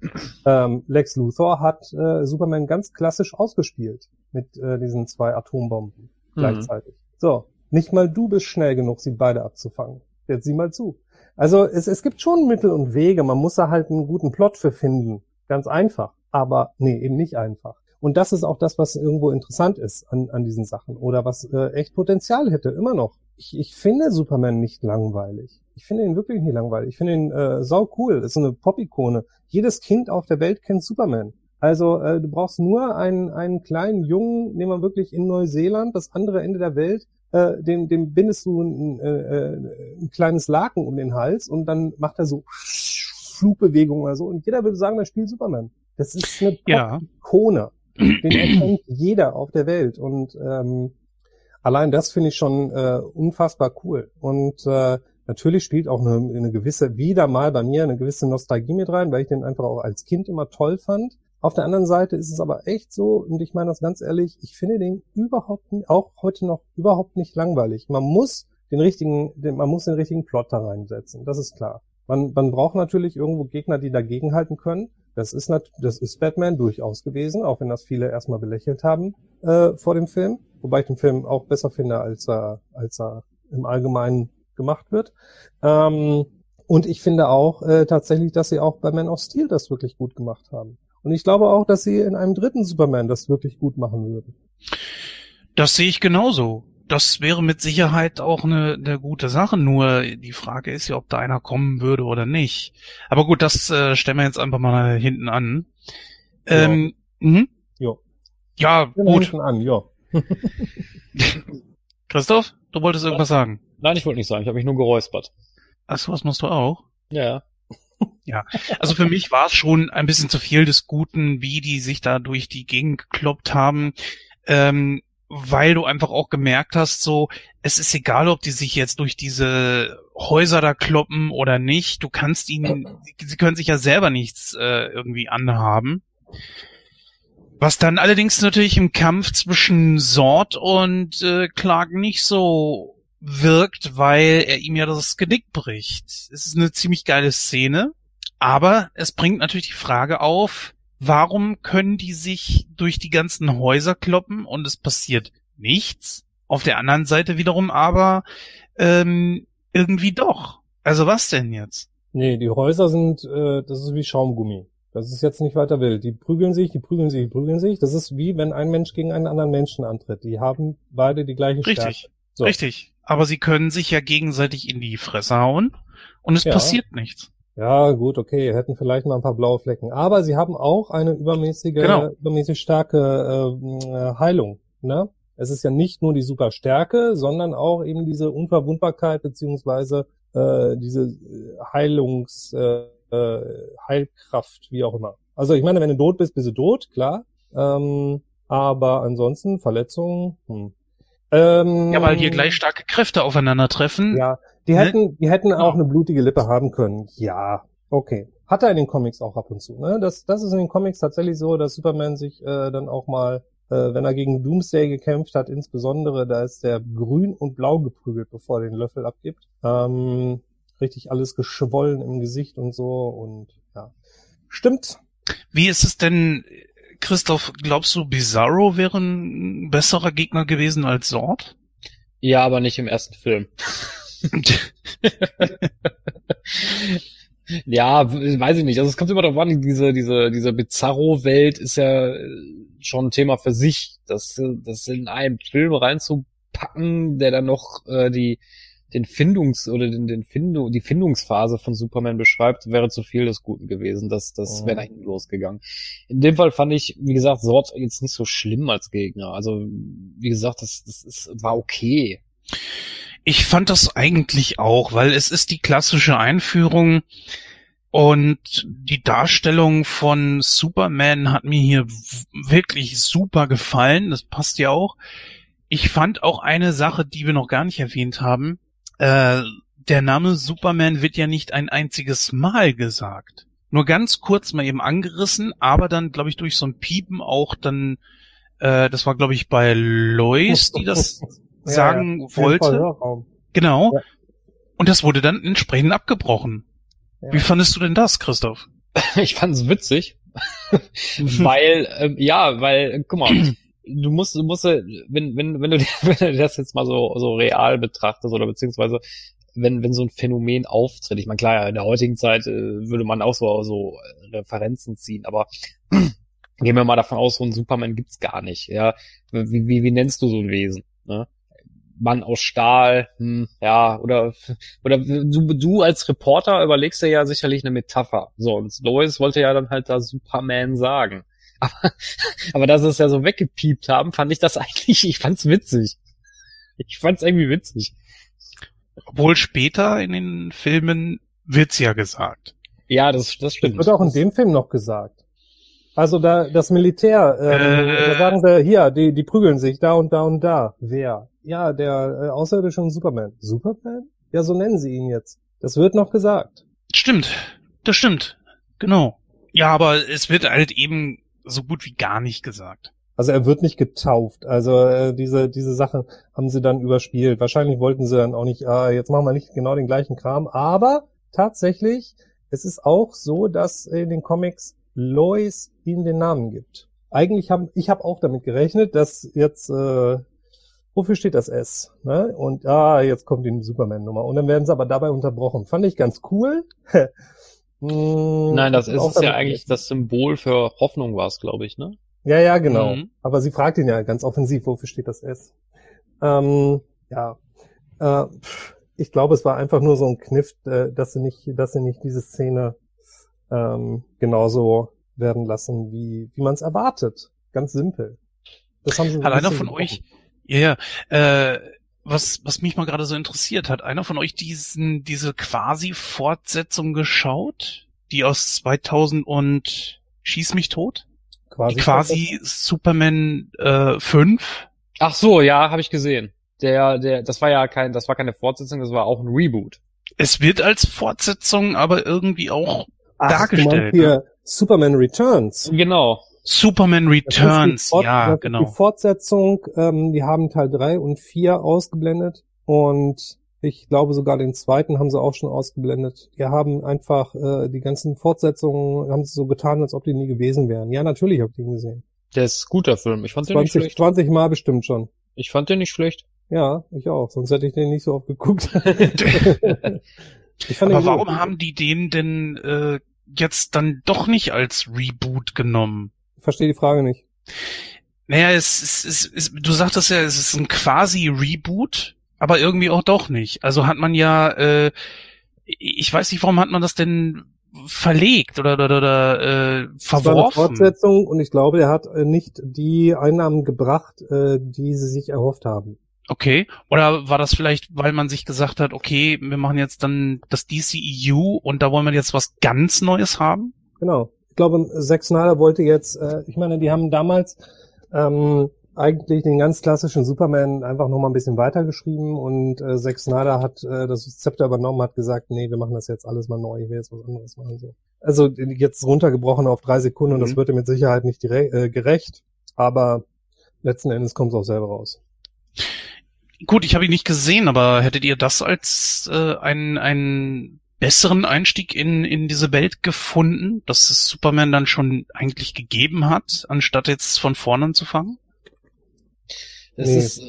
ähm, Lex Luthor hat äh, Superman ganz klassisch ausgespielt mit äh, diesen zwei Atombomben. Gleichzeitig. Mhm. So, nicht mal du bist schnell genug, sie beide abzufangen. Jetzt sieh mal zu. Also es, es gibt schon Mittel und Wege, man muss da halt einen guten Plot für finden. Ganz einfach. Aber nee, eben nicht einfach. Und das ist auch das, was irgendwo interessant ist an, an diesen Sachen oder was äh, echt Potenzial hätte, immer noch. Ich, ich finde Superman nicht langweilig. Ich finde ihn wirklich nicht langweilig. Ich finde ihn äh, sau cool. Das ist eine Pop-Ikone. Jedes Kind auf der Welt kennt Superman. Also äh, du brauchst nur einen einen kleinen Jungen, nehmen wir wirklich in Neuseeland, das andere Ende der Welt, äh, dem, dem bindest du ein, äh, ein kleines Laken um den Hals und dann macht er so Flugbewegungen oder so und jeder würde sagen, der spielt Superman. Das ist eine Pop-Ikone, ja. Den erkennt jeder auf der Welt und ähm, allein das finde ich schon äh, unfassbar cool und äh, natürlich spielt auch eine, eine gewisse, wieder mal bei mir, eine gewisse Nostalgie mit rein, weil ich den einfach auch als Kind immer toll fand. Auf der anderen Seite ist es aber echt so, und ich meine das ganz ehrlich, ich finde den überhaupt nicht, auch heute noch überhaupt nicht langweilig. Man muss den richtigen, den, man muss den richtigen Plot da reinsetzen, das ist klar. Man, man braucht natürlich irgendwo Gegner, die dagegenhalten können. Das ist nat- das ist Batman durchaus gewesen, auch wenn das viele erstmal belächelt haben äh, vor dem Film. Wobei ich den Film auch besser finde, als er, als er im Allgemeinen gemacht wird. Ähm, und ich finde auch äh, tatsächlich, dass sie auch bei Man of Steel das wirklich gut gemacht haben. Und ich glaube auch, dass sie in einem dritten Superman das wirklich gut machen würden. Das sehe ich genauso. Das wäre mit Sicherheit auch eine, eine gute Sache, nur die Frage ist ja, ob da einer kommen würde oder nicht. Aber gut, das äh, stellen wir jetzt einfach mal hinten an. Ähm, jo. jo. Ja, gut. Hinten an, jo. Christoph, du wolltest irgendwas sagen? Nein, ich wollte nicht sagen, ich habe mich nur geräuspert. Ach so, was machst du auch? Ja. Ja, also für mich war es schon ein bisschen zu viel des Guten, wie die sich da durch die Gegend gekloppt haben. Ähm, weil du einfach auch gemerkt hast, so, es ist egal, ob die sich jetzt durch diese Häuser da kloppen oder nicht, du kannst ihnen, sie können sich ja selber nichts äh, irgendwie anhaben. Was dann allerdings natürlich im Kampf zwischen Zod und äh, Clark nicht so wirkt, weil er ihm ja das Genick bricht. Es ist eine ziemlich geile Szene, aber es bringt natürlich die Frage auf, warum können die sich durch die ganzen Häuser kloppen und es passiert nichts? Auf der anderen Seite wiederum aber ähm, irgendwie doch. Also was denn jetzt? Nee, die Häuser sind, äh, das ist wie Schaumgummi. Das ist jetzt nicht weiter wild. Die prügeln sich, die prügeln sich, die prügeln sich. Das ist wie, wenn ein Mensch gegen einen anderen Menschen antritt. Die haben beide die gleiche Stärke. Richtig, so. Richtig. Aber sie können sich ja gegenseitig in die Fresse hauen und es ja. passiert nichts. Ja, gut, okay, hätten vielleicht mal ein paar blaue Flecken. Aber sie haben auch eine übermäßige, genau. übermäßig starke äh, Heilung. Ne? Es ist ja nicht nur die Superstärke, sondern auch eben diese Unverwundbarkeit beziehungsweise äh, diese Heilungs, äh, Heilkraft, wie auch immer. Also ich meine, wenn du tot bist, bist du tot, klar. Ähm, aber ansonsten Verletzungen, hm. Ähm, ja, weil hier gleich starke Kräfte aufeinandertreffen. Ja, die hätten, die hätten auch eine blutige Lippe haben können. Ja, okay. Hat er in den Comics auch ab und zu. Ne? Das, das ist in den Comics tatsächlich so, dass Superman sich äh, dann auch mal, äh, wenn er gegen Doomsday gekämpft hat, insbesondere, da ist der grün und blau geprügelt, bevor er den Löffel abgibt. Ähm, richtig alles geschwollen im Gesicht und so und ja. Stimmt. Wie ist es denn... Christoph, glaubst du, Bizarro wäre ein besserer Gegner gewesen als Zod? Ja, aber nicht im ersten Film. Ja, weiß ich nicht. Also es kommt immer darauf an, diese, diese, diese Bizarro-Welt ist ja schon ein Thema für sich. Das, das in einen Film reinzupacken, der dann noch äh, die den Findungs- oder den, den Findu- die Findungsphase von Superman beschreibt, wäre zu viel des Guten gewesen. Das, das oh. wäre nach hinten losgegangen. In dem Fall fand ich, wie gesagt, Zod jetzt nicht so schlimm als Gegner. Also, wie gesagt, das, das ist, war okay. Ich fand das eigentlich auch, weil es ist die klassische Einführung und die Darstellung von Superman hat mir hier wirklich super gefallen. Das passt ja auch. Ich fand auch eine Sache, die wir noch gar nicht erwähnt haben, Äh, der Name Superman wird ja nicht ein einziges Mal gesagt. Nur ganz kurz mal eben angerissen, aber dann, glaube ich, durch so ein Piepen auch dann, äh, das war, glaube ich, bei Lois, die das ja, sagen ja, wollte. Genau. Ja. Und das wurde dann entsprechend abgebrochen. Ja. Wie fandest du denn das, Christoph? Ich fand's witzig. weil, ähm, ja, weil, guck mal, Du musst, du musst, wenn, wenn, wenn du, wenn du das jetzt mal so, so real betrachtest oder beziehungsweise, wenn, wenn so ein Phänomen auftritt. Ich meine, klar, ja, in der heutigen Zeit äh, würde man auch so, so Referenzen ziehen, aber gehen wir mal davon aus, so ein Superman gibt's gar nicht, ja. Wie, wie, wie nennst du so ein Wesen, ne? Mann aus Stahl, hm, ja, oder, oder du, du als Reporter überlegst dir ja sicherlich eine Metapher. So, und Lois wollte ja dann halt da Superman sagen. Aber, aber dass sie es ja so weggepiept haben, fand ich das eigentlich, ich fand's witzig. Ich fand's irgendwie witzig. Obwohl später in den Filmen wird's ja gesagt. Ja, das, das stimmt. Das wird auch in dem Film noch gesagt. Also da, das Militär, äh, äh, da sagen sie, hier, die, die prügeln sich da und da und da. Wer? Ja, der äh, außerirdische Superman. Superman? Ja, so nennen sie ihn jetzt. Das wird noch gesagt. Stimmt. Das stimmt. Genau. Ja, aber es wird halt eben so gut wie gar nicht gesagt. Also er wird nicht getauft. Also äh, diese diese Sache haben sie dann überspielt. Wahrscheinlich wollten sie dann auch nicht, ah, jetzt machen wir nicht genau den gleichen Kram. Aber tatsächlich, es ist auch so, dass in den Comics Lois ihm den Namen gibt. Eigentlich haben, ich habe auch damit gerechnet, dass jetzt, äh, wofür steht das S? Ne? Und ah, jetzt kommt die Superman-Nummer. Und dann werden sie aber dabei unterbrochen. Fand ich ganz cool. Hm, Nein, das ist, ist ja eigentlich nicht. Das Symbol für Hoffnung war es, glaube ich, ne? Ja, ja, genau. Mhm. Aber sie fragt ihn ja ganz offensiv, wofür steht das S? Ähm, ja. Äh, ich glaube, es war einfach nur so ein Kniff, äh, dass sie nicht, dass sie nicht diese Szene ähm, genauso werden lassen, wie, wie man es erwartet. Ganz simpel. Das haben sie hat einer von gebrochen. Euch, ja, ja, äh, was, was mich mal gerade so interessiert, hat einer von euch diesen, diese quasi Fortsetzung geschaut? Die aus zweitausend und Schieß mich tot? Quasi, die quasi Superman äh, fünf? Ach so, ja, habe ich gesehen. Der, der, das war ja kein, das war keine Fortsetzung, das war auch ein Reboot. Es wird als Fortsetzung, aber irgendwie auch Ach, dargestellt. Du meinst hier Superman Returns. Genau. Superman Returns, Fort- ja, genau. Die Fortsetzung, ähm, die haben Teil drei und vier ausgeblendet und ich glaube sogar den zweiten haben sie auch schon ausgeblendet. Die haben einfach äh, die ganzen Fortsetzungen, haben sie so getan, als ob die nie gewesen wären. Ja, natürlich habe ich den gesehen. Der ist guter Film, ich fand den nicht schlecht. zwanzig Mal bestimmt schon. Ich fand den nicht schlecht. Ja, ich auch, sonst hätte ich den nicht so oft geguckt. ich fand Aber warum gut. haben die den denn äh, jetzt dann doch nicht als Reboot genommen? Ich verstehe die Frage nicht. Naja, es ist, es ist, du sagtest ja, es ist ein quasi Reboot, aber irgendwie auch doch nicht. Also hat man ja, äh, ich weiß nicht, warum hat man das denn verlegt oder, oder, oder äh, verworfen? Das war eine Fortsetzung und ich glaube, er hat nicht die Einnahmen gebracht, äh, die sie sich erhofft haben. Okay, oder war das vielleicht, weil man sich gesagt hat, okay, wir machen jetzt dann das D C E U und da wollen wir jetzt was ganz Neues haben? Genau. Ich glaube, Zack Snyder wollte jetzt, äh, ich meine, die haben damals ähm, eigentlich den ganz klassischen Superman einfach nochmal ein bisschen weitergeschrieben und äh, Zack Snyder hat äh, das Zepter übernommen, hat gesagt, nee, wir machen das jetzt alles mal neu, ich will jetzt was anderes machen. So. Also jetzt runtergebrochen auf drei Sekunden, mhm. das wird ihm mit Sicherheit nicht direkt, äh, gerecht, aber letzten Endes kommt es auch selber raus. Gut, ich habe ihn nicht gesehen, aber hättet ihr das als äh, ein... ein besseren Einstieg in in diese Welt gefunden, dass es Superman dann schon eigentlich gegeben hat, anstatt jetzt von vorne anzufangen? Das nee. ist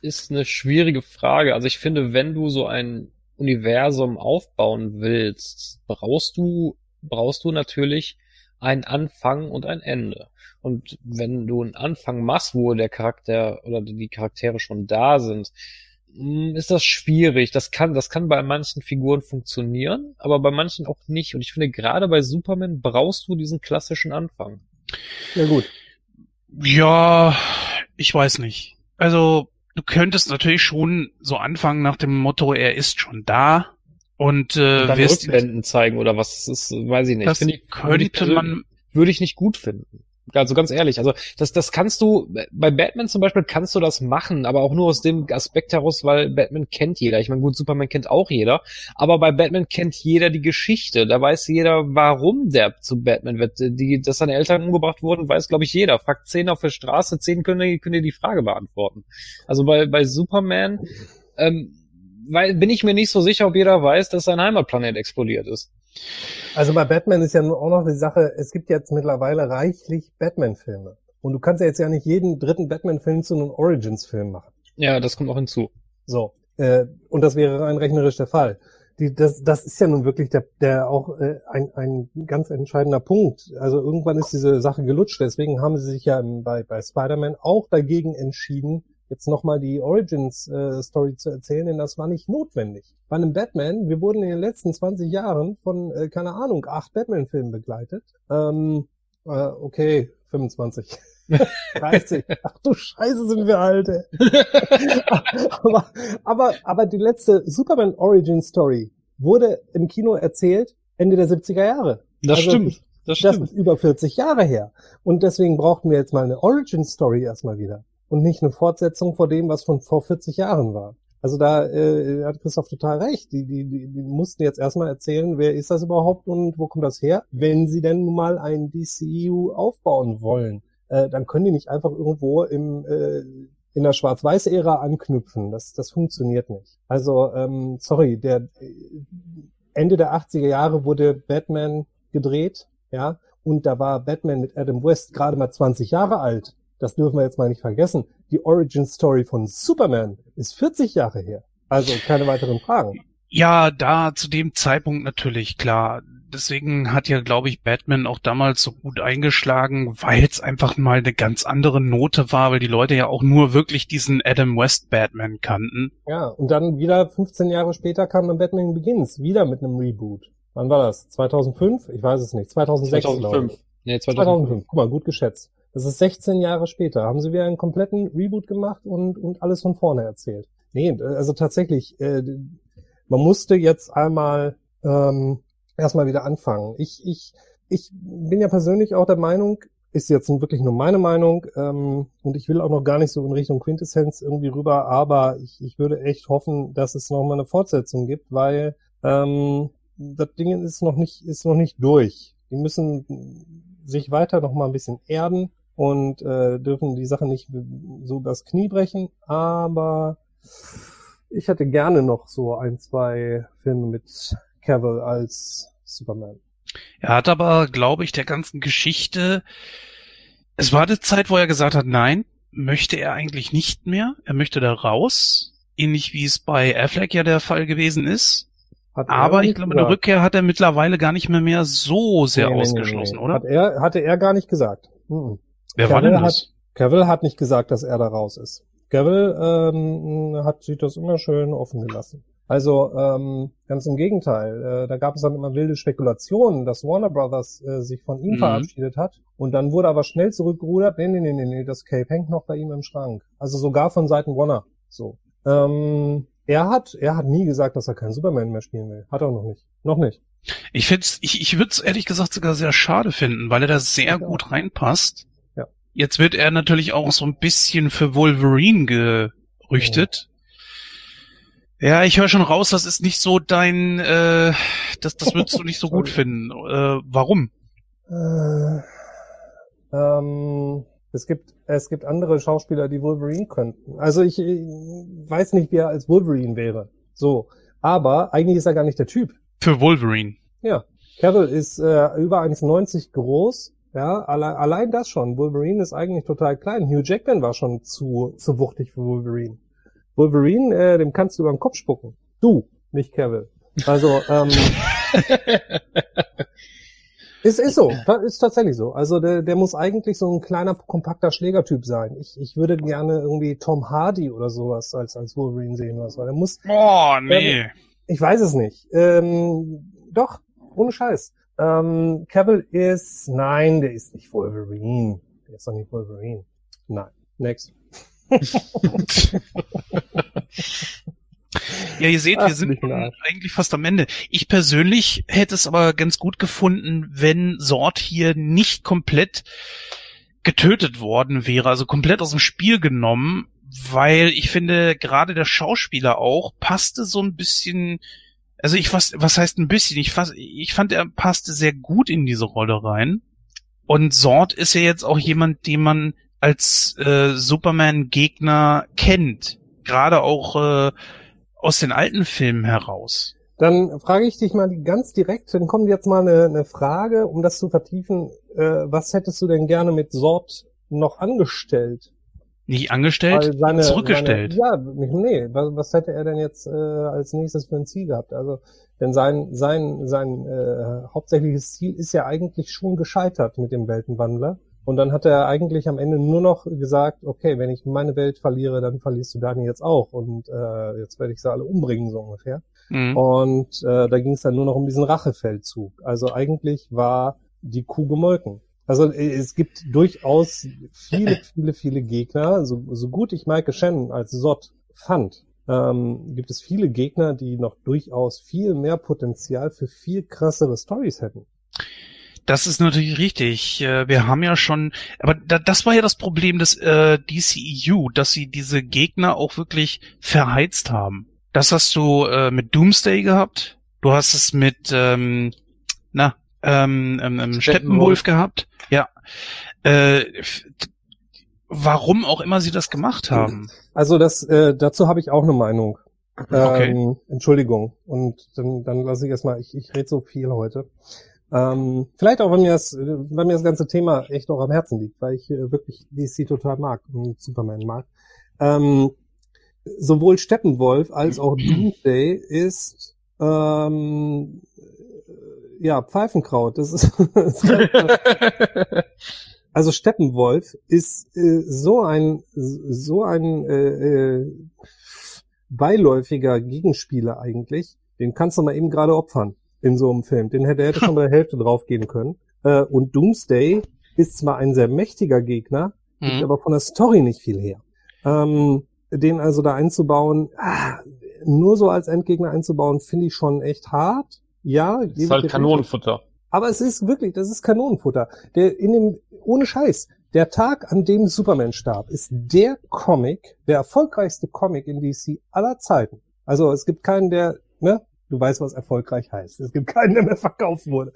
ist eine schwierige Frage. Also ich finde, wenn du so ein Universum aufbauen willst, brauchst du brauchst du natürlich einen Anfang und ein Ende. Und wenn du einen Anfang machst, wo der Charakter oder die Charaktere schon da sind, ist das schwierig. Das kann, das kann bei manchen Figuren funktionieren, aber bei manchen auch nicht. Und ich finde, gerade bei Superman brauchst du diesen klassischen Anfang. Ja, gut. Ja, ich weiß nicht. Also, du könntest natürlich schon so anfangen nach dem Motto, er ist schon da. Und, äh, und dann Rückblenden zeigen oder was das ist, weiß ich nicht. Das finde ich, könnte ich persönlich, man... Würde ich nicht gut finden. Also ganz ehrlich, also das das kannst du, bei Batman zum Beispiel kannst du das machen, aber auch nur aus dem Aspekt heraus, weil Batman kennt jeder. Ich meine, gut, Superman kennt auch jeder, aber bei Batman kennt jeder die Geschichte. Da weiß jeder, warum der zu Batman wird. Die, dass seine Eltern umgebracht wurden, weiß, glaube ich, jeder. Fragt zehn auf der Straße, zehn können dir können die Frage beantworten. Also bei bei Superman ähm, weil, bin ich mir nicht so sicher, ob jeder weiß, dass sein Heimatplanet explodiert ist. Also bei Batman ist ja nun auch noch die Sache, es gibt jetzt mittlerweile reichlich Batman-Filme. Und du kannst ja jetzt ja nicht jeden dritten Batman-Film zu einem Origins-Film machen. Ja, das kommt auch hinzu. So, äh, und das wäre rein rechnerisch der Fall. Die, das, das ist ja nun wirklich der, der auch äh, ein, ein ganz entscheidender Punkt. Also irgendwann ist diese Sache gelutscht. Deswegen haben sie sich ja bei, bei Spider-Man auch dagegen entschieden, jetzt nochmal die Origins-Story äh, zu erzählen, denn das war nicht notwendig. Bei einem Batman, wir wurden in den letzten zwanzig Jahren von, äh, keine Ahnung, acht Batman-Filmen begleitet. Ähm, äh, okay, fünfundzwanzig. dreißig. Ach du Scheiße, sind wir alte. aber, aber, aber die letzte Superman-Origin-Story wurde im Kino erzählt Ende der siebziger Jahre. Das also, stimmt. Das, das stimmt. Ist über vierzig Jahre her. Und deswegen brauchten wir jetzt mal eine Origin-Story erstmal wieder. Und nicht eine Fortsetzung vor dem, was von vor vierzig Jahren war. Also da äh, hat Christoph total recht. Die, die, die, die mussten jetzt erstmal erzählen, wer ist das überhaupt und wo kommt das her? Wenn sie denn nun mal ein D C E U aufbauen wollen, äh, dann können die nicht einfach irgendwo im äh, in der Schwarz-Weiß-Ära anknüpfen. Das, das funktioniert nicht. Also, ähm, sorry, der Ende der achtziger Jahre wurde Batman gedreht, ja, und da war Batman mit Adam West gerade mal zwanzig Jahre alt. Das dürfen wir jetzt mal nicht vergessen. Die Origin-Story von Superman ist vierzig Jahre her. Also keine weiteren Fragen. Ja, da zu dem Zeitpunkt natürlich, klar. deswegen hat ja, glaube ich, Batman auch damals so gut eingeschlagen, weil es einfach mal eine ganz andere Note war, weil die Leute ja auch nur wirklich diesen Adam West Batman kannten. Ja, und dann wieder fünfzehn Jahre später kam dann Batman Begins, wieder mit einem Reboot. Wann war das? zweitausendfünf? Ich weiß es nicht. zweitausendsechs, glaube ich. Nee, zweitausendfünf. zweitausendfünf. Guck mal, gut geschätzt. Das ist sechzehn Jahre später. Haben sie wieder einen kompletten Reboot gemacht und, und alles von vorne erzählt. Nee, also tatsächlich, äh, man musste jetzt einmal ähm, erstmal wieder anfangen. Ich, ich, ich bin ja persönlich auch der Meinung, ist jetzt wirklich nur meine Meinung, ähm, und ich will auch noch gar nicht so in Richtung Quintessenz irgendwie rüber, aber ich, ich würde echt hoffen, dass es nochmal eine Fortsetzung gibt, weil ähm, das Ding ist noch nicht, ist noch nicht durch. Die müssen sich weiter nochmal ein bisschen erden und äh, dürfen die Sache nicht so das Knie brechen, aber ich hätte gerne noch so ein, zwei Filme mit Cavill als Superman. Er hat aber, glaube ich, der ganzen Geschichte, es war eine Zeit, wo er gesagt hat, nein, möchte er eigentlich nicht mehr, er möchte da raus, ähnlich wie es bei Affleck ja der Fall gewesen ist. Hat aber ich glaube, eine Rückkehr hat er mittlerweile gar nicht mehr, mehr so sehr nee, ausgeschlossen, nee, nee, nee. oder? Hat er, hatte er gar nicht gesagt. Hm. Wer Cavill war denn das? Hat, Cavill hat nicht gesagt, dass er da raus ist. Cavill ähm, hat sich das immer schön offen gelassen. Also ähm, ganz im Gegenteil, äh, da gab es dann immer wilde Spekulationen, dass Warner Brothers äh, sich von ihm mhm. verabschiedet hat und dann wurde aber schnell zurückgerudert, nee, nee, nee, nee, nee, das Cape hängt noch bei ihm im Schrank. Also sogar von Seiten Warner. So. Ähm, er hat er hat nie gesagt, dass er keinen Superman mehr spielen will. Hat er noch nicht. Noch nicht. Ich find's, ich, ich würde es ehrlich gesagt sogar sehr schade finden, weil er da sehr genau. gut reinpasst. Ja. Jetzt wird er natürlich auch so ein bisschen für Wolverine gerüchtet. Ja. Ja, ich höre schon raus, das ist nicht so dein, äh, das, das würdest du nicht so gut finden. Äh, warum? Äh, ähm, es gibt, es gibt andere Schauspieler, die Wolverine könnten. Also ich, ich weiß nicht, wie er als Wolverine wäre. So, aber eigentlich ist er gar nicht der Typ. Für Wolverine. Ja, Cavill ist äh, über eins neunzig groß. Ja, allein, allein das schon. Wolverine ist eigentlich total klein. Hugh Jackman war schon zu, zu wuchtig für Wolverine. Wolverine, äh, dem kannst du über den Kopf spucken. Du, nicht Cavill. Also, ähm... es ist so, ist tatsächlich so. Also der, der muss eigentlich so ein kleiner, kompakter Schlägertyp sein. Ich, ich würde gerne irgendwie Tom Hardy oder sowas als als Wolverine sehen. Oder so. Der muss... Oh, nee. Ähm, ich weiß es nicht. Ähm, doch, ohne Scheiß. Ähm, Cavill ist... Nein, der ist nicht Wolverine. Der ist doch nicht Wolverine. Nein, next. Ja, ihr seht, Ach, wir sind eigentlich fast am Ende. Ich persönlich hätte es aber ganz gut gefunden, wenn Zod hier nicht komplett getötet worden wäre, also komplett aus dem Spiel genommen, weil ich finde, gerade der Schauspieler auch passte so ein bisschen, also ich was, was heißt ein bisschen, ich, fast, ich fand, er passte sehr gut in diese Rolle rein. Und Zod ist ja jetzt auch jemand, den man als äh, Superman-Gegner kennt, gerade auch äh, aus den alten Filmen heraus. Dann frage ich dich mal ganz direkt, dann kommt jetzt mal eine, eine Frage, um das zu vertiefen, äh, was hättest du denn gerne mit Zod noch angestellt? Nicht angestellt, seine, zurückgestellt. Seine, ja, nee, was, was hätte er denn jetzt äh, als nächstes für ein Ziel gehabt? Also, denn sein sein sein äh, hauptsächliches Ziel ist ja eigentlich schon gescheitert mit dem Weltenwandler. Und dann hat er eigentlich am Ende nur noch gesagt, okay, wenn ich meine Welt verliere, dann verlierst du deine jetzt auch. Und äh, jetzt werde ich sie alle umbringen, so ungefähr. Mhm. Und äh, da ging es dann nur noch um diesen Rachefeldzug. Also eigentlich war die Kuh gemolken. Also es gibt durchaus viele, viele, viele Gegner. So, so gut ich Michael Shannon als Zod fand, ähm, gibt es viele Gegner, die noch durchaus viel mehr Potenzial für viel krassere Storys hätten. Das ist natürlich richtig. Wir haben ja schon, aber das war ja das Problem des äh, D C E U, dass sie diese Gegner auch wirklich verheizt haben. Das hast du äh, mit Doomsday gehabt, du hast es mit ähm, na, ähm, ähm, Steppenwolf gehabt. Ja. Äh, warum auch immer sie das gemacht haben. Also das, äh, dazu habe ich auch eine Meinung. Okay. Ähm, Entschuldigung. Und dann, dann lasse ich erstmal, ich, ich rede so viel heute. Ähm, vielleicht auch, weil mir, das, weil mir das ganze Thema echt auch am Herzen liegt, weil ich äh, wirklich D C total mag und Superman mag. Ähm, sowohl Steppenwolf als auch Doomsday ist ähm, ja, Pfeifenkraut. Das ist, das ist also Steppenwolf ist äh, so ein so ein äh, äh, beiläufiger Gegenspieler eigentlich. Den kannst du mal eben gerade opfern in so einem Film. Den hätte, hätte schon bei der Hälfte draufgehen können. Äh, und Doomsday ist zwar ein sehr mächtiger Gegner, mhm. gibt aber von der Story nicht viel her. Ähm, den also da einzubauen, ah, nur so als Endgegner einzubauen, finde ich schon echt hart. Ja, das ist halt Kanonenfutter. Nicht. Aber es ist wirklich, das ist Kanonenfutter. Der in dem, ohne Scheiß, der Tag, an dem Superman starb, ist der Comic, der erfolgreichste Comic in D C aller Zeiten. Also es gibt keinen, der, ne, du weißt, was erfolgreich heißt. Es gibt keinen, der mehr verkauft wurde.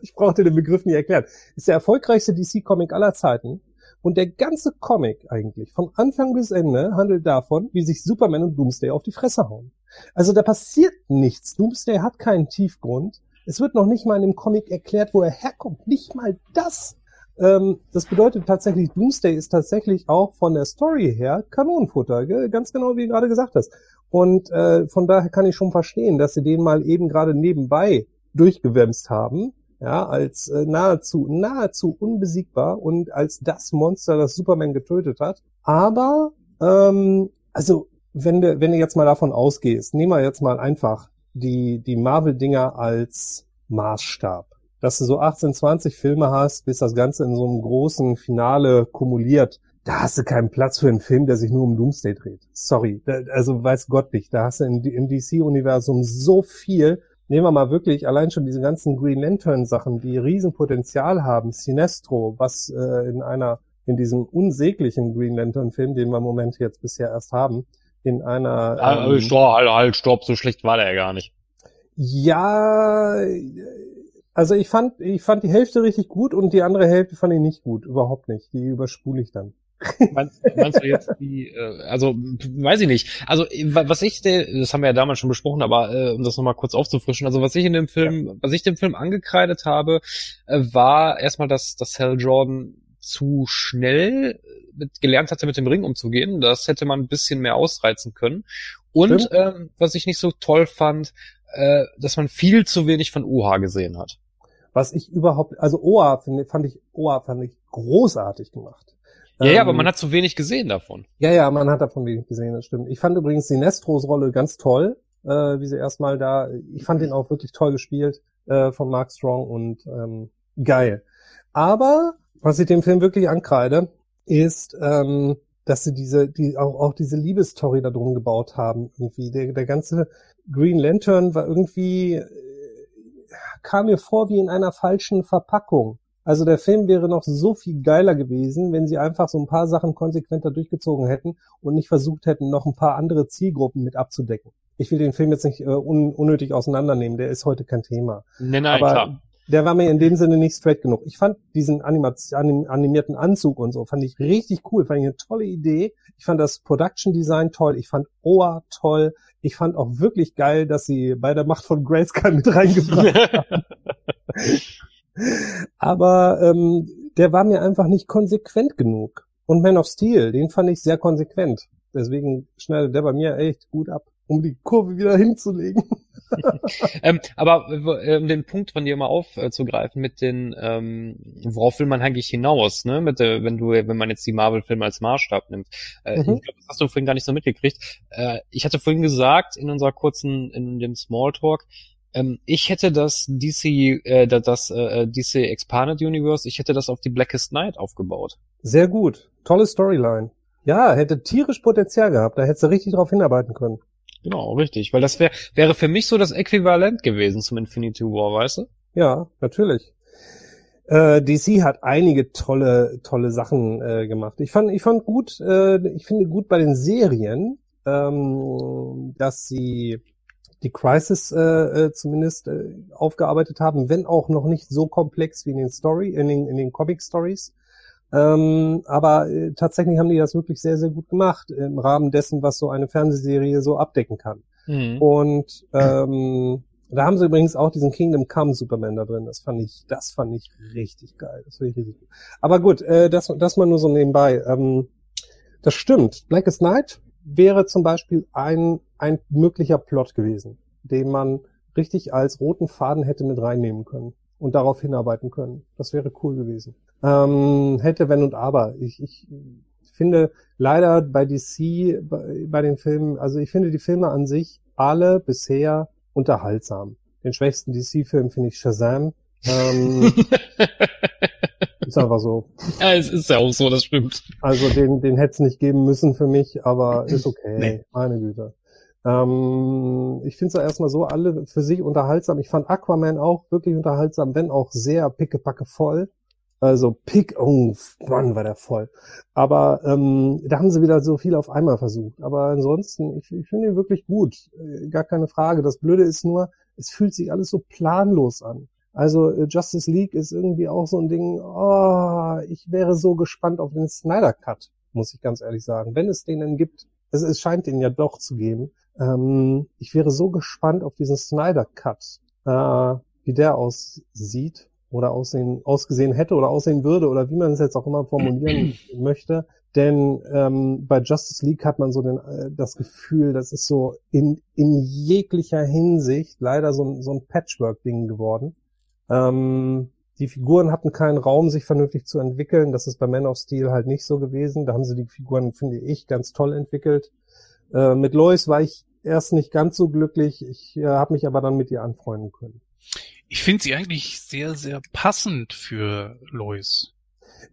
Ich brauchte den Begriff nie erklären. Ist der erfolgreichste D C-Comic aller Zeiten. Und der ganze Comic eigentlich, von Anfang bis Ende, handelt davon, wie sich Superman und Doomsday auf die Fresse hauen. Also da passiert nichts. Doomsday hat keinen Tiefgrund. Es wird noch nicht mal in dem Comic erklärt, wo er herkommt. Nicht mal das. Ähm, das bedeutet tatsächlich, Doomsday ist tatsächlich auch von der Story her Kanonenfutter. Gell? Ganz genau, wie du gerade gesagt hast. Und äh, von daher kann ich schon verstehen, dass sie den mal eben gerade nebenbei durchgewämst haben. Ja, als äh, nahezu, nahezu unbesiegbar und als das Monster, das Superman getötet hat. Aber, ähm, also, wenn du, wenn du jetzt mal davon ausgehst, nehmen wir jetzt mal einfach die, die Marvel-Dinger als Maßstab. Dass du so achtzehn, zwanzig Filme hast, bis das Ganze in so einem großen Finale kumuliert. Da hast du keinen Platz für einen Film, der sich nur um Doomsday dreht. Sorry. Da, also, weiß Gott nicht. Da hast du in, im D C-Universum so viel. Nehmen wir mal wirklich allein schon diese ganzen Green Lantern Sachen, die Riesenpotenzial haben. Sinestro, was äh, in einer, in diesem unsäglichen Green Lantern Film, den wir im Moment jetzt bisher erst haben, in einer... Ähm, stopp, halt, halt, stopp, so schlecht war der ja gar nicht. Ja, also ich fand, ich fand die Hälfte richtig gut und die andere Hälfte fand ich nicht gut, überhaupt nicht. Die überspule ich dann. Meinst, meinst du jetzt die, also weiß ich nicht, also was ich, das haben wir ja damals schon besprochen, aber um das nochmal kurz aufzufrischen, also was ich in dem Film, ja. was ich dem Film angekreidet habe, war erstmal, dass, dass Hal Jordan zu schnell mit, gelernt hatte, mit dem Ring umzugehen, das hätte man ein bisschen mehr ausreizen können und äh, was ich nicht so toll fand, äh, dass man viel zu wenig von Oha gesehen hat. Was ich überhaupt, also Oha fand, fand ich, Oha fand ich großartig gemacht. Ja, ja, aber man hat zu wenig gesehen davon. Ja, ja, man hat davon wenig gesehen, das stimmt. Ich fand übrigens Sinestros Rolle ganz toll, äh, wie sie erstmal da, ich fand ihn auch wirklich toll gespielt, äh, von Mark Strong und ähm, geil. Aber, was ich dem Film wirklich ankreide, ist, ähm, dass sie diese, die auch, auch diese Liebesstory da drum gebaut haben, irgendwie. Der, der ganze Green Lantern war irgendwie, äh, kam mir vor wie in einer falschen Verpackung. Also der Film wäre noch so viel geiler gewesen, wenn sie einfach so ein paar Sachen konsequenter durchgezogen hätten und nicht versucht hätten, noch ein paar andere Zielgruppen mit abzudecken. Ich will den Film jetzt nicht äh, un- unnötig auseinandernehmen, der ist heute kein Thema. Nein, nein, aber klar. Der war mir in dem Sinne nicht straight genug. Ich fand diesen Animaz- anim- animierten Anzug und so, fand ich richtig cool, fand ich eine tolle Idee. Ich fand das Production Design toll, ich fand Oa toll. Ich fand auch wirklich geil, dass sie bei der Macht von Grayskull mit reingebracht haben. Aber ähm, der war mir einfach nicht konsequent genug. Und Man of Steel, den fand ich sehr konsequent. Deswegen schneidet der bei mir echt gut ab, um die Kurve wieder hinzulegen. ähm, aber um äh, den Punkt von dir mal aufzugreifen, äh, mit den, ähm, worauf will man eigentlich hinaus, ne? Mit der, wenn du, wenn man jetzt die Marvel-Filme als Maßstab nimmt. Äh, mhm. Ich glaube, das hast du vorhin gar nicht so mitgekriegt. Äh, ich hatte vorhin gesagt, in unserer kurzen, in dem Smalltalk, ich hätte das D C, äh, das äh, D C Expanded Universe, ich hätte das auf die Blackest Night aufgebaut. Sehr gut, tolle Storyline. Ja, hätte tierisch Potenzial gehabt, da hättest du richtig drauf hinarbeiten können. Genau, richtig, weil das wäre wäre für mich so das Äquivalent gewesen zum Infinity War, weißt du? Ja, natürlich. Äh, D C hat einige tolle tolle Sachen äh, gemacht. Ich fand ich fand gut, äh, ich finde gut bei den Serien, ähm, dass sie die Crisis äh, äh, zumindest äh, aufgearbeitet haben, wenn auch noch nicht so komplex wie in den Story, in den, in den Comic-Stories. Ähm, aber äh, tatsächlich haben die das wirklich sehr, sehr gut gemacht im Rahmen dessen, was so eine Fernsehserie so abdecken kann. Mhm. Und ähm, da haben sie übrigens auch diesen Kingdom Come Superman da drin. Das fand ich, das fand ich richtig geil. Das fand ich richtig gut. Aber gut, äh, das, das mal nur so nebenbei. Ähm, das stimmt. Blackest Night wäre zum Beispiel ein, ein möglicher Plot gewesen, den man richtig als roten Faden hätte mit reinnehmen können und darauf hinarbeiten können. Das wäre cool gewesen. Ähm, hätte, wenn und aber. Ich, ich finde leider bei D C, bei, bei den Filmen, also ich finde die Filme an sich alle bisher unterhaltsam. Den schwächsten D C-Film finde ich Shazam. Ähm, ist einfach so. Ja, es ist ja auch so, das stimmt. Also den, den hätte es nicht geben müssen für mich, aber ist okay. Nee. Meine Güte. Ähm, ich finde es ja erstmal so, alle für sich unterhaltsam. Ich fand Aquaman auch wirklich unterhaltsam, wenn auch sehr pickepacke voll. Also pick, oh Mann, war der voll. Aber ähm, da haben sie wieder so viel auf einmal versucht. Aber ansonsten, ich, ich finde ihn wirklich gut. Gar keine Frage. Das Blöde ist nur, es fühlt sich alles so planlos an. Also Justice League ist irgendwie auch so ein Ding, oh, ich wäre so gespannt auf den Snyder Cut, muss ich ganz ehrlich sagen. Wenn es den denn gibt, es, es scheint den ja doch zu geben. Ähm, ich wäre so gespannt auf diesen Snyder Cut, äh, wie der aussieht. Oder aussehen, ausgesehen hätte oder aussehen würde oder wie man es jetzt auch immer formulieren möchte. Denn ähm, bei Justice League hat man so den, äh, das Gefühl, das ist so in, in jeglicher Hinsicht leider so, so ein Patchwork-Ding geworden. Ähm, die Figuren hatten keinen Raum, sich vernünftig zu entwickeln. Das ist bei Man of Steel halt nicht so gewesen. Da haben sie die Figuren, finde ich, ganz toll entwickelt. Äh, mit Lois war ich erst nicht ganz so glücklich. Ich äh, habe mich aber dann mit ihr anfreunden können. Ich finde sie eigentlich sehr, sehr passend für Lois.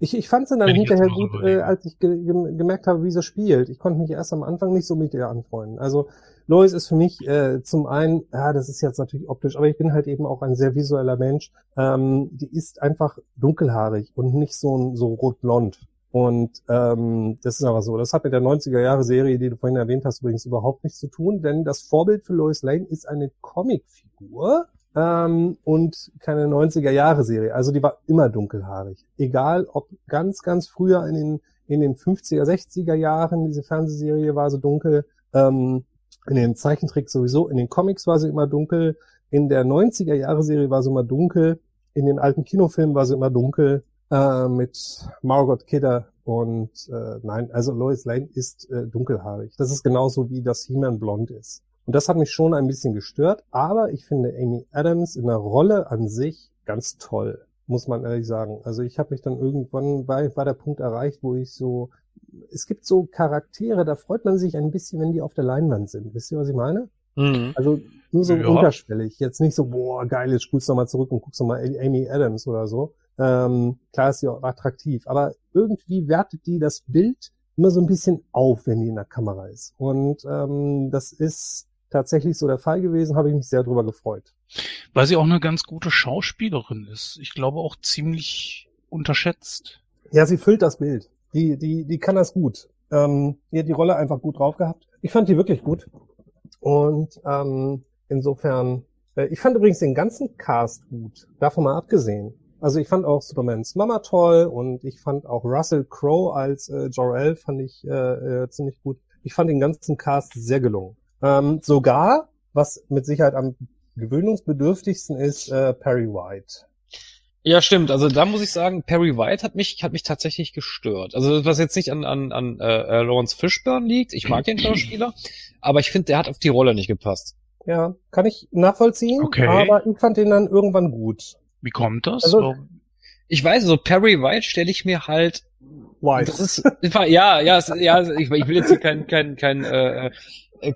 Ich, ich fand sie dann hinterher gut, äh, als ich ge- ge- gemerkt habe, wie sie spielt. Ich konnte mich erst am Anfang nicht so mit ihr anfreunden. Also Lois ist für mich äh, zum einen, ja, das ist jetzt natürlich optisch, aber ich bin halt eben auch ein sehr visueller Mensch. Ähm, die ist einfach dunkelhaarig und nicht so, so rot-blond. Und ähm, das ist aber so. Das hat mit der neunziger-Jahre-Serie, die du vorhin erwähnt hast, übrigens überhaupt nichts zu tun, denn das Vorbild für Lois Lane ist eine Comicfigur, Ähm, und keine neunziger-Jahre-Serie. Also die war immer dunkelhaarig. Egal, ob ganz, ganz früher in den in den fünfziger, sechziger Jahren diese Fernsehserie war so dunkel, ähm, in den Zeichentricks sowieso, in den Comics war sie immer dunkel, in der neunziger-Jahre-Serie war sie immer dunkel, in den alten Kinofilmen war sie immer dunkel, äh, mit Margot Kidder und äh, nein, also Lois Lane ist äh, dunkelhaarig. Das ist genauso wie das He-Man blond ist. Und das hat mich schon ein bisschen gestört, aber ich finde Amy Adams in der Rolle an sich ganz toll, muss man ehrlich sagen. Also ich habe mich dann irgendwann, war, war der Punkt erreicht, wo ich so, es gibt so Charaktere, da freut man sich ein bisschen, wenn die auf der Leinwand sind. Wisst ihr, was ich meine? Mhm. Also nur so ja. Unterschwellig, jetzt nicht so, boah, geil, jetzt spulst du nochmal zurück und guckst nochmal Amy Adams oder so. Ähm, klar ist sie auch attraktiv, aber irgendwie wertet die das Bild immer so ein bisschen auf, wenn die in der Kamera ist. Und ähm, das ist tatsächlich so der Fall gewesen, habe ich mich sehr drüber gefreut. Weil sie auch eine ganz gute Schauspielerin ist. Ich glaube auch ziemlich unterschätzt. Ja, sie füllt das Bild. Die, die, die kann das gut. Ähm, die hat die Rolle einfach gut drauf gehabt. Ich fand die wirklich gut. Und ähm, insofern, äh, ich fand übrigens den ganzen Cast gut. Davon mal abgesehen. Also ich fand auch Supermans Mama toll und ich fand auch Russell Crowe als äh, Jor-El fand ich äh, äh, ziemlich gut. Ich fand den ganzen Cast sehr gelungen. Ähm, sogar, was mit Sicherheit am gewöhnungsbedürftigsten ist, äh, Perry White. Ja, stimmt. Also da muss ich sagen, Perry White hat mich hat mich tatsächlich gestört. Also was jetzt nicht an an an äh, Lawrence Fishburne liegt, ich mag den Schauspieler, aber ich finde, der hat auf die Rolle nicht gepasst. Ja, kann ich nachvollziehen, okay. Aber ich fand den dann irgendwann gut. Wie kommt das? Also, ich weiß, so Perry White stelle ich mir halt White. Das ist ja, ja, es, ja, ich, ich will jetzt hier kein kein kein äh,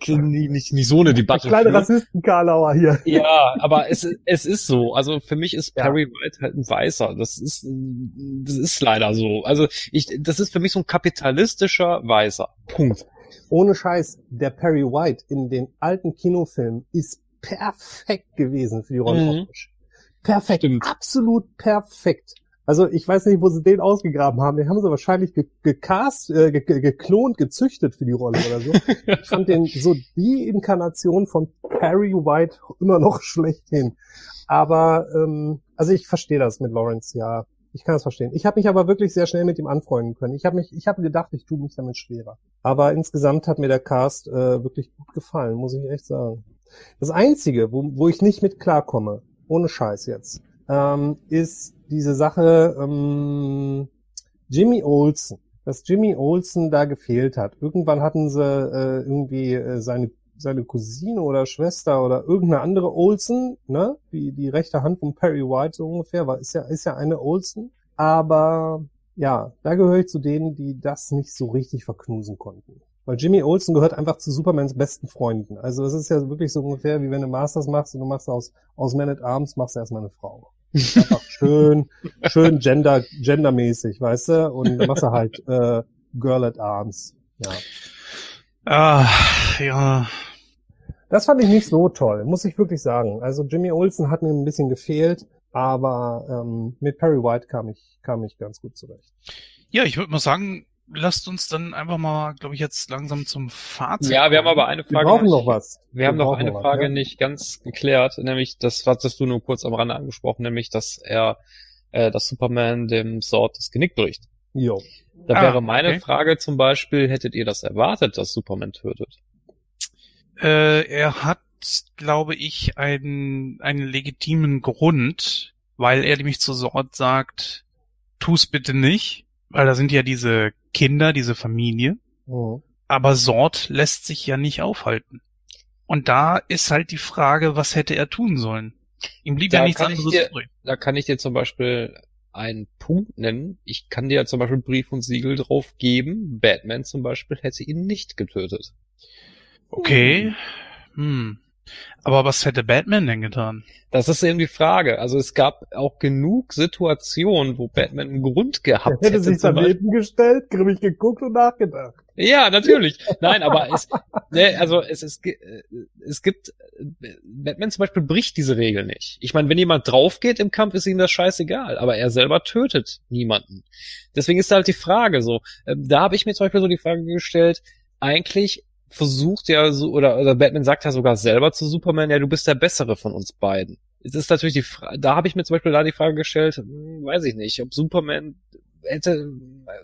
Nicht, nicht, nicht so eine Debatte. Kleine Rassisten-Karlauer hier. Ja, aber es, es ist so. Also für mich ist Perry ja. White halt ein Weißer. Das ist, das ist leider so. Also ich, das ist für mich so ein kapitalistischer Weißer. Punkt. Ohne Scheiß, der Perry White in den alten Kinofilmen ist perfekt gewesen für die Rolle. Mhm. Perfekt. Stimmt. Absolut perfekt. Also ich weiß nicht, wo sie den ausgegraben haben. Den haben sie wahrscheinlich ge- gecast, äh, ge- geklont, gezüchtet für die Rolle oder so. Ich fand den so die Inkarnation von Perry White immer noch schlechthin. Aber ähm, also ich verstehe das mit Lawrence, ja. Ich kann es verstehen. Ich habe mich aber wirklich sehr schnell mit ihm anfreunden können. Ich habe mich, ich habe gedacht, ich tue mich damit schwerer. Aber insgesamt hat mir der Cast äh, wirklich gut gefallen, muss ich echt sagen. Das Einzige, wo, wo ich nicht mit klarkomme, ohne Scheiß jetzt, ähm, ist diese Sache ähm, Jimmy Olsen, dass Jimmy Olsen da gefehlt hat. Irgendwann hatten sie äh, irgendwie äh, seine seine Cousine oder Schwester oder irgendeine andere Olsen, ne, die, die rechte Hand von Perry White so ungefähr, war, ist ja, ist ja eine Olsen, aber ja, da gehöre ich zu denen, die das nicht so richtig verknusen konnten. Weil Jimmy Olsen gehört einfach zu Supermans besten Freunden. Also das ist ja wirklich so ungefähr, wie wenn du Masters machst und du machst aus, aus Man at Arms, machst du erstmal eine Frau. Einfach schön, schön gender, gendermäßig, weißt du? Und dann machst du halt äh, Girl at Arms. Ja. Ah, ja. Das fand ich nicht so toll, muss ich wirklich sagen. Also Jimmy Olsen hat mir ein bisschen gefehlt, aber ähm, mit Perry White kam ich, kam ich ganz gut zurecht. Ja, ich würde mal sagen, lasst uns dann einfach mal, glaube ich, jetzt langsam zum Fazit. Ja, wir haben aber eine Frage. Wir brauchen noch was. Wir, wir haben noch eine Frage was, ja? nicht ganz geklärt, nämlich das hattest du nur kurz am Rande angesprochen, nämlich dass er, äh, dass Superman dem Zod das Genick bricht. Jo. Da ah, wäre meine okay. Frage zum Beispiel, hättet ihr das erwartet, dass Superman tötet? Äh, er hat, glaube ich, einen, einen legitimen Grund, weil er nämlich zu Zod sagt, tu's bitte nicht, weil da sind ja diese Kinder, diese Familie, oh. aber Zod lässt sich ja nicht aufhalten. Und da ist halt die Frage, was hätte er tun sollen? Ihm blieb da ja nichts anderes übrig. Da kann ich dir zum Beispiel einen Punkt nennen. Ich kann dir zum Beispiel Brief und Siegel drauf geben. Batman zum Beispiel hätte ihn nicht getötet. Okay. Hm. Aber was hätte Batman denn getan? Das ist eben die Frage. Also es gab auch genug Situationen, wo Batman einen Grund gehabt hätte. Er hätte sich daneben gestellt, grimmig geguckt und nachgedacht. Ja, natürlich. Nein, aber es, ne, also es, es, es gibt, Batman zum Beispiel bricht diese Regel nicht. Ich meine, wenn jemand draufgeht im Kampf, ist ihm das scheißegal, aber er selber tötet niemanden. Deswegen ist da halt die Frage so. Da habe ich mir zum Beispiel so die Frage gestellt, eigentlich versucht ja so, oder, oder Batman sagt ja sogar selber zu Superman, ja, du bist der Bessere von uns beiden. Es ist natürlich die Frage, da habe ich mir zum Beispiel da die Frage gestellt, hm, weiß ich nicht, ob Superman hätte,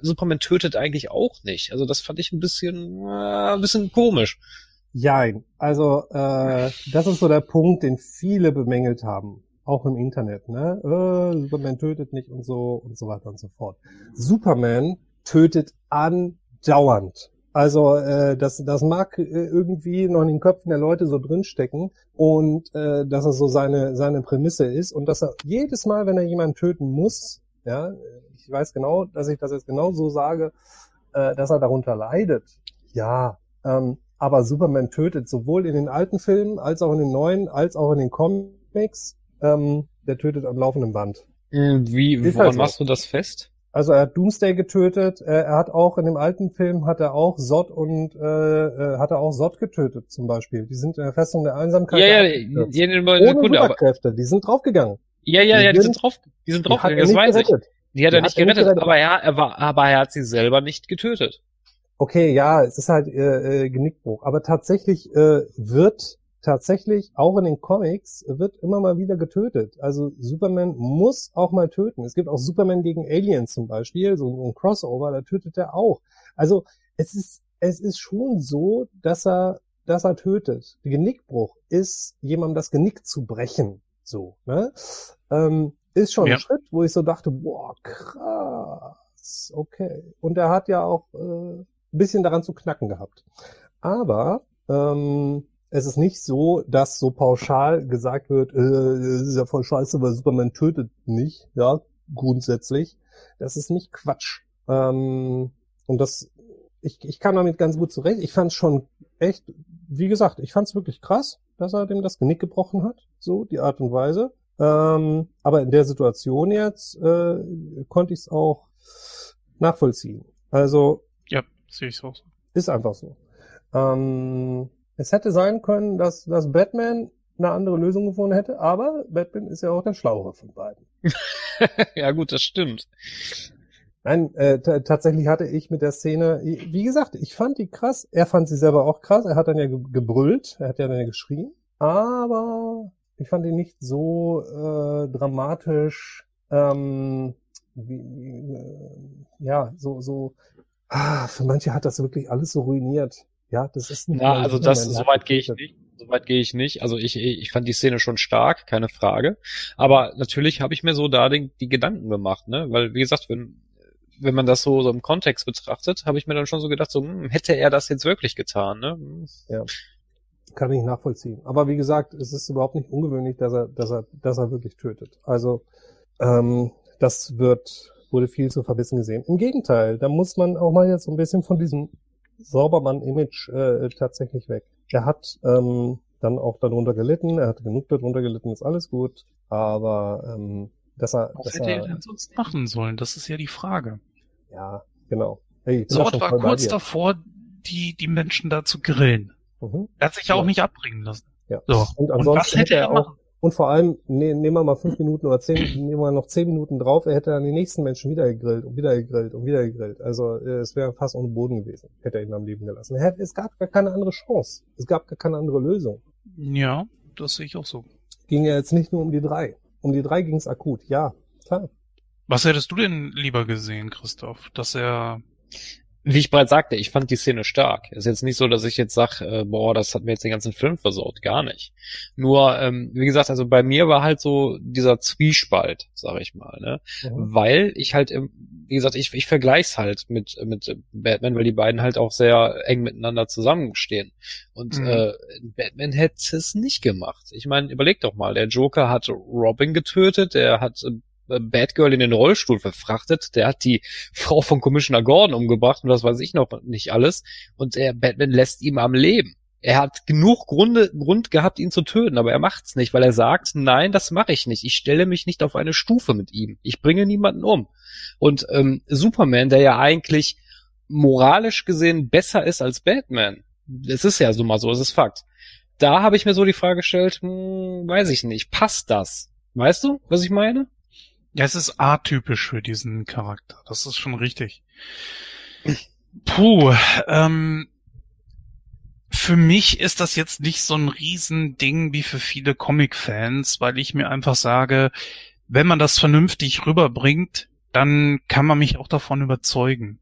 Superman tötet eigentlich auch nicht. Also das fand ich ein bisschen, äh, ein bisschen komisch. Jein, also äh, das ist so der Punkt, den viele bemängelt haben, auch im Internet, ne? Äh, Superman tötet nicht und so und so weiter und so fort. Superman tötet andauernd. Also äh, das, das mag äh, irgendwie noch in den Köpfen der Leute so drinstecken und äh, dass das so seine seine Prämisse ist und dass er jedes Mal, wenn er jemanden töten muss, ja, ich weiß genau, dass ich das jetzt genau so sage, äh, dass er darunter leidet. Ja, ähm, aber Superman tötet sowohl in den alten Filmen als auch in den neuen, als auch in den Comics. Ähm, der tötet am laufenden Band. Wie, woran halt so. Machst du das fest? Also er hat Doomsday getötet, er hat auch in dem alten Film hat er auch Zod und äh, hat er auch Zod getötet zum Beispiel. Die sind in der Festung der Einsamkeit. Ja, ja, ja, ja, ja, ohne Sekunde, aber die sind draufgegangen. Ja, ja, die ja, die sind, sind drauf, die sind draufgegangen, das weiß gerettet. Ich. Die hat er, die nicht, hat er gerettet, nicht gerettet, aber er, er war, aber er hat sie selber nicht getötet. Okay, ja, es ist halt äh, äh, Genickbruch. Aber tatsächlich äh, wird tatsächlich auch in den Comics wird immer mal wieder getötet. Also Superman muss auch mal töten. Es gibt auch Superman gegen Aliens zum Beispiel, so ein Crossover, da tötet er auch. Also es ist es ist schon so, dass er dass er tötet. Der Genickbruch ist jemandem das Genick zu brechen, so. Ne? Ähm, ist schon ja. ein Schritt, wo ich so dachte, boah, krass, okay. Und er hat ja auch äh, ein bisschen daran zu knacken gehabt. Aber ähm, es ist nicht so, dass so pauschal gesagt wird, äh, ist ja voll scheiße, weil Superman tötet nicht, ja, grundsätzlich. Das ist nicht Quatsch. Ähm, und das, ich, ich kam damit ganz gut zurecht. Ich fand's schon echt, wie gesagt, ich fand's wirklich krass, dass er dem das Genick gebrochen hat, so die Art und Weise. Ähm, aber in der Situation jetzt äh, konnte ich es auch nachvollziehen. Also ja, sehe ich auch so. Ist einfach so. Ähm, Es hätte sein können, dass, dass Batman eine andere Lösung gefunden hätte, aber Batman ist ja auch der Schlauere von beiden. Ja gut, das stimmt. Nein, äh, t- tatsächlich hatte ich mit der Szene, wie gesagt, ich fand die krass, er fand sie selber auch krass, er hat dann ja ge- gebrüllt, er hat ja dann ja geschrien, aber ich fand ihn nicht so äh, dramatisch, ähm, wie, äh, ja, so, so, ah, für manche hat das wirklich alles so ruiniert. Ja, das ist nicht. Ja, also das, soweit gehe ich nicht. Soweit gehe ich nicht. Also ich, ich fand die Szene schon stark, keine Frage. Aber natürlich habe ich mir so da den, die Gedanken gemacht, ne? Weil, wie gesagt, wenn, wenn man das so, so im Kontext betrachtet, habe ich mir dann schon so gedacht, so, hm, hätte er das jetzt wirklich getan, ne? Ja. kann ich nachvollziehen. Aber wie gesagt, es ist überhaupt nicht ungewöhnlich, dass er, dass er, dass er wirklich tötet. Also ähm, das wird, wurde viel zu verbissen gesehen. Im Gegenteil, da muss man auch mal jetzt so ein bisschen von diesem Saubermann-Image äh, tatsächlich weg. Er hat ähm, dann auch darunter gelitten, er hat genug darunter gelitten, ist alles gut, aber ähm, dass er... Was dass hätte er, er denn sonst machen sollen? Das ist ja die Frage. Ja, genau. Hey, Zod war kurz davor, die, die Menschen da zu grillen. Mhm. Er hat sich ja auch nicht abbringen lassen. Ja. So. Und ansonsten und hätte er auch, und vor allem, ne, nehmen wir mal fünf Minuten oder zehn, nehmen wir noch zehn Minuten drauf, er hätte dann die nächsten Menschen wieder gegrillt und wieder gegrillt und wieder gegrillt. Also, es wäre fast ohne Boden gewesen, hätte er ihn am Leben gelassen. Er hätte, es gab gar keine andere Chance. Es gab gar keine andere Lösung. Ja, das sehe ich auch so. Ging ja jetzt nicht nur um die drei. Um die drei ging es akut, ja, klar. Was hättest du denn lieber gesehen, Christoph? Dass er... Wie ich bereits sagte, ich fand die Szene stark. Ist jetzt nicht so, dass ich jetzt sage, äh, boah, das hat mir jetzt den ganzen Film versaut. Gar nicht. Nur, ähm, wie gesagt, also bei mir war halt so dieser Zwiespalt, sag ich mal, ne? Mhm. Weil ich halt, wie gesagt, ich, ich vergleich's halt mit mit Batman, weil die beiden halt auch sehr eng miteinander zusammenstehen. Und mhm. äh, Batman hätte es nicht gemacht. Ich meine, überleg doch mal, der Joker hat Robin getötet, der hat Batgirl in den Rollstuhl verfrachtet, der hat die Frau von Commissioner Gordon umgebracht und was weiß ich noch nicht alles und der Batman lässt ihn am Leben. Er hat genug Gründe, Grund gehabt, ihn zu töten, aber er macht's nicht, weil er sagt, nein, das mache ich nicht. Ich stelle mich nicht auf eine Stufe mit ihm. Ich bringe niemanden um. Und ähm, Superman, der ja eigentlich moralisch gesehen besser ist als Batman, das ist ja so mal so, das ist Fakt. Da habe ich mir so die Frage gestellt, hm, weiß ich nicht, passt das? Weißt du, was ich meine? Ja, es ist atypisch für diesen Charakter. Das ist schon richtig. Puh, ähm, für mich ist das jetzt nicht so ein Riesending wie für viele Comic-Fans, weil ich mir einfach sage, wenn man das vernünftig rüberbringt, dann kann man mich auch davon überzeugen.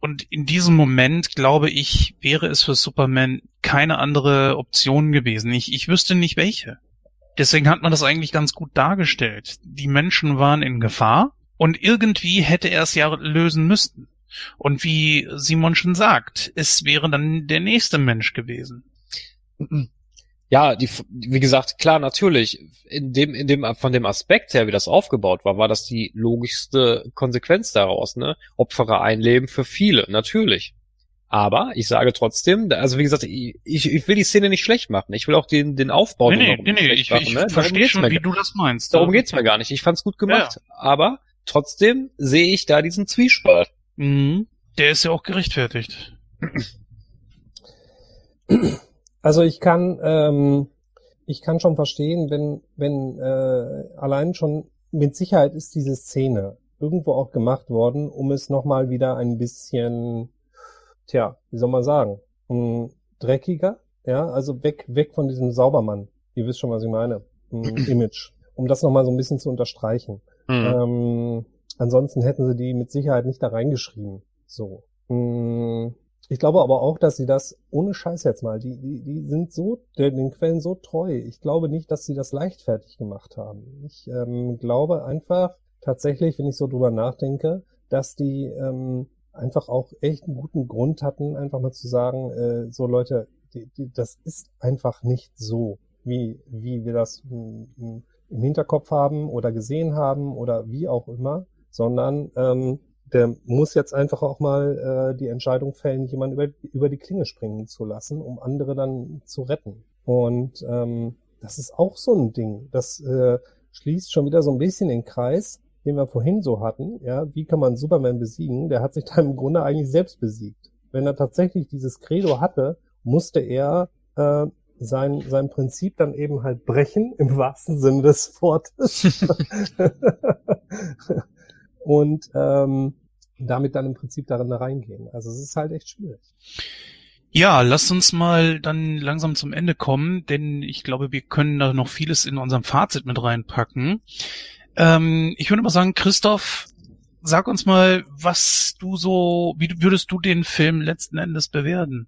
Und in diesem Moment, glaube ich, wäre es für Superman keine andere Option gewesen. Ich, ich wüsste nicht welche. Deswegen hat man das eigentlich ganz gut dargestellt. Die Menschen waren in Gefahr und irgendwie hätte er es ja lösen müssen. Und wie Simon schon sagt, es wäre dann der nächste Mensch gewesen. Ja, die, wie gesagt, klar, natürlich. In dem, in dem, von dem Aspekt her, wie das aufgebaut war, war das die logischste Konsequenz daraus, ne? Opferer einleben für viele, natürlich. Aber ich sage trotzdem, also wie gesagt, ich, ich will die Szene nicht schlecht machen. Ich will auch den, den Aufbau nee, nee, nicht nee, schlecht ich, machen. Ich, ne? ich verstehe schon, wie du das meinst. Darum geht's mir gar nicht. Ich fand's gut gemacht. Ja. Aber trotzdem sehe ich da diesen Zwiespalt. Mhm. Der ist ja auch gerechtfertigt. Also ich kann ähm, ich kann schon verstehen, wenn wenn äh, allein schon mit Sicherheit ist diese Szene irgendwo auch gemacht worden, um es nochmal wieder ein bisschen... Tja, wie soll man sagen, ein dreckiger, ja, also weg weg von diesem Saubermann, ihr wisst schon, was ich meine, ein Image, um das nochmal so ein bisschen zu unterstreichen. Mhm. Ähm, ansonsten hätten sie die mit Sicherheit nicht da reingeschrieben, so. Ich glaube aber auch, dass sie das, ohne Scheiß jetzt mal, die die, die sind so, den Quellen so treu, ich glaube nicht, dass sie das leichtfertig gemacht haben. Ich ähm, glaube einfach tatsächlich, wenn ich so drüber nachdenke, dass die... Ähm, einfach auch echt einen guten Grund hatten, einfach mal zu sagen, äh, so Leute, die, die, das ist einfach nicht so, wie wie wir das im Hinterkopf haben oder gesehen haben oder wie auch immer, sondern ähm, der muss jetzt einfach auch mal äh, die Entscheidung fällen, jemanden über, über die Klinge springen zu lassen, um andere dann zu retten. Und ähm, das ist auch so ein Ding, das äh, schließt schon wieder so ein bisschen den Kreis, den wir vorhin so hatten, ja, wie kann man Superman besiegen? Der hat sich dann im Grunde eigentlich selbst besiegt. Wenn er tatsächlich dieses Credo hatte, musste er äh, sein sein Prinzip dann eben halt brechen, im wahrsten Sinne des Wortes. Und ähm, damit dann im Prinzip darin reingehen. Also es ist halt echt schwierig. Ja, lasst uns mal dann langsam zum Ende kommen, denn ich glaube, wir können da noch vieles in unserem Fazit mit reinpacken. Ich würde mal sagen, Christoph, sag uns mal, was du so, wie würdest du den Film letzten Endes bewerten?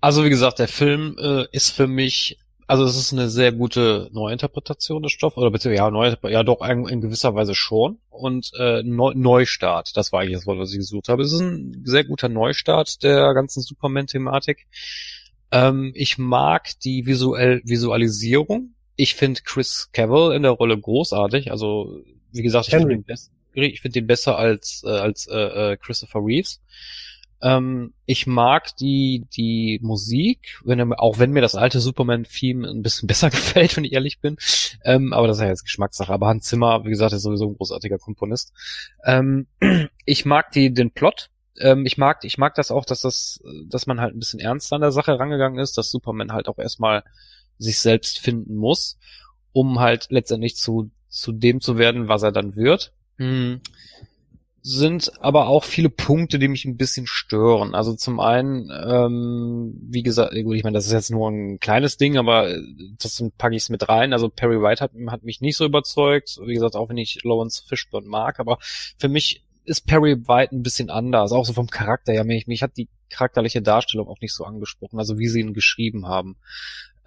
Also wie gesagt, der Film äh, ist für mich, also es ist eine sehr gute Neuinterpretation des Stoffes, oder beziehungsweise ja, neu, ja doch in, in gewisser Weise schon. Und äh, Neu- Neustart, das war eigentlich das Wort, was ich gesucht habe. Es ist ein sehr guter Neustart der ganzen Superman-Thematik. Ähm, ich mag die visuell Visualisierung. Ich finde Chris Cavill in der Rolle großartig. Also, wie gesagt, ich finde den, best- ich find den besser als, äh, als äh, Christopher Reeves. Ähm, ich mag die die Musik, wenn er, auch wenn mir das alte Superman-Theme ein bisschen besser gefällt, wenn ich ehrlich bin. Ähm, aber das ist ja jetzt Geschmackssache. Aber Hans Zimmer, wie gesagt, ist sowieso ein großartiger Komponist. Ähm, ich mag die den Plot. Ähm, ich mag ich mag das auch, dass das, dass man halt ein bisschen ernst an der Sache rangegangen ist, dass Superman halt auch erstmal sich selbst finden muss, um halt letztendlich zu zu dem zu werden, was er dann wird. Hm. Sind aber auch viele Punkte, die mich ein bisschen stören. Also zum einen, ähm, wie gesagt, gut, ich meine, das ist jetzt nur ein kleines Ding, aber das packe ich es mit rein. Also Perry White hat, hat mich nicht so überzeugt. Wie gesagt, auch wenn ich Lawrence Fishburne mag, aber für mich ist Perry White ein bisschen anders, auch so vom Charakter her. Mich, mich hat die charakterliche Darstellung auch nicht so angesprochen, also wie sie ihn geschrieben haben.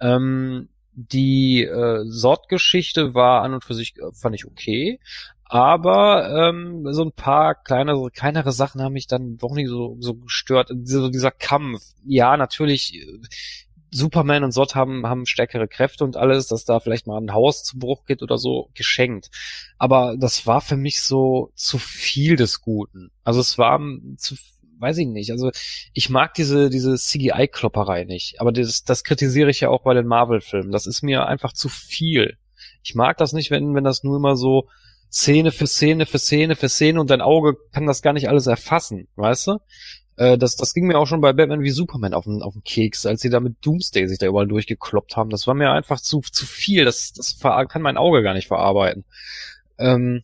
Ähm, die äh, Zod-Geschichte war an und für sich, äh, fand ich okay. Aber ähm, so ein paar kleinere, kleinere Sachen haben mich dann doch nicht so, so gestört. So dieser Kampf, ja, natürlich, Superman und Zod haben, haben stärkere Kräfte und alles, dass da vielleicht mal ein Haus zu Bruch geht oder so, geschenkt. Aber das war für mich so zu viel des Guten. Also es war zu, weiß ich nicht, also ich mag diese diese C G I-Klopperei nicht. Aber das, das kritisiere ich ja auch bei den Marvel-Filmen. Das ist mir einfach zu viel. Ich mag das nicht, wenn wenn das nur immer so Szene für Szene für Szene für Szene und dein Auge kann das gar nicht alles erfassen, weißt du? Äh, das, das ging mir auch schon bei Batman wie Superman auf den, auf den Keks, als sie da mit Doomsday sich da überall durchgekloppt haben. Das war mir einfach zu, zu viel. Das, das ver- kann mein Auge gar nicht verarbeiten. Ähm,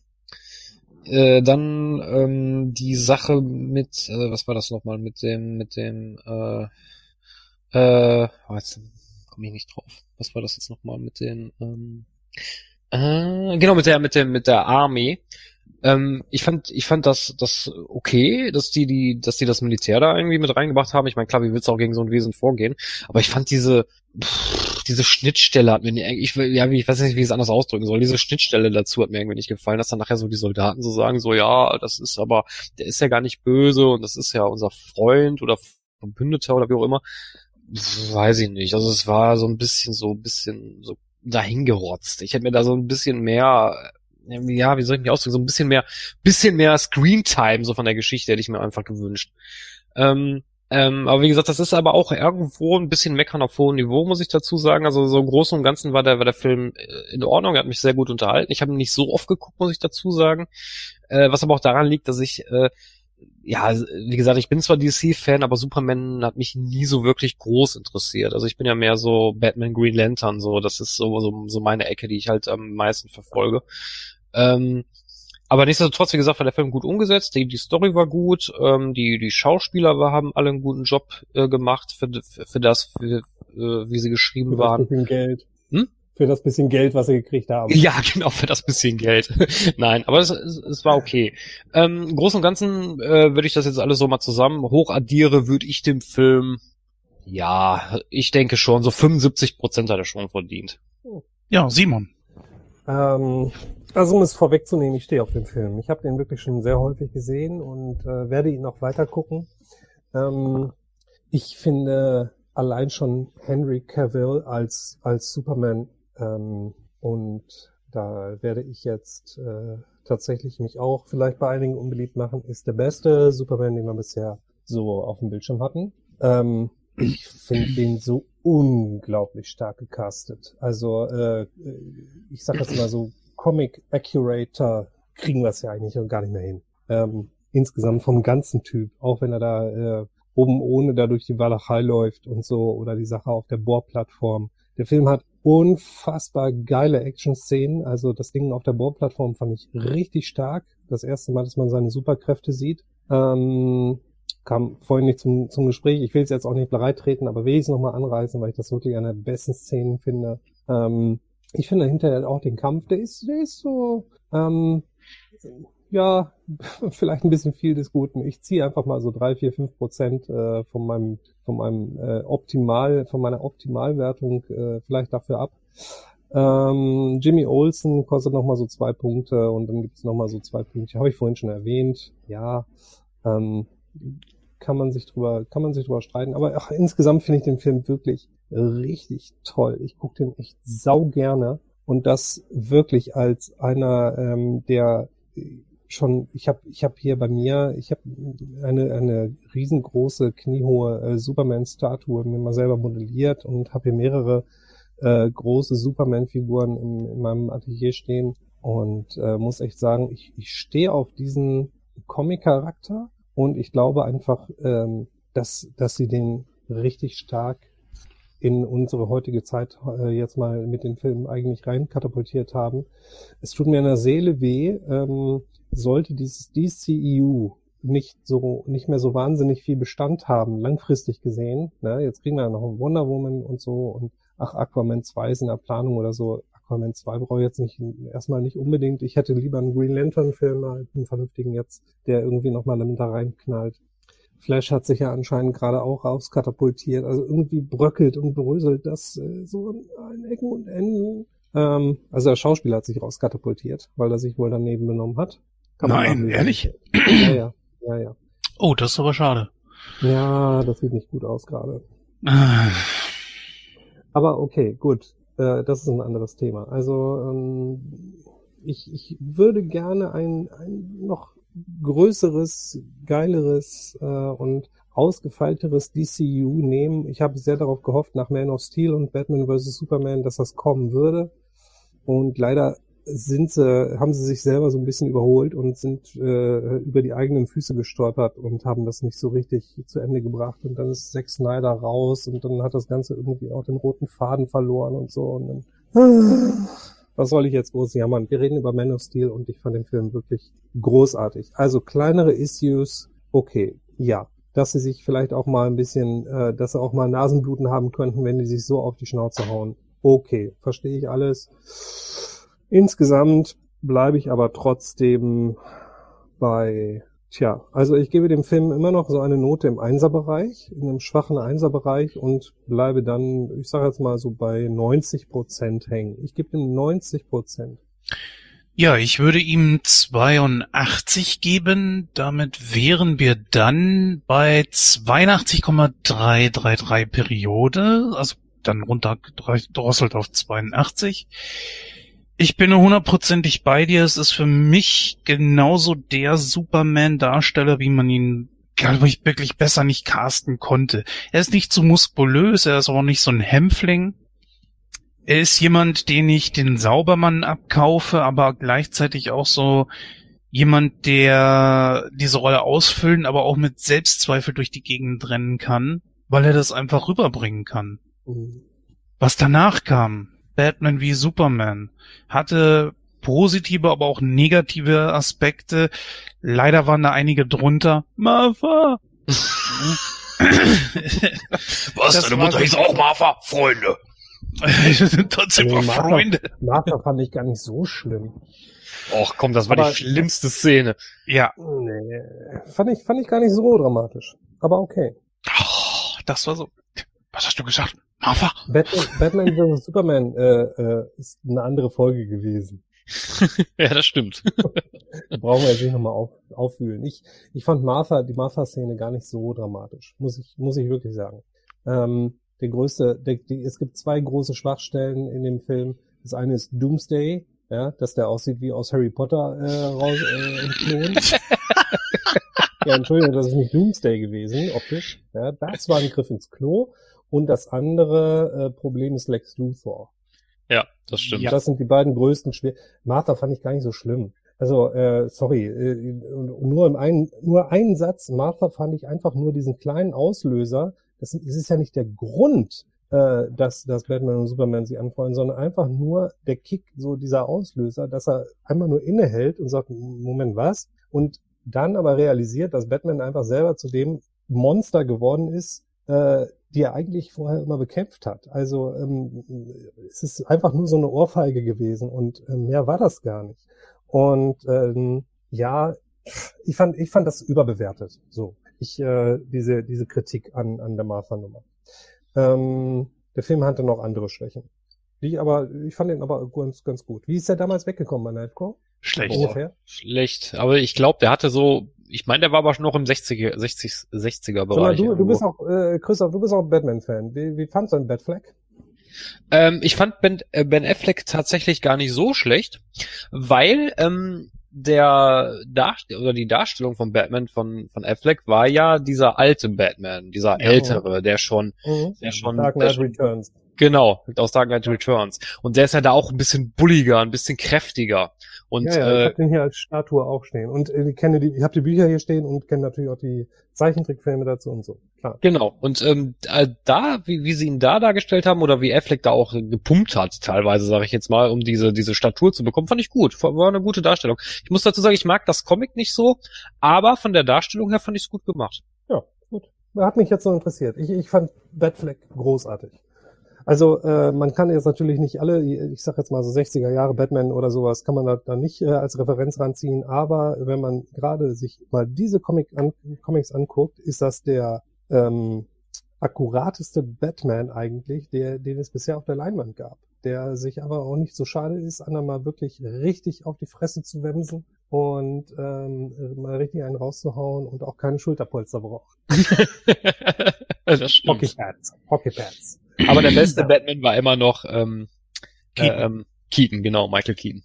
äh, dann ähm, die Sache mit, äh, was war das nochmal, mit dem, mit dem, äh, äh, oh, jetzt komme ich nicht drauf. Was war das jetzt nochmal mit den, ähm, genau, mit der, mit der, mit der Army. Ähm, ich fand, ich fand das, das okay, dass die, die, dass die das Militär da irgendwie mit reingebracht haben. Ich meine, klar, wie willst du auch gegen so ein Wesen vorgehen? Aber ich fand diese, pff, diese Schnittstelle hat mir nicht, ich, ja, ich weiß nicht, wie ich es anders ausdrücken soll. Diese Schnittstelle dazu hat mir irgendwie nicht gefallen, dass dann nachher so die Soldaten so sagen, so, ja, das ist aber, der ist ja gar nicht böse und das ist ja unser Freund oder Verbündeter oder wie auch immer. Weiß ich nicht. Also es war so ein bisschen, so ein bisschen, so, dahin gerotzt. Ich hätte mir da so ein bisschen mehr, ja, wie soll ich mich ausdrücken, so ein bisschen mehr, bisschen mehr Screentime so von der Geschichte hätte ich mir einfach gewünscht. Ähm, ähm, aber wie gesagt, das ist aber auch irgendwo ein bisschen meckern auf hohem Niveau, muss ich dazu sagen. Also so im Großen und Ganzen war der, war der Film in Ordnung, er hat mich sehr gut unterhalten. Ich habe ihn nicht so oft geguckt, muss ich dazu sagen. Äh, was aber auch daran liegt, dass ich, äh, ja, wie gesagt, ich bin zwar D C-Fan, aber Superman hat mich nie so wirklich groß interessiert. Also ich bin ja mehr so Batman, Green Lantern, so, das ist so so, so meine Ecke, die ich halt am meisten verfolge. Ähm, aber nichtsdestotrotz, wie gesagt, war der Film gut umgesetzt, die, die Story war gut, ähm, die die Schauspieler war, haben alle einen guten Job äh, gemacht für, für, für das, für, äh, wie sie geschrieben für waren. Das Geld. Hm? Für das bisschen Geld, was sie gekriegt haben. Ja, genau, für das bisschen Geld. Nein, aber es, es, es war okay. Ähm, im Großen und Ganzen äh, würde ich das jetzt alles so mal zusammen hochaddiere, würde ich dem Film, ja, ich denke schon, so fünfundsiebzig Prozent hat er schon verdient. Ja, Simon. Ähm, also um es vorwegzunehmen, ich stehe auf den Film. Ich habe den wirklich schon sehr häufig gesehen und äh, werde ihn auch weiter gucken. Ähm, ich finde allein schon Henry Cavill als als Superman. Ähm, und da werde ich jetzt äh, tatsächlich mich auch vielleicht bei einigen unbeliebt machen, ist der beste Superman, den wir bisher so auf dem Bildschirm hatten. Ähm, ich finde den so unglaublich stark gecastet. Also äh, ich sage das immer so, Comic-Accurator kriegen wir es ja eigentlich gar nicht mehr hin. Ähm, insgesamt vom ganzen Typ, auch wenn er da äh, oben ohne da durch die Walachei läuft und so, oder die Sache auf der Bohrplattform. Der Film hat unfassbar geile Action-Szenen. Also das Ding auf der Bohrplattform fand ich richtig stark. Das erste Mal, dass man seine Superkräfte sieht. Ähm, kam vorhin nicht zum, zum Gespräch. Ich will es jetzt auch nicht bereit treten, aber will ich es nochmal anreißen, weil ich das wirklich eine der besten Szenen finde. Ähm, ich finde hinterher auch den Kampf, der ist, der ist so, ähm, ja, vielleicht ein bisschen viel des Guten. Ich ziehe einfach mal so drei, vier, fünf Prozent äh, von meinem, von meinem äh, Optimal, von meiner Optimalwertung äh, vielleicht dafür ab. Ähm, Jimmy Olsen kostet nochmal so zwei Punkte und dann gibt's nochmal so zwei Punkte. Habe ich vorhin schon erwähnt. Ja, ähm, kann man sich drüber, kann man sich drüber streiten. Aber ach, insgesamt finde ich den Film wirklich richtig toll. Ich gucke den echt sau gerne. Und das wirklich als einer, ähm, der schon, ich habe ich hab hier bei mir, ich habe eine eine riesengroße, kniehohe äh, Superman-Statue mir mal selber modelliert und habe hier mehrere äh, große Superman-Figuren in, in meinem Atelier stehen und äh, muss echt sagen, ich, ich stehe auf diesen Comic-Charakter und ich glaube einfach, ähm, dass, dass sie den richtig stark in unsere heutige Zeit äh, jetzt mal mit den Filmen eigentlich rein katapultiert haben. Es tut mir in der Seele weh, ähm, sollte dieses D C E U nicht so, nicht mehr so wahnsinnig viel Bestand haben, langfristig gesehen. Ne? Jetzt kriegen wir ja noch einen Wonder Woman und so und ach, Aquaman zwei ist in der Planung oder so. Aquaman zwei brauche ich jetzt nicht, erstmal nicht unbedingt. Ich hätte lieber einen Green Lantern Film, einen vernünftigen jetzt, der irgendwie nochmal damit da reinknallt. Flash hat sich ja anscheinend gerade auch rauskatapultiert. Also irgendwie bröckelt und bröselt das äh, so in allen Ecken und Enden. Ähm, also der Schauspieler hat sich rauskatapultiert, weil er sich wohl daneben benommen hat. Kann Nein, ehrlich? Ja, ja, ja, ja. Oh, das ist aber schade. Ja, das sieht nicht gut aus gerade. Aber okay, gut. Äh, das ist ein anderes Thema. Also ähm, ich, ich würde gerne ein, ein noch größeres, geileres äh, und ausgefeilteres D C U nehmen. Ich habe sehr darauf gehofft, nach Man of Steel und Batman v Superman, dass das kommen würde. Und leider sind sie, haben sie sich selber so ein bisschen überholt und sind äh, über die eigenen Füße gestolpert und haben das nicht so richtig zu Ende gebracht. Und dann ist Zack Snyder raus und dann hat das Ganze irgendwie auch den roten Faden verloren und so. Und dann... Was soll ich jetzt groß jammern? Wir reden über Man of Steel und ich fand den Film wirklich großartig. Also kleinere Issues, okay, ja. Dass sie sich vielleicht auch mal ein bisschen, äh, dass sie auch mal Nasenbluten haben könnten, wenn die sich so auf die Schnauze hauen. Okay, verstehe ich alles. Insgesamt bleibe ich aber trotzdem bei... Tja, also ich gebe dem Film immer noch so eine Note im Einserbereich, in einem schwachen Einserbereich und bleibe dann, ich sage jetzt mal so bei neunzig Prozent hängen. Ich gebe ihm neunzig Prozent. Ja, ich würde ihm zweiundachtzig geben. Damit wären wir dann bei zweiundachtzig Komma drei drei drei Periode, also dann runterdrosselt auf zweiundachtzig. Ich bin hundertprozentig bei dir. Es ist für mich genauso der Superman-Darsteller, wie man ihn, glaube ich, wirklich besser nicht casten konnte. Er ist nicht zu muskulös, er ist auch nicht so ein Hämpfling. Er ist jemand, den ich den Saubermann abkaufe, aber gleichzeitig auch so jemand, der diese Rolle ausfüllen, aber auch mit Selbstzweifel durch die Gegend rennen kann, weil er das einfach rüberbringen kann. Was danach kam, Batman wie Superman, hatte positive, aber auch negative Aspekte. Leider waren da einige drunter. Martha! Was, das deine Mutter hieß auch Martha? Freunde! Trotzdem also, Martha, Freunde. Martha fand ich gar nicht so schlimm. Och komm, das war aber die schlimmste Szene. Ja. Nee, fand ich, fand ich gar nicht so dramatisch. Aber okay. Oh, das war so... Was hast du gesagt? Martha? Batman, Batman versus. Superman äh, äh, ist eine andere Folge gewesen. Ja, das stimmt. Brauchen wir jetzt nicht nochmal auf, aufwühlen. Ich, ich fand Martha, die Martha-Szene gar nicht so dramatisch, muss ich, muss ich wirklich sagen. Ähm, der größte, der, die, es gibt zwei große Schwachstellen in dem Film. Das eine ist Doomsday, ja, dass der aussieht wie aus Harry Potter äh, raus äh, im Klon. Ja, Entschuldigung, das ist nicht Doomsday gewesen, optisch. Ja, das war ein Griff ins Klo. Und das andere äh, Problem ist Lex Luthor. Ja, das stimmt. Das sind die beiden größten Schwier... Martha fand ich gar nicht so schlimm. Also, äh, sorry, äh, nur im einen, nur einen Satz. Martha fand ich einfach nur diesen kleinen Auslöser. Das, das ist ja nicht der Grund, äh, dass, dass Batman und Superman sich anfreunden, sondern einfach nur der Kick, so dieser Auslöser, dass er einmal nur innehält und sagt, Moment, was? Und dann aber realisiert, dass Batman einfach selber zu dem Monster geworden ist, äh, die er eigentlich vorher immer bekämpft hat. Also ähm, es ist einfach nur so eine Ohrfeige gewesen und äh, mehr war das gar nicht. Und ähm, ja, ich fand ich fand das überbewertet. So, ich äh, diese diese Kritik an an der Martha-Nummer. Ähm, der Film hatte noch andere Schwächen. Die aber ich fand den aber ganz ganz gut. Wie ist der damals weggekommen bei Nightcrow? Schlecht. Ungefähr? Schlecht. Aber ich glaube, der hatte so ich meine, der war aber schon noch im sechziger Bereich. Du, du bist auch, äh, Christoph, du bist auch ein Batman-Fan. Wie, wie fandst du den Batfleck? Ähm, ich fand Ben, äh, Ben Affleck tatsächlich gar nicht so schlecht, weil ähm, der Darst- oder die Darstellung von Batman von von Affleck war ja dieser alte Batman, dieser ältere, ja. der schon, mhm. der schon, Dark Knight Returns. Genau, aus Dark Knight Returns. Und der ist ja da auch ein bisschen bulliger, ein bisschen kräftiger. Und, ja, ja, ich hab den hier als Statue auch stehen. Und ich kenne die, ich habe die Bücher hier stehen und kenne natürlich auch die Zeichentrickfilme dazu und so. Klar. Genau. Und ähm, da, wie, wie sie ihn da dargestellt haben oder wie Affleck da auch gepumpt hat, teilweise sage ich jetzt mal, um diese diese Statur zu bekommen, fand ich gut. War eine gute Darstellung. Ich muss dazu sagen, ich mag das Comic nicht so, aber von der Darstellung her fand ich es gut gemacht. Ja, gut. Hat mich jetzt so interessiert. Ich, ich fand Batfleck großartig. Also äh, man kann jetzt natürlich nicht alle, ich sag jetzt mal so sechziger Jahre Batman oder sowas, kann man da dann nicht äh, als Referenz ranziehen, aber wenn man gerade sich mal diese Comic an, Comics anguckt, ist das der ähm, akkurateste Batman eigentlich, der, den es bisher auf der Leinwand gab, der sich aber auch nicht so schade ist, anderen mal wirklich richtig auf die Fresse zu wemsen und ähm, mal richtig einen rauszuhauen und auch keine Schulterpolster braucht. Hockeypads, Hockeypads. Aber der beste Batman war immer noch ähm, Keaton. Ähm, Keaton, genau, Michael Keaton.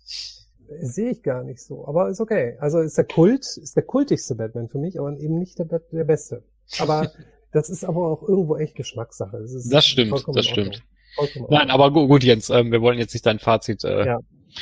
Sehe ich gar nicht so, aber ist okay. Also ist der Kult, ist der kultigste Batman für mich, aber eben nicht der, Bat- der beste. Aber das ist aber auch irgendwo echt Geschmackssache. Das, ist das stimmt, das stimmt. Nein, aber gut, gut Jens, ähm, wir wollen jetzt nicht dein Fazit. Äh ja,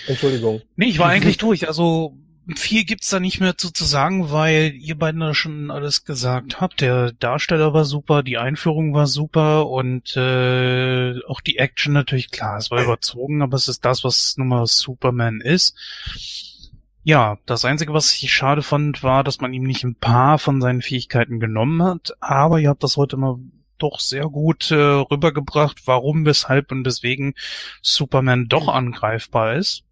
Entschuldigung. Nee, ich war eigentlich durch, also... Viel gibt's da nicht mehr zu, zu sagen, weil ihr beiden da schon alles gesagt habt. Der Darsteller war super, die Einführung war super und äh, auch die Action natürlich, klar, es war überzogen, aber es ist das, was nun mal Superman ist. Ja, das Einzige, was ich schade fand, war, dass man ihm nicht ein paar von seinen Fähigkeiten genommen hat, aber ihr habt das heute mal doch sehr gut äh, rübergebracht, warum, weshalb und weswegen Superman doch angreifbar ist.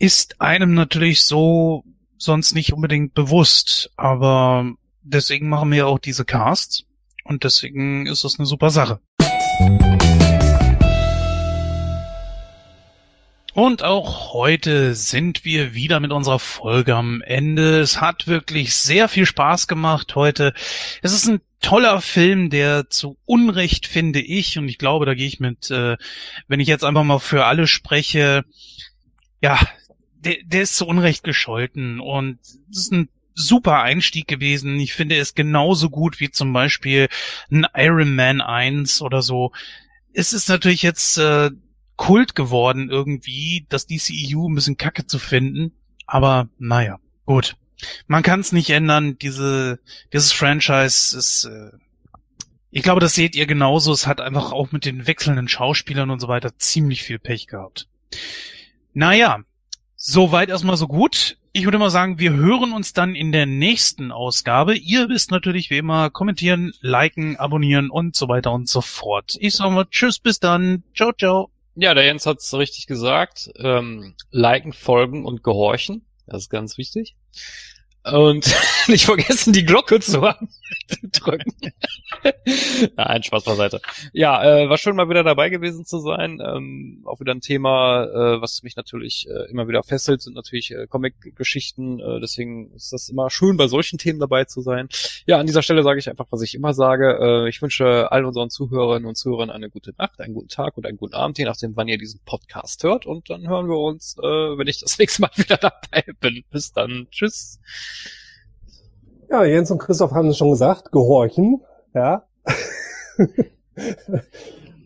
Ist einem natürlich so sonst nicht unbedingt bewusst, aber deswegen machen wir ja auch diese Casts und deswegen ist das eine super Sache. Und auch heute sind wir wieder mit unserer Folge am Ende. Es hat wirklich sehr viel Spaß gemacht heute. Es ist ein toller Film, der zu Unrecht, finde ich, und ich glaube, da gehe ich mit, äh, wenn ich jetzt einfach mal für alle spreche, ja, Der, der ist zu Unrecht gescholten und es ist ein super Einstieg gewesen. Ich finde, er ist genauso gut wie zum Beispiel ein Iron Man eins oder so. Es ist natürlich jetzt äh, Kult geworden irgendwie, das D C E U ein bisschen kacke zu finden. Aber naja, gut. Man kann es nicht ändern. Diese dieses Franchise ist... Äh, ich glaube, das seht ihr genauso. Es hat einfach auch mit den wechselnden Schauspielern und so weiter ziemlich viel Pech gehabt. Naja. Soweit erstmal so gut. Ich würde mal sagen, wir hören uns dann in der nächsten Ausgabe. Ihr wisst natürlich wie immer, kommentieren, liken, abonnieren und so weiter und so fort. Ich sage mal tschüss, bis dann. Ciao, ciao. Ja, der Jens hat's richtig gesagt. Ähm, liken, folgen und gehorchen. Das ist ganz wichtig. Und nicht vergessen, die Glocke zu drücken. Nein, Spaß beiseite. Ja, äh, war schön, mal wieder dabei gewesen zu sein. Ähm, auch wieder ein Thema, äh, was mich natürlich äh, immer wieder fesselt, sind natürlich äh, Comic-Geschichten. Äh, deswegen ist das immer schön, bei solchen Themen dabei zu sein. Ja, an dieser Stelle sage ich einfach, was ich immer sage. Äh, ich wünsche allen unseren Zuhörerinnen und Zuhörern eine gute Nacht, einen guten Tag und einen guten Abend, je nachdem, wann ihr diesen Podcast hört. Und dann hören wir uns, äh, wenn ich das nächste Mal wieder dabei bin. Bis dann. Tschüss. Ja, Jens und Christoph haben es schon gesagt, gehorchen, ja.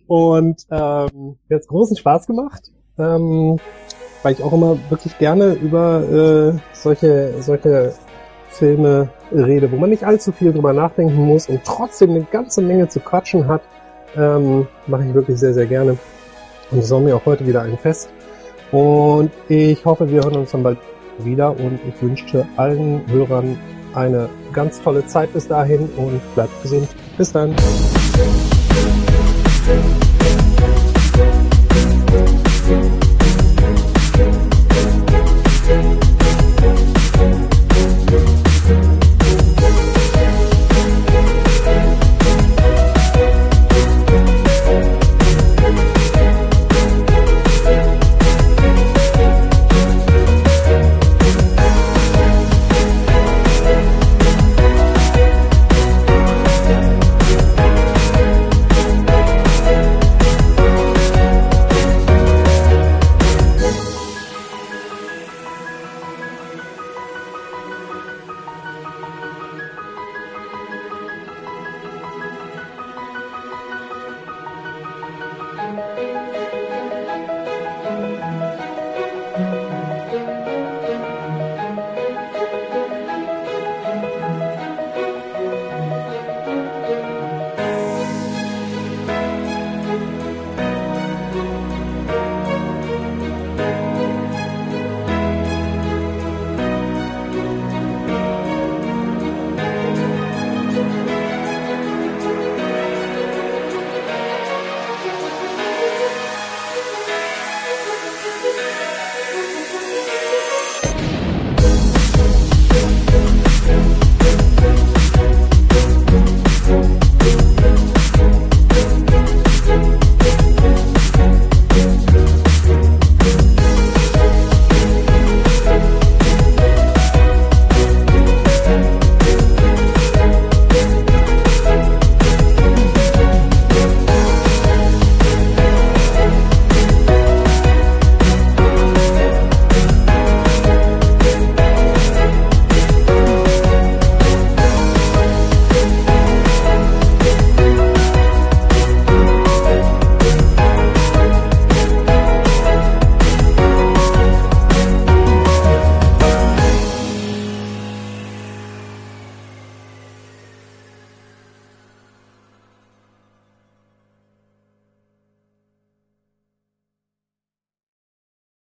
Und ähm, mir hat's großen Spaß gemacht, ähm, weil ich auch immer wirklich gerne über äh, solche solche Filme rede, wo man nicht allzu viel drüber nachdenken muss und trotzdem eine ganze Menge zu quatschen hat, ähm, mache ich wirklich sehr, sehr gerne. Und es soll mir auch heute wieder ein Fest. Und ich hoffe, wir hören uns dann bald wieder und ich wünsche allen Hörern eine ganz tolle Zeit bis dahin und bleibt gesund. Bis dann.